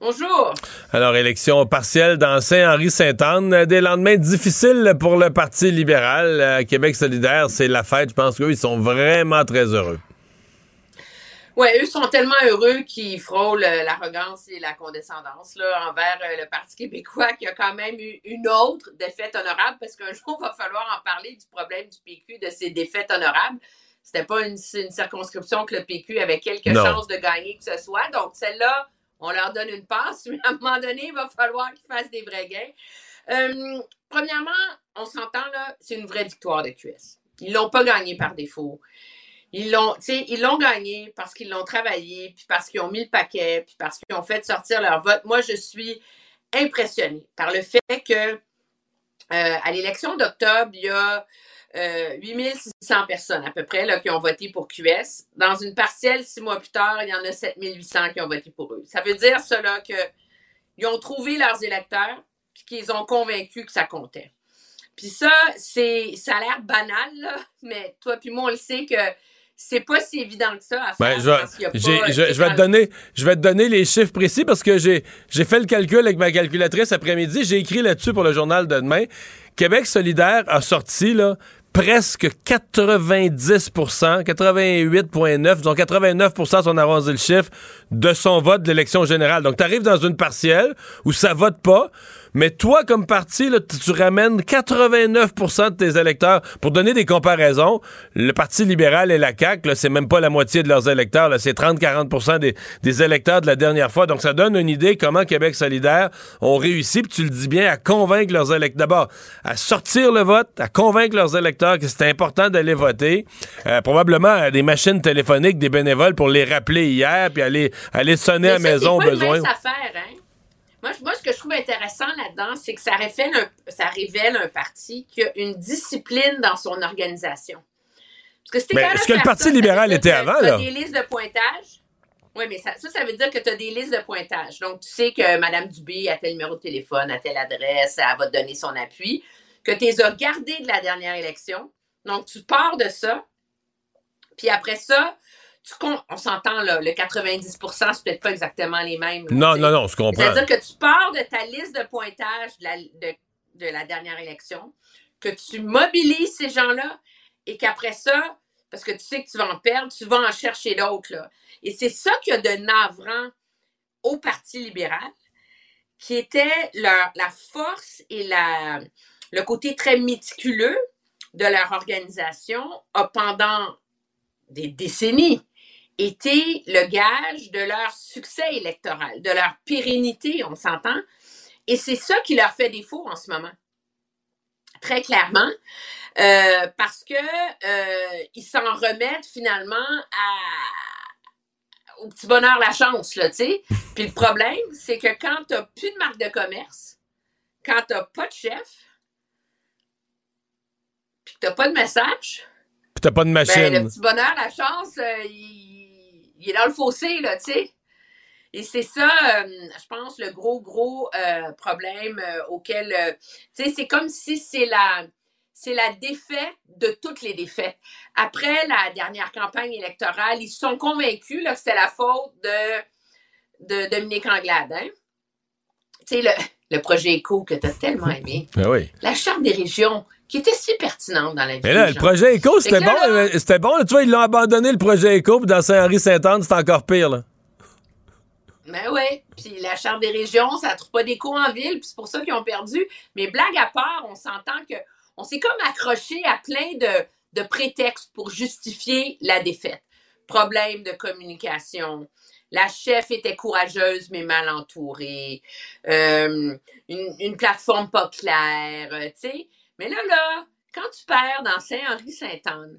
Bonjour. Alors, élection partielle dans Saint-Henri–Sainte-Anne. Des lendemains difficiles pour le Parti libéral. Euh, Québec solidaire, c'est la fête. Je pense qu'eux, ils sont vraiment très heureux. Oui, eux sont tellement heureux qu'ils frôlent l'arrogance et la condescendance là, envers le Parti québécois qui a quand même eu une autre défaite honorable parce qu'un jour, il va falloir en parler du problème du P Q, de ces défaites honorables. C'était pas une, une circonscription que le P Q avait quelque non. chance de gagner que ce soit. Donc, celle-là, on leur donne une passe, mais à un moment donné, il va falloir qu'ils fassent des vrais gains. Euh, premièrement, on s'entend, là, c'est une vraie victoire de Q S. Ils l'ont pas gagné par défaut. Ils l'ont, tu sais, ils l'ont gagné parce qu'ils l'ont travaillé, puis parce qu'ils ont mis le paquet, puis parce qu'ils ont fait sortir leur vote. Moi, je suis impressionnée par le fait que, euh, à l'élection d'octobre, il y a Euh, huit mille six cents personnes à peu près là, qui ont voté pour Q S. Dans une partielle, six mois plus tard, il y en a sept mille huit cents qui ont voté pour eux. Ça veut dire cela qu'ils ont trouvé leurs électeurs puis qu'ils ont convaincu que ça comptait. Puis ça, c'est, ça a l'air banal, là, mais toi puis moi, on le sait que c'est pas si évident que ça à faire. Ben, je, parce qu'il y a j'ai, pas, je, je, vais te donner, je vais te donner les chiffres précis parce que j'ai, j'ai fait le calcul avec ma calculatrice après-midi. J'ai écrit là-dessus pour le journal de demain. Québec solidaire a sorti là, presque quatre-vingt-dix pour cent, quatre-vingt-huit virgule neuf, disons quatre-vingt-neuf pour cent si on arrondit le chiffre, de son vote de l'élection générale. Donc, tu arrives dans une partielle où ça vote pas, mais toi, comme parti, là, tu ramènes quatre-vingt-neuf pour cent de tes électeurs. Pour donner des comparaisons, le Parti libéral et la C A Q, là, c'est même pas la moitié de leurs électeurs, là, c'est trente à quarante pour cent des, des électeurs de la dernière fois. Donc, ça donne une idée comment Québec solidaire ont réussi, puis tu le dis bien, à convaincre leurs électeurs. D'abord, à sortir le vote, à convaincre leurs électeurs que c'était important d'aller voter. Euh, probablement des machines téléphoniques, des bénévoles pour les rappeler hier, puis aller, aller sonner mais à la maison au besoin. C'est pas une mince affaire, hein? Moi, moi, ce que je trouve intéressant là-dedans, c'est que ça révèle un, ça révèle un parti qui a une discipline dans son organisation. Parce que mais est-ce que le Parti libéral était avant, là? Des listes de pointage. Oui, mais ça, ça, ça veut dire que tu as des listes de pointage. Donc, tu sais que Mme Dubé a tel numéro de téléphone, a telle adresse, elle va te donner son appui, que tu les as gardés de la dernière élection. Donc, tu pars de ça. Puis après ça, tu con- on s'entend, là, le quatre-vingt-dix pour cent, c'est peut-être pas exactement les mêmes. Non, non, non, je comprends. C'est-à-dire que tu pars de ta liste de pointage de la, de, de la dernière élection, que tu mobilises ces gens-là et qu'après ça, parce que tu sais que tu vas en perdre, tu vas en chercher d'autres, là. Et c'est ça qu'il y a de navrant au Parti libéral, qui était leur, la force et la, le côté très méticuleux de leur organisation a pendant des décennies été le gage de leur succès électoral, de leur pérennité, on s'entend. Et c'est ça qui leur fait défaut en ce moment. très clairement, euh, parce que euh, ils s'en remettent finalement à, au petit bonheur la chance, là, tu sais. Puis le problème, c'est que quand t'as plus de marque de commerce, quand t'as pas de chef, puis que t'as pas de message, puis t'as pas de machine, ben, le petit bonheur la chance, euh, il, il est dans le fossé, là, tu sais. Et c'est ça, euh, je pense, le gros, gros euh, problème euh, auquel... Euh, tu sais, c'est comme si c'est la, c'est la défaite de toutes les défaites. Après la dernière campagne électorale, ils se sont convaincus là, que c'était la faute de, de Dominique Anglade. Hein? Tu sais, le, le projet éco que tu as tellement aimé. Ben oui. La Charte des régions, qui était si pertinente dans la vie. Mais là, le projet éco, c'était bon. Là, c'était bon. Là, tu vois, ils l'ont abandonné, le projet éco, puis dans Saint-Henri–Sainte-Anne, c'est encore pire, là. Ben oui, puis la Charte des régions, ça ne trouve pas d'écho en ville, puis c'est pour ça qu'ils ont perdu. Mais blague à part, on s'entend que on s'est comme accroché à plein de, de prétextes pour justifier la défaite. Problème de communication. La chef était courageuse, mais mal entourée. Euh, une, une plateforme pas claire, euh, tu sais. Mais là, là, quand tu perds dans Saint-Henri–Sainte-Anne,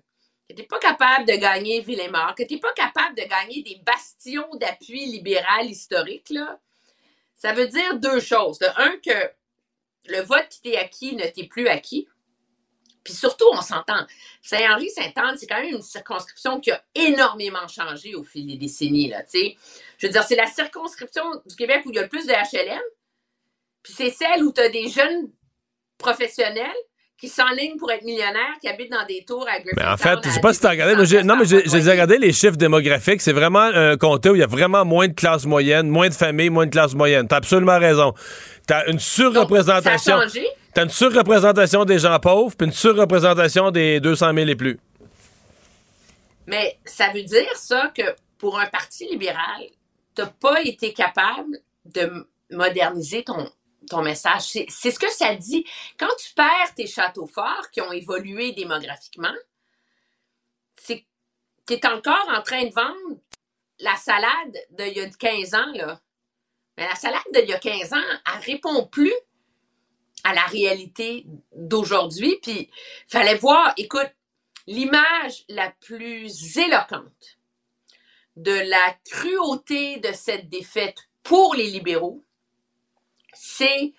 que t'es pas capable de gagner Villemort, que t'es pas capable de gagner des bastions d'appui libéral historique, là, ça veut dire deux choses. De un, que le vote qui t'est acquis ne t'est plus acquis. Puis surtout, on s'entend, Saint-Henri–Sainte-Anne, c'est quand même une circonscription qui a énormément changé au fil des décennies, là, tu sais. Je veux dire, c'est la circonscription du Québec où il y a le plus de H L M, puis c'est celle où tu as des jeunes professionnels qui s'enlignent pour être millionnaires, qui habitent dans des tours à Griffintown. En fait, je sais pas si t'as regardé, mais j'ai, non, mais j'ai, j'ai regardé les chiffres démographiques. C'est vraiment un comté où il y a vraiment moins de classe moyenne, moins de familles, moins de classe moyenne. T'as absolument raison. T'as une surreprésentation. Donc, ça a changé. T'as une surreprésentation des gens pauvres, puis une surreprésentation des deux cent mille et plus. Mais ça veut dire, ça, que pour un parti libéral, t'as pas été capable de moderniser ton... ton message. C'est, c'est ce que ça dit. Quand tu perds tes châteaux forts qui ont évolué démographiquement, c'est tu es encore en train de vendre la salade d'il y a quinze ans, là. Mais la salade d'il y a quinze ans, elle répond plus à la réalité d'aujourd'hui. Puis, fallait voir, écoute, l'image la plus éloquente de la cruauté de cette défaite pour les libéraux, c'est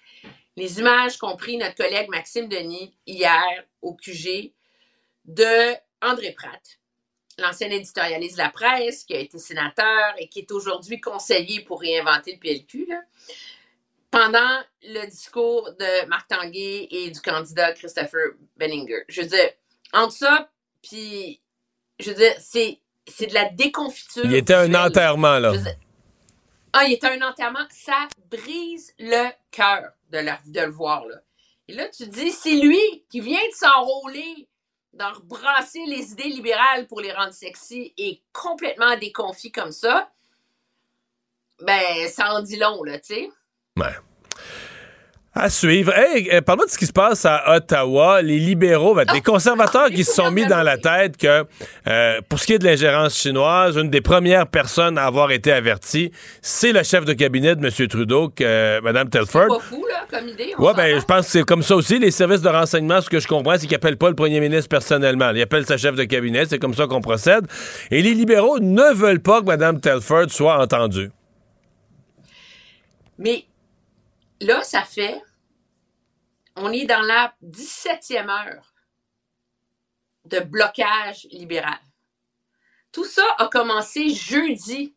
les images qu'ont pris notre collègue Maxime Denis hier au Q G de André Pratt, l'ancien éditorialiste de la presse qui a été sénateur et qui est aujourd'hui conseiller pour réinventer le P L Q, là, pendant le discours de Marc Tanguay et du candidat Christopher Benninger. Je veux dire, entre ça, puis je veux dire, c'est, c'est de la déconfiture. Il était un enterrement, là. Ah, il était un enterrement, ça brise le cœur de, de le voir, là. Et là, tu dis, c'est lui qui vient de s'enrôler, d'en brasser les idées libérales pour les rendre sexy et complètement déconfit comme ça. Ben, ça en dit long, là, tu sais. Ouais. À suivre. Hey, parle-moi de ce qui se passe à Ottawa. Les libéraux, ben, oh, les conservateurs oh, qui se sont mis dans la tête que, euh, pour ce qui est de l'ingérence chinoise, une des premières personnes à avoir été avertie, c'est le chef de cabinet de M. Trudeau, euh, Mme Telford. C'est pas fou, là, comme idée. Oui, bien, je pense que c'est comme ça aussi. Les services de renseignement, ce que je comprends, c'est qu'ils n'appellent pas le premier ministre personnellement. Ils appellent sa chef de cabinet. C'est comme ça qu'on procède. Et les libéraux ne veulent pas que Mme Telford soit entendue. Mais... là, ça fait, on est dans la dix-septième heure de blocage libéral. Tout ça a commencé jeudi,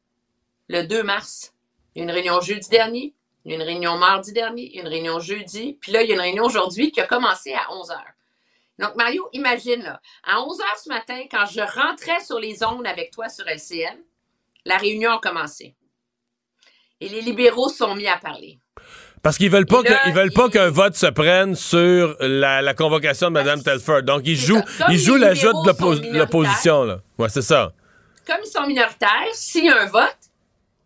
le deux mars. Il y a une réunion jeudi dernier, il y a une réunion mardi dernier, il y a une réunion jeudi, puis là, il y a une réunion aujourd'hui qui a commencé à onze heures. Donc, Mario, imagine, là, à onze heures ce matin, quand je rentrais sur les ondes avec toi sur L C N, la réunion a commencé. Et les libéraux sont mis à parler. Parce qu'ils veulent pas là, que, ils veulent pas il... qu'un vote se prenne sur la, la convocation de Mme Telford. Donc, ils jouent, ils jouent la joute de l'opposition, là. Ouais, c'est ça. Comme ils sont minoritaires, s'il y a un vote,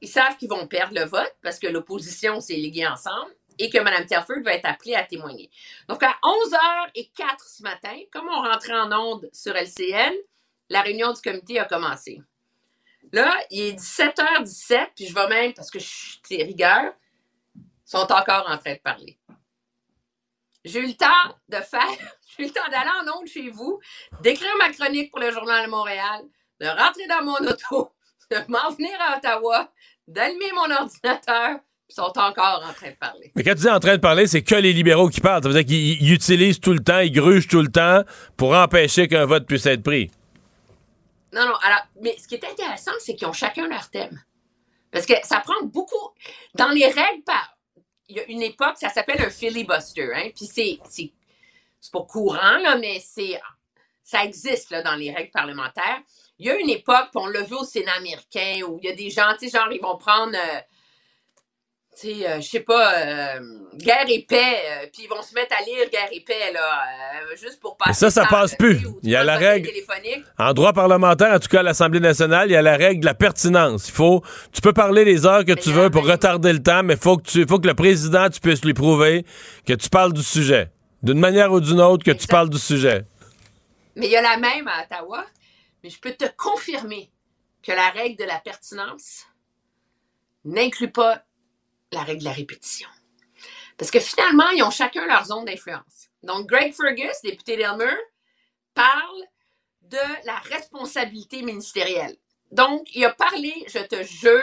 ils savent qu'ils vont perdre le vote parce que l'opposition s'est liguée ensemble et que Mme Telford va être appelée à témoigner. Donc, à onze heures zéro quatre ce matin, comme on rentrait en onde sur L C N, la réunion du comité a commencé. Là, il est dix-sept heures dix-sept, puis je vais même, parce que je suis rigueur, sont encore en train de parler. J'ai eu le temps de faire, j'ai eu le temps d'aller en onde chez vous, d'écrire ma chronique pour le Journal de Montréal, de rentrer dans mon auto, de m'en venir à Ottawa, d'allumer mon ordinateur, puis sont encore en train de parler. Mais quand tu dis en train de parler, c'est que les libéraux qui parlent. Ça veut dire qu'ils utilisent tout le temps, ils grugent tout le temps pour empêcher qu'un vote puisse être pris. Non, non, alors, mais ce qui est intéressant, c'est qu'ils ont chacun leur thème. Parce que ça prend beaucoup. Dans les règles, il y a une époque, ça s'appelle un filibuster, hein. Puis c'est, c'est, c'est pas courant, là, mais c'est, ça existe, là, dans les règles parlementaires. Il y a une époque, puis on l'a vu au Sénat américain, où il y a des gens, tu sais, genre, ils vont prendre, euh, tu sais, euh, je sais pas, euh, guerre et paix, euh, puis ils vont se mettre à lire guerre et paix, là, euh, juste pour passer. Mais ça, ça temps, passe plus. Il y a la règle. En droit parlementaire, en tout cas à l'Assemblée nationale, il y a la règle de la pertinence. Il faut, tu peux parler les heures que mais tu veux pour règle. Retarder le temps, mais il faut que tu, faut que le président, tu puisses lui prouver que tu parles du sujet. D'une manière ou d'une autre, que exact. Tu parles du sujet. Mais il y a la même à Ottawa. Mais je peux te confirmer que la règle de la pertinence n'inclut pas la règle de la répétition. Parce que finalement, ils ont chacun leur zone d'influence. Donc, Greg Fergus, député d'Elmer, parle de la responsabilité ministérielle. Donc, il a parlé, je te jure,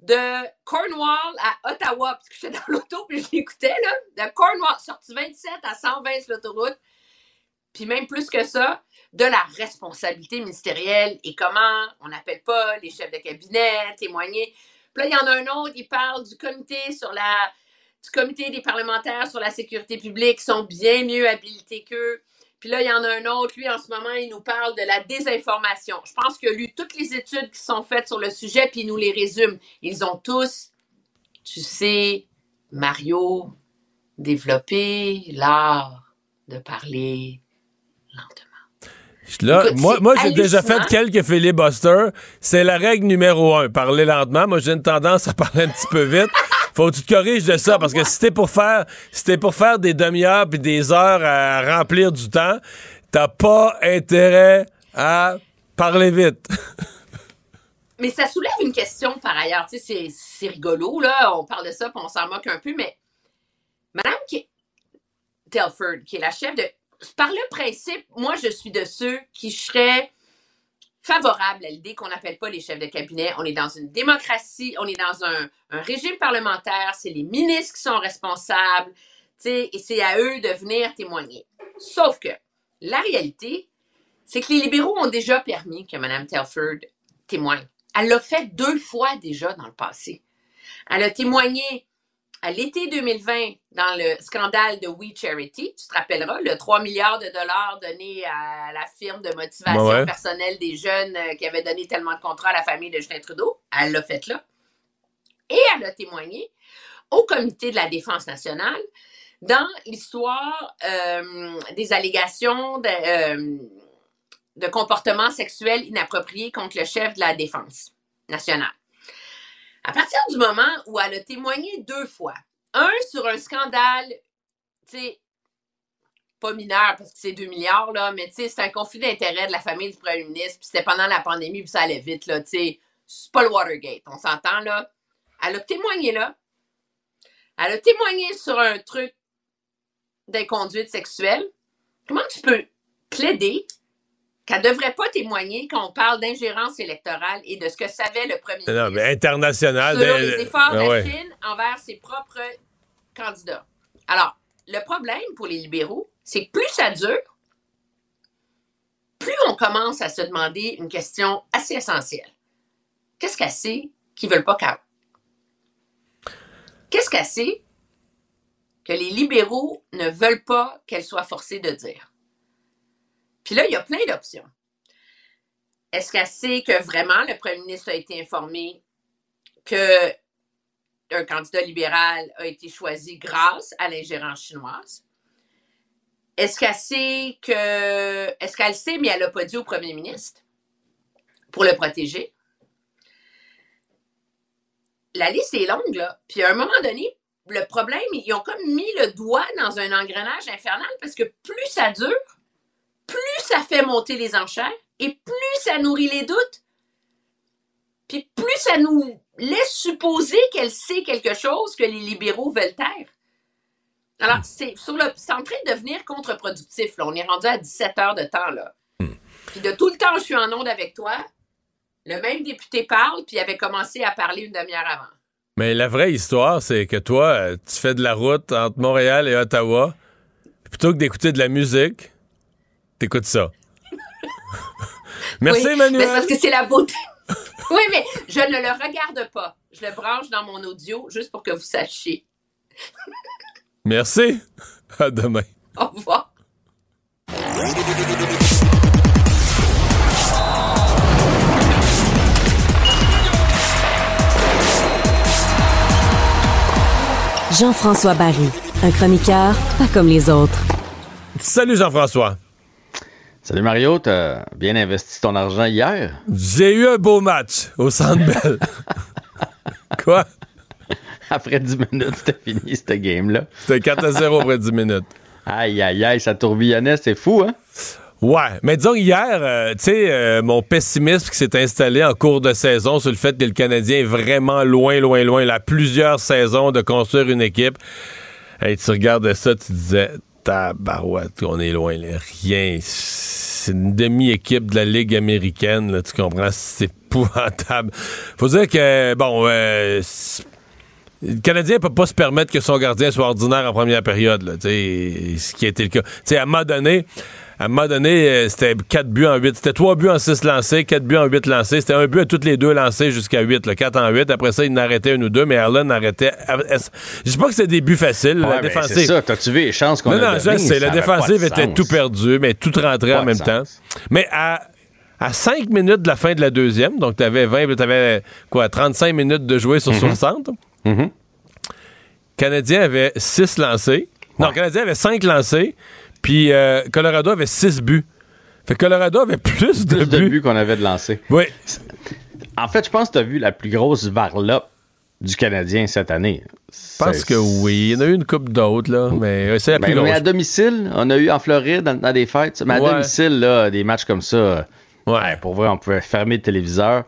de Cornwall à Ottawa, parce que j'étais dans l'auto puis je l'écoutais, là, de Cornwall, sortie vingt-sept à cent vingt sur l'autoroute, puis même plus que ça, de la responsabilité ministérielle et comment on n'appelle pas les chefs de cabinet, témoigner. Puis là, il y en a un autre, il parle du comité sur la du comité des parlementaires sur la sécurité publique qui sont bien mieux habilités qu'eux. Puis là, il y en a un autre, lui, en ce moment, il nous parle de la désinformation. Je pense qu'il a lu toutes les études qui sont faites sur le sujet, puis il nous les résume. Ils ont tous, tu sais, Mario, développé l'art de parler lentement. Là, écoute, moi, moi j'ai déjà fait quelques filibusters. C'est la règle numéro un, parler lentement. Moi, j'ai une tendance à parler un petit peu vite. Faut que tu te corriges de ça, parce que si t'es pour faire, si t'es pour faire des demi-heures puis des heures à remplir du temps, t'as pas intérêt à parler vite. Mais ça soulève une question, par ailleurs. Tu sais, c'est, c'est rigolo, là. On parle de ça, puis on s'en moque un peu, mais Madame qui... Telford, qui est la chef de... Par le principe, moi, je suis de ceux qui seraient favorables à l'idée qu'on n'appelle pas les chefs de cabinet. On est dans une démocratie, on est dans un, un régime parlementaire, c'est les ministres qui sont responsables, tu sais, et c'est à eux de venir témoigner. Sauf que la réalité, c'est que les libéraux ont déjà permis que Mme Telford témoigne. Elle l'a fait deux fois déjà dans le passé. Elle a témoigné à l'été deux mille vingt, dans le scandale de We Charity, tu te rappelleras, le trois milliards de dollars donné à la firme de motivation ouais. personnelle des jeunes qui avait donné tellement de contrats à la famille de Justin Trudeau. Elle l'a fait là. Et elle a témoigné au comité de la Défense nationale dans l'histoire euh, des allégations de, euh, de comportements sexuels inappropriés contre le chef de la Défense nationale. À partir du moment où elle a témoigné deux fois, un sur un scandale, tu sais, pas mineur parce que c'est deux milliards, là, mais tu sais, c'est un conflit d'intérêts de la famille du premier ministre, puis c'était pendant la pandémie, puis ça allait vite, là, tu sais, c'est pas le Watergate, on s'entend, là. Elle a témoigné là. Elle a témoigné sur un truc d'inconduite sexuelle. Comment tu peux plaider qu'elle ne devrait pas témoigner quand on parle d'ingérence électorale et de ce que savait le premier non, ministre mais international, selon les efforts ah, de la ouais. Chine envers ses propres candidats. Alors, le problème pour les libéraux, c'est que plus ça dure, plus on commence à se demander une question assez essentielle. Qu'est-ce qu'elle sait qu'ils ne veulent pas qu'elle... Qu'est-ce qu'elle sait que les libéraux ne veulent pas qu'elle soit forcée de dire? Puis là, il y a plein d'options. Est-ce qu'elle sait que vraiment le premier ministre a été informé qu'un candidat libéral a été choisi grâce à l'ingérence chinoise? Est-ce qu'elle sait que. Est-ce qu'elle sait, mais elle ne l'a pas dit au premier ministre pour le protéger? La liste est longue, là. Puis à un moment donné, le problème, ils ont comme mis le doigt dans un engrenage infernal parce que plus ça dure, plus ça fait monter les enchères et plus ça nourrit les doutes, puis plus ça nous laisse supposer qu'elle sait quelque chose que les libéraux veulent taire. Alors, c'est, sur le, c'est en train de devenir contre-productif. Là. On est rendu à dix-sept heures de temps. Là. Mm. Puis de tout le temps, je suis en onde avec toi. Le même député parle, puis il avait commencé à parler une demi-heure avant. Mais la vraie histoire, c'est que toi, tu fais de la route entre Montréal et Ottawa. Plutôt que d'écouter de la musique, t'écoutes ça. Merci, oui, Emmanuel. Parce que c'est la beauté. Oui, mais je ne le regarde pas. Je le branche dans mon audio, juste pour que vous sachiez. Merci. À demain. Au revoir. Jean-François Barry, un chroniqueur pas comme les autres. Salut Jean-François. Salut Mario, t'as bien investi ton argent hier? J'ai eu un beau match au Centre Bell. Quoi? Après dix minutes, c'était fini, cette game-là. C'était quatre à zéro après dix minutes. Aïe, aïe, aïe, ça tourbillonnait, c'est fou, hein? Ouais, mais disons, hier, euh, tu sais, euh, mon pessimisme qui s'est installé en cours de saison sur le fait que le Canadien est vraiment loin, loin, loin, là, plusieurs saisons de construire une équipe. Hey, tu regardes ça, tu disais, tabarouette, on est loin, là, rien. C'est une demi-équipe de la Ligue américaine, là, tu comprends, c'est épouvantable. Faut dire que, bon, euh, le Canadien peut pas se permettre que son gardien soit ordinaire en première période, là, tu sais, ce qui a été le cas. Tu sais, à un moment donné... À un moment donné, c'était quatre buts en huit. C'était trois buts en six lancés, quatre buts en huit lancés. C'était un but à toutes les deux lancés jusqu'à huit. Là. quatre en huit. Après ça, il n'arrêtait une ou deux, mais Allen n'arrêtait... Je dis pas que c'était des buts faciles. Ouais, la défensive... C'est ça. T'as-tu vu les chances qu'on non, a non, données? La défensive était sens. Tout perdue, mais tout rentrait pas en même sens. Temps. Mais à, à cinq minutes de la fin de la deuxième, donc t'avais vingt, t'avais quoi, trente-cinq minutes de jouer sur soixante. Mm-hmm. Mm-hmm. Canadien avait six lancés. Ouais. Non, Canadien avait cinq lancés. Puis euh, Colorado avait six buts. Fait que Colorado avait plus de plus buts. Plus de buts qu'on avait de lancer. Oui. En fait, je pense que tu as vu la plus grosse varlope du Canadien cette année. Je pense que oui. Il y en a eu une coupe d'autres, là. Mais c'est la plus ben, grosse. Mais à domicile, on a eu en Floride, dans, dans des fêtes. Mais à ouais. domicile, là, des matchs comme ça, ouais. Ouais, pour vrai, on pouvait fermer le téléviseur.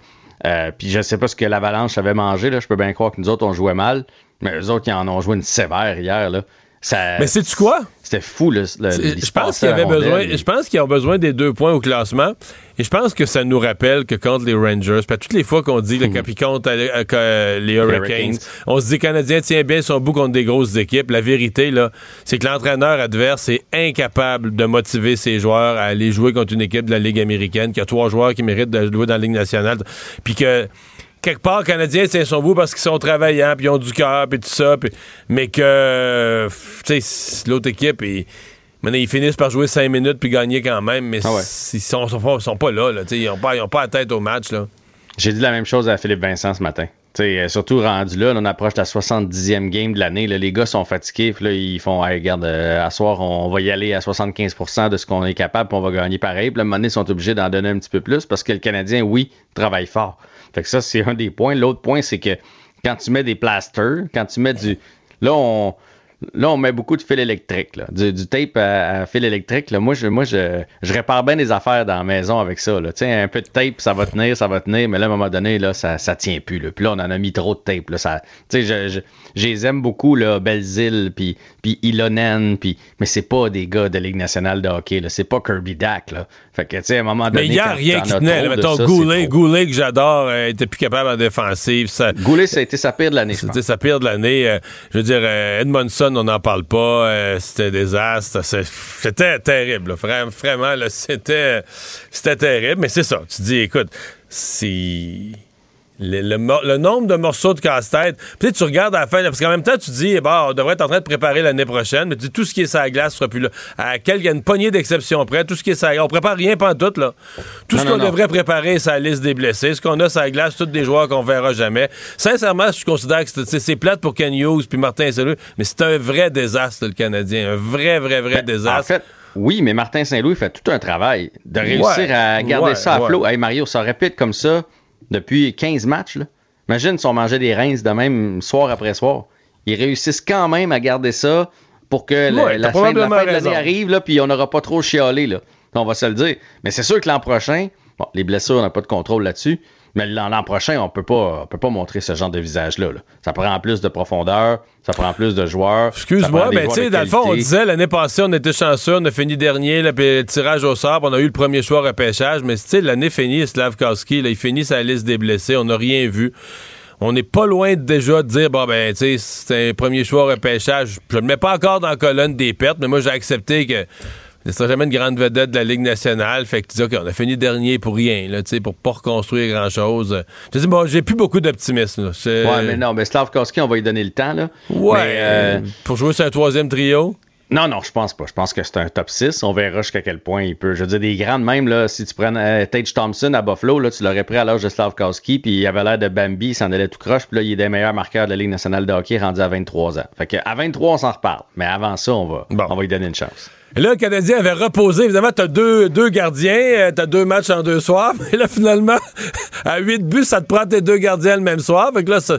Euh, puis je sais pas ce que l'Avalanche avait mangé. Là. Je peux bien croire que nous autres, on jouait mal. Mais eux autres, ils en ont joué une sévère hier, là. Ça, mais sais-tu quoi? C'était fou. Le, le, je pense qu'il y avait besoin, et... je pense qu'ils ont besoin des deux points au classement. Et je pense que ça nous rappelle que contre les Rangers, puis toutes les fois qu'on dit mmh. le contre les, euh, les Hurricanes, Hurricanes, on se dit que le Canadien tient bien son bout contre des grosses équipes. La vérité, là, c'est que l'entraîneur adverse est incapable de motiver ses joueurs à aller jouer contre une équipe de la Ligue américaine, qu'il y a trois joueurs qui méritent de jouer dans la Ligue nationale. Puis que quelque part, les Canadiens tiennent son bout parce qu'ils sont travaillants, puis ils ont du cœur, puis tout ça, pis... mais que tu sais, l'autre équipe, ils... ils finissent par jouer cinq minutes puis gagner quand même, mais ah ouais. ils sont, sont, pas, sont pas là, là. Ils n'ont pas, pas la tête au match. Là. J'ai dit la même chose à Philippe Vincent ce matin. T'sais, surtout rendu là, on approche de la soixante-dixième game de l'année, là, les gars sont fatigués, puis là, ils font hey, regarde, euh, à soir, on va y aller à soixante-quinze pour cent de ce qu'on est capable, puis on va gagner pareil. Puis là, à un moment donné, ils sont obligés d'en donner un petit peu plus parce que le Canadien, oui, travaille fort. Fait que ça, c'est un des points. L'autre point, c'est que quand tu mets des plasters, quand tu mets du... Là, on, là, on met beaucoup de fil électrique, là. Du, du tape à, à fil électrique. Là. Moi, je, moi je, je répare bien des affaires dans la maison avec ça. Là. Tu sais, un peu de tape, ça va tenir, ça va tenir. Mais là, à un moment donné, là, ça ne tient plus. Là. Puis là, on en a mis trop de tape. Là. Ça, tu sais, je, je, je les aime beaucoup, là, Belzile, puis, puis Ilonen. Puis, mais c'est pas des gars de Ligue nationale de hockey. Là. C'est pas Kirby Dack. Là. Fait que, tu sais, à un moment donné... Mais il n'y a rien qui tenait. Mettons, Goulet, Goulet que j'adore, euh, était plus capable en défensive. Ça, Goulet, ça a été sa pire de l'année. C'était sa pire de l'année. Euh, je veux dire, euh, Edmondson, on n'en parle pas, euh, c'était un désastre, c'était terrible, là. Vra- vraiment, là, c'était, c'était terrible, mais c'est ça, tu dis, écoute, c'est... Le, le, le nombre de morceaux de casse-tête, peut-être tu regardes à la fin, là, parce qu'en même temps tu dis, eh ben, on devrait être en train de préparer l'année prochaine, mais tu dis, tout ce qui est sur la glace sera plus là, à quel, il y a une poignée d'exceptions près, tout ce qui est sur la glace, on prépare rien pantoute là, tout non, ce non, qu'on non. devrait préparer c'est la liste des blessés, ce qu'on a sur la glace, tous des joueurs qu'on verra jamais, sincèrement je considère que c'est, c'est plate pour Ken Hughes puis Martin Saint-Louis, mais c'est un vrai désastre le Canadien, un vrai vrai vrai ben, désastre en fait. Oui, mais Martin Saint-Louis fait tout un travail de réussir ouais, à garder ouais, ça à ouais. flot. Hey Mario, ça répète comme ça depuis quinze matchs, là. Imagine si on mangeait des reins de même soir après soir. Ils réussissent quand même à garder ça pour que le, ouais, la, fin, la fin de l'année arrive, là, puis on n'aura pas trop chialé. Là. On va se le dire. Mais c'est sûr que l'an prochain, Bon, les blessures, on n'a pas de contrôle là-dessus, mais l'an, l'an prochain, on ne peut pas montrer ce genre de visage-là. Là. Ça prend plus de profondeur, ça prend plus de joueurs. Excuse-moi, mais tu sais, dans le fond, on disait l'année passée, on était chanceux, on a fini dernier, là, puis le tirage au sort, on a eu le premier choix au repêchage, mais tu sais, l'année finie, Slavkovski, là, il finit sa liste des blessés, on n'a rien vu. On n'est pas loin de déjà de dire, bon, ben, tu sais, c'est un premier choix au repêchage. Je ne le mets pas encore dans la colonne des pertes, mais moi, j'ai accepté que ce ne sera jamais une grande vedette de la Ligue nationale. Fait que tu dis, OK, on a fini dernier pour rien, là, tu sais, pour ne pas reconstruire grand-chose. Je dis, bon, j'ai plus beaucoup d'optimisme, là. C'est... Ouais, mais non, mais Slavkovski, on va lui donner le temps, là. Ouais. Mais, euh... pour jouer sur un troisième trio? Non, non, je pense pas. Je pense que c'est un top six. On verra jusqu'à quel point il peut. Je veux dire, des grands de même, là, si tu prenais euh, Tage Thompson à Buffalo, là, tu l'aurais pris à l'âge de Slavkovski, puis il avait l'air de Bambi, il s'en allait tout croche, puis là, il est des meilleurs marqueurs de la Ligue nationale de hockey rendu à vingt-trois ans. Fait qu'à vingt-trois, on s'en reparle. Mais avant ça, on va, bon. on va lui donner une chance. Et là, le Canadien avait reposé. Évidemment, t'as deux, deux gardiens, t'as deux matchs en deux soirs. Mais là, finalement, à huit buts, ça te prend tes deux gardiens le même soir. Fait que là, ce,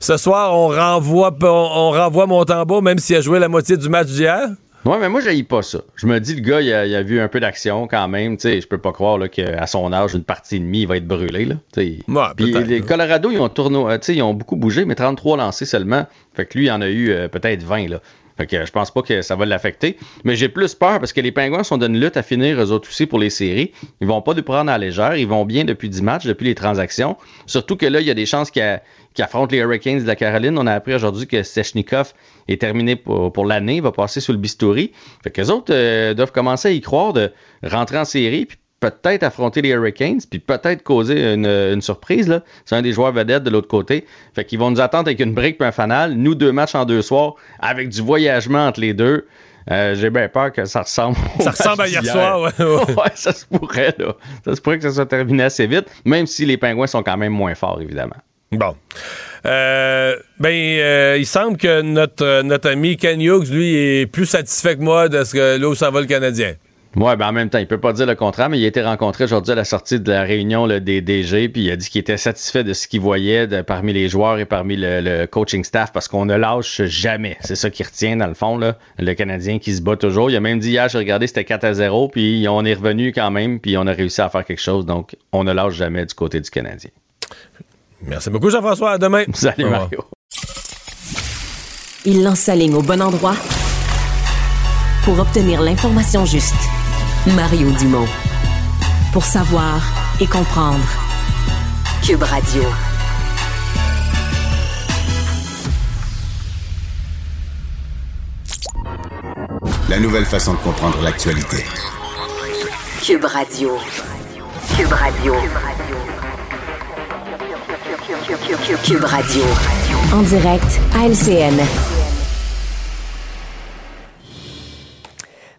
ce soir, on renvoie, on, on renvoie Montembeault, même s'il a joué la moitié du match d'hier. Oui, mais moi, j'haïs pas ça. Je me dis, le gars, il a, il a vu un peu d'action quand même. Tu sais, je peux pas croire là, qu'à son âge, une partie et demie, il va être brûlé. Là. Ouais, puis les Colorado, ils ont, tourno... ils ont beaucoup bougé, mais trente-trois lancés seulement. Fait que lui, il en a eu euh, peut-être vingt, là. Fait que je pense pas que ça va l'affecter. Mais j'ai plus peur parce que les Pingouins sont d'une lutte à finir eux autres aussi pour les séries. Ils vont pas nous prendre à la légère. Ils vont bien depuis dix matchs, depuis les transactions. Surtout que là, il y a des chances qu'ils affrontent les Hurricanes de la Caroline. On a appris aujourd'hui que Svechnikov est terminé pour, pour l'année. Il va passer sous le bistouri. Fait qu'eux autres euh, doivent commencer à y croire de rentrer en série puis peut-être affronter les Hurricanes, puis peut-être causer une, une surprise, là. C'est un des joueurs vedettes de l'autre côté. Fait qu'ils vont nous attendre avec une brique puis un fanal. Nous, deux matchs en deux soirs, avec du voyagement entre les deux. Euh, j'ai bien peur que ça ressemble Ça ressemble à hier soir, ouais. Ouais. Ouais, ça se pourrait, là. Ça se pourrait que ça soit terminé assez vite, même si les Pingouins sont quand même moins forts, évidemment. Bon. Euh, ben, euh, il semble que notre, notre ami Ken Hughes, lui, est plus satisfait que moi de ce que là où ça va le Canadien. Oui, ben en même temps, il peut pas dire le contraire, mais il a été rencontré aujourd'hui à la sortie de la réunion là, des D G, puis il a dit qu'il était satisfait de ce qu'il voyait de, parmi les joueurs et parmi le, le coaching staff, parce qu'on ne lâche jamais. C'est ça qui retient, dans le fond, là, le Canadien qui se bat toujours. Il a même dit hier, j'ai regardé, c'était quatre à zéro, puis on est revenu quand même, puis on a réussi à faire quelque chose, donc on ne lâche jamais du côté du Canadien. Merci beaucoup, Jean-François. À demain. Salut, Mario. Il lance sa ligne au bon endroit pour obtenir l'information juste. Mario Dumont. Pour savoir et comprendre. Q U B Radio. La nouvelle façon de comprendre l'actualité. Q U B Radio. Q U B Radio. Q U B Radio. En direct à L C N.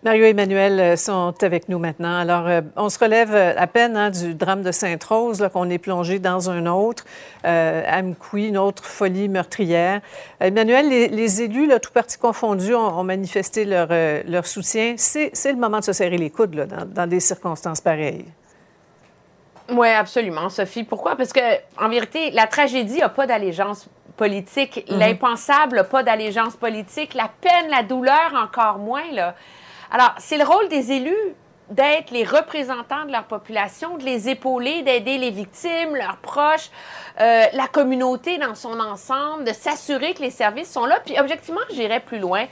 Mario et Emmanuel sont avec nous maintenant. Alors, euh, on se relève à peine hein, du drame de Sainte-Rose, là, qu'on est plongé dans un autre, euh, Amqui, une autre folie meurtrière. Emmanuel, les, les élus, là, tout parti confondu, ont, ont manifesté leur, euh, leur soutien. C'est, c'est le moment de se serrer les coudes là, dans, dans des circonstances pareilles. Oui, absolument, Sophie. Pourquoi? Parce que, en vérité, la tragédie n'a pas d'allégeance politique. Mm-hmm. L'impensable n'a pas d'allégeance politique. La peine, la douleur, encore moins, là. Alors, c'est le rôle des élus d'être les représentants de leur population, de les épauler, d'aider les victimes, leurs proches, euh, la communauté dans son ensemble, de s'assurer que les services sont là. Puis, objectivement, j'irais plus loin.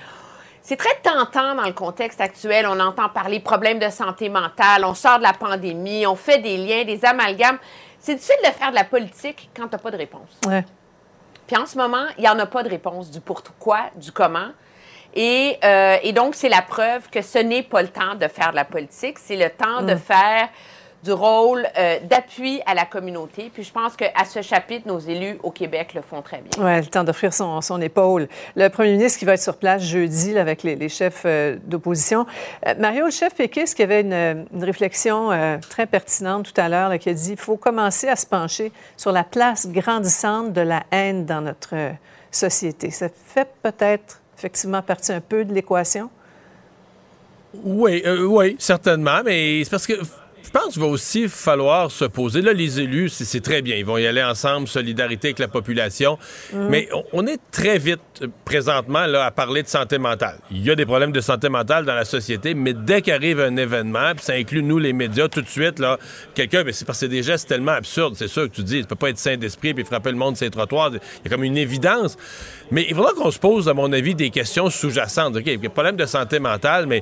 C'est très tentant dans le contexte actuel. On entend parler problèmes de santé mentale, on sort de la pandémie, on fait des liens, des amalgames. C'est difficile de faire de la politique quand tu n'as pas de réponse. Ouais. Puis en ce moment, il n'y en a pas de réponse du pourquoi, du comment. Et, euh, et donc, c'est la preuve que ce n'est pas le temps de faire de la politique, c'est le temps mmh. de faire du rôle euh, d'appui à la communauté. Puis je pense qu'à ce chapitre, nos élus au Québec le font très bien. Oui, le temps d'offrir son, son épaule. Le premier ministre qui va être sur place jeudi là, avec les, les chefs euh, d'opposition. Euh, Mario, le chef péquiste, qui avait une, une réflexion euh, très pertinente tout à l'heure, là, qui a dit qu'il faut commencer à se pencher sur la place grandissante de la haine dans notre euh, société. Ça fait peut-être... effectivement partie un peu de l'équation? Oui, euh, oui, certainement, mais c'est parce que Je pense qu'il va aussi falloir se poser. Là, les élus, c'est, c'est très bien. Ils vont y aller ensemble, solidarité avec la population. Mmh. Mais on est très vite, présentement, là, à parler de santé mentale. Il y a des problèmes de santé mentale dans la société, mais dès qu'arrive un événement, puis ça inclut, nous, les médias, tout de suite, là, quelqu'un, bien, c'est parce que c'est des gestes tellement absurdes, c'est sûr que tu dis, tu peux pas être sain d'esprit puis frapper le monde sur les trottoirs. Il y a comme une évidence. Mais il faudra qu'on se pose, à mon avis, des questions sous-jacentes. OK, il y a problème de santé mentale, mais...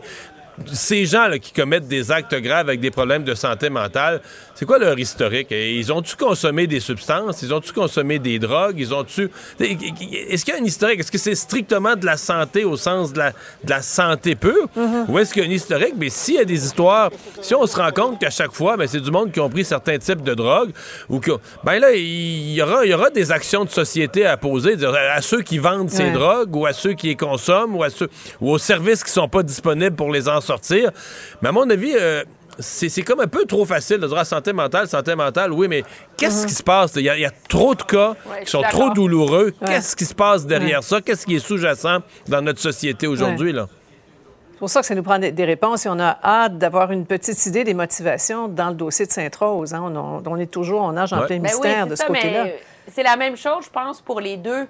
ces gens là, qui commettent des actes graves avec des problèmes de santé mentale, c'est quoi leur historique? Ils ont-tu consommé des substances? Ils ont-tu consommé des drogues? Ils ont-tu... Est-ce qu'il y a un historique? Est-ce que c'est strictement de la santé au sens de la, de la santé pure? Mm-hmm. Ou est-ce qu'il y a un historique? Mais s'il y a des histoires, si on se rend compte qu'à chaque fois, bien, c'est du monde qui ont pris certains types de drogues, ou qui ont... bien là, il y aura, il y aura des actions de société à poser, à ceux qui vendent ouais. ces drogues, ou à ceux qui les consomment, ou, à ceux... ou aux services qui ne sont pas disponibles pour les enfants sortir. Mais à mon avis, euh, c'est, c'est comme un peu trop facile de dire ah, santé mentale, santé mentale, oui, mais qu'est-ce mm-hmm. qui se passe? Il y, y a trop de cas ouais, qui sont d'accord. trop douloureux. Ouais. Qu'est-ce qui se passe derrière ouais. ça? Qu'est-ce qui est sous-jacent dans notre société aujourd'hui? Ouais. Là? C'est pour ça que ça nous prend des réponses et on a hâte d'avoir une petite idée des motivations dans le dossier de Sainte-Rose. Hein. On, on, on est toujours en nage en ouais. plein ben mystère oui, de ça, ce côté-là. Mais c'est la même chose, je pense, pour les deux.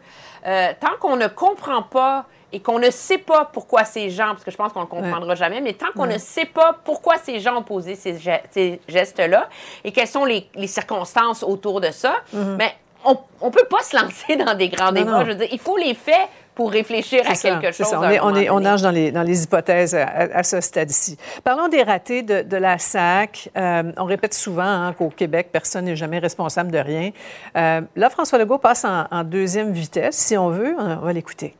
Euh, tant qu'on ne comprend pas et qu'on ne sait pas pourquoi ces gens, parce que je pense qu'on ne le comprendra ouais. jamais, mais tant qu'on ouais. ne sait pas pourquoi ces gens ont posé ces, ge- ces gestes-là et quelles sont les, les circonstances autour de ça, mm-hmm. bien, on ne peut pas se lancer dans des grands débats. Je veux dire, il faut les faits pour réfléchir c'est à ça, quelque chose. Ça. On, est, on, est, on nage dans les, dans les hypothèses à, à, à ce stade-ci. Parlons des ratés de, de la S A C. Euh, on répète souvent hein, qu'au Québec, personne n'est jamais responsable de rien. Euh, là, François Legault passe en, en deuxième vitesse. Si on veut, on va l'écouter.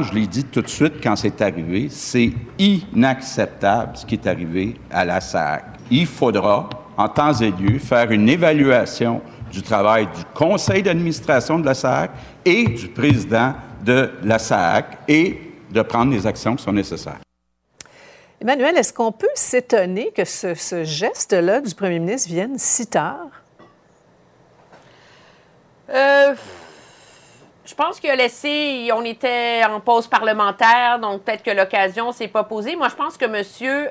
Je l'ai dit tout de suite quand c'est arrivé, c'est inacceptable ce qui est arrivé à la S A C. Il faudra, en temps et lieu, faire une évaluation du travail du conseil d'administration de la S A C et du président de la S A C et de prendre les actions qui sont nécessaires. Emmanuel, est-ce qu'on peut s'étonner que ce, ce geste-là du premier ministre vienne si tard? Euh... Je pense qu'il a laissé, on était en pause parlementaire, donc peut-être que l'occasion ne s'est pas posée. Moi, je pense que M.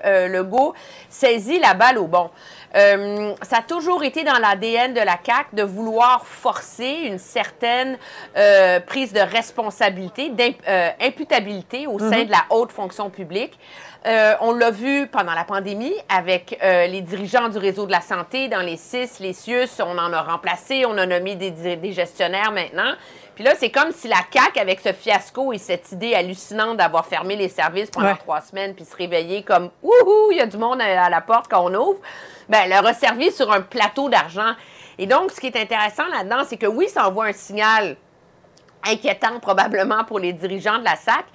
Euh, Legault saisit la balle au bon. Euh, ça a toujours été dans l'A D N de la C A Q de vouloir forcer une certaine euh, prise de responsabilité, d'imputabilité euh, au sein mm-hmm. de la haute fonction publique. Euh, on l'a vu pendant la pandémie avec euh, les dirigeants du réseau de la santé dans les C I S, les C I U S, on en a remplacé, on en a mis des, des gestionnaires maintenant. Puis là, c'est comme si la C A Q, avec ce fiasco et cette idée hallucinante d'avoir fermé les services pendant ouais. trois semaines puis se réveiller comme « Ouhou, il y a du monde à la porte quand on ouvre », bien, elle a resservi sur un plateau d'argent. Et donc, ce qui est intéressant là-dedans, c'est que oui, ça envoie un signal inquiétant probablement pour les dirigeants de la S A C,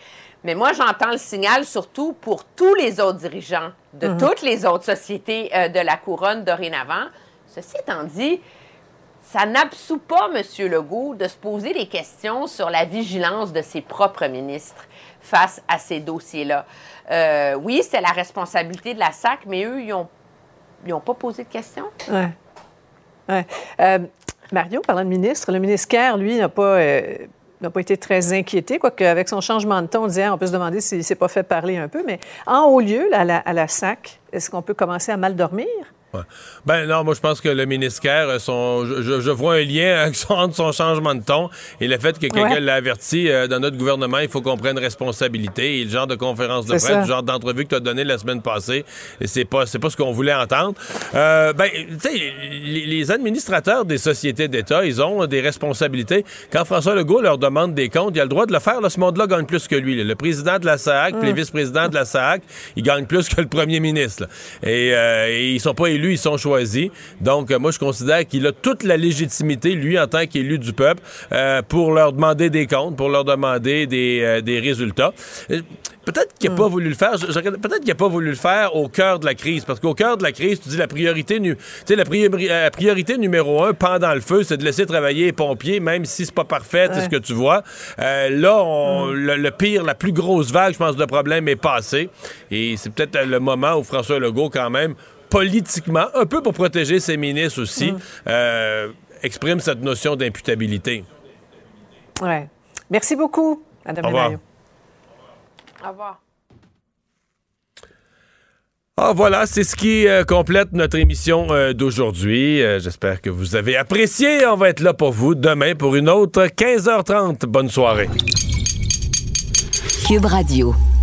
mais moi, j'entends le signal surtout pour tous les autres dirigeants de mm-hmm. toutes les autres sociétés euh, de la Couronne dorénavant. Ceci étant dit, ça n'absout pas, M. Legault, de se poser des questions sur la vigilance de ses propres ministres face à ces dossiers-là. Euh, oui, c'est la responsabilité de la S A C, mais eux, ils n'ont ils ont pas posé de questions. Ouais. Ouais. Euh, Mario, parlant de ministre, le ministre Kerr, lui, n'a pas, euh, n'a pas été très inquiété, quoique avec son changement de ton, on disait, on peut se demander s'il ne s'est pas fait parler un peu, mais en haut lieu, là, à, la, à la S A C, est-ce qu'on peut commencer à mal dormir? Ben non, moi je pense que le ministre Kerr, son, je, je vois un lien entre son changement de ton et le fait que quelqu'un ouais. l'a averti euh, dans notre gouvernement, il faut qu'on prenne responsabilité et le genre de conférence de presse, le genre d'entrevue que tu as donné la semaine passée, et c'est pas, c'est pas ce qu'on voulait entendre. Euh, ben, tu sais, les, les administrateurs des sociétés d'État, ils ont des responsabilités. Quand François Legault leur demande des comptes, il a le droit de le faire. Là, ce monde-là gagne plus que lui. Là. Le président de la S A C, mmh. puis les vice-présidents de la S A C, ils gagnent plus que le premier ministre. Là. Et, euh, et ils sont pas élus, ils sont choisis. Donc, euh, moi, je considère qu'il a toute la légitimité, lui, en tant qu'élu du peuple, euh, pour leur demander des comptes, pour leur demander des, euh, des résultats. Peut-être qu'il n'a pas voulu le faire. Je, je, peut-être qu'il n'a pas voulu le faire au cœur de la crise. Parce qu'au cœur de la crise, tu dis la priorité, tu sais, la, priori, la priorité numéro un, pendant le feu, c'est de laisser travailler les pompiers, même si c'est pas parfait, ouais. c'est ce que tu vois. Euh, là, on, mm. le, le pire, la plus grosse vague, je pense, de problème est passée. Et c'est peut-être le moment où François Legault, quand même, politiquement, un peu pour protéger ses ministres aussi, mmh. euh, exprime cette notion d'imputabilité. Oui. Merci beaucoup, Madame Maillot. Au revoir. Au revoir. Ah, voilà, c'est ce qui euh, complète notre émission euh, d'aujourd'hui. Euh, j'espère que vous avez apprécié. On va être là pour vous demain pour une autre quinze heures trente. Bonne soirée. Q U B Radio.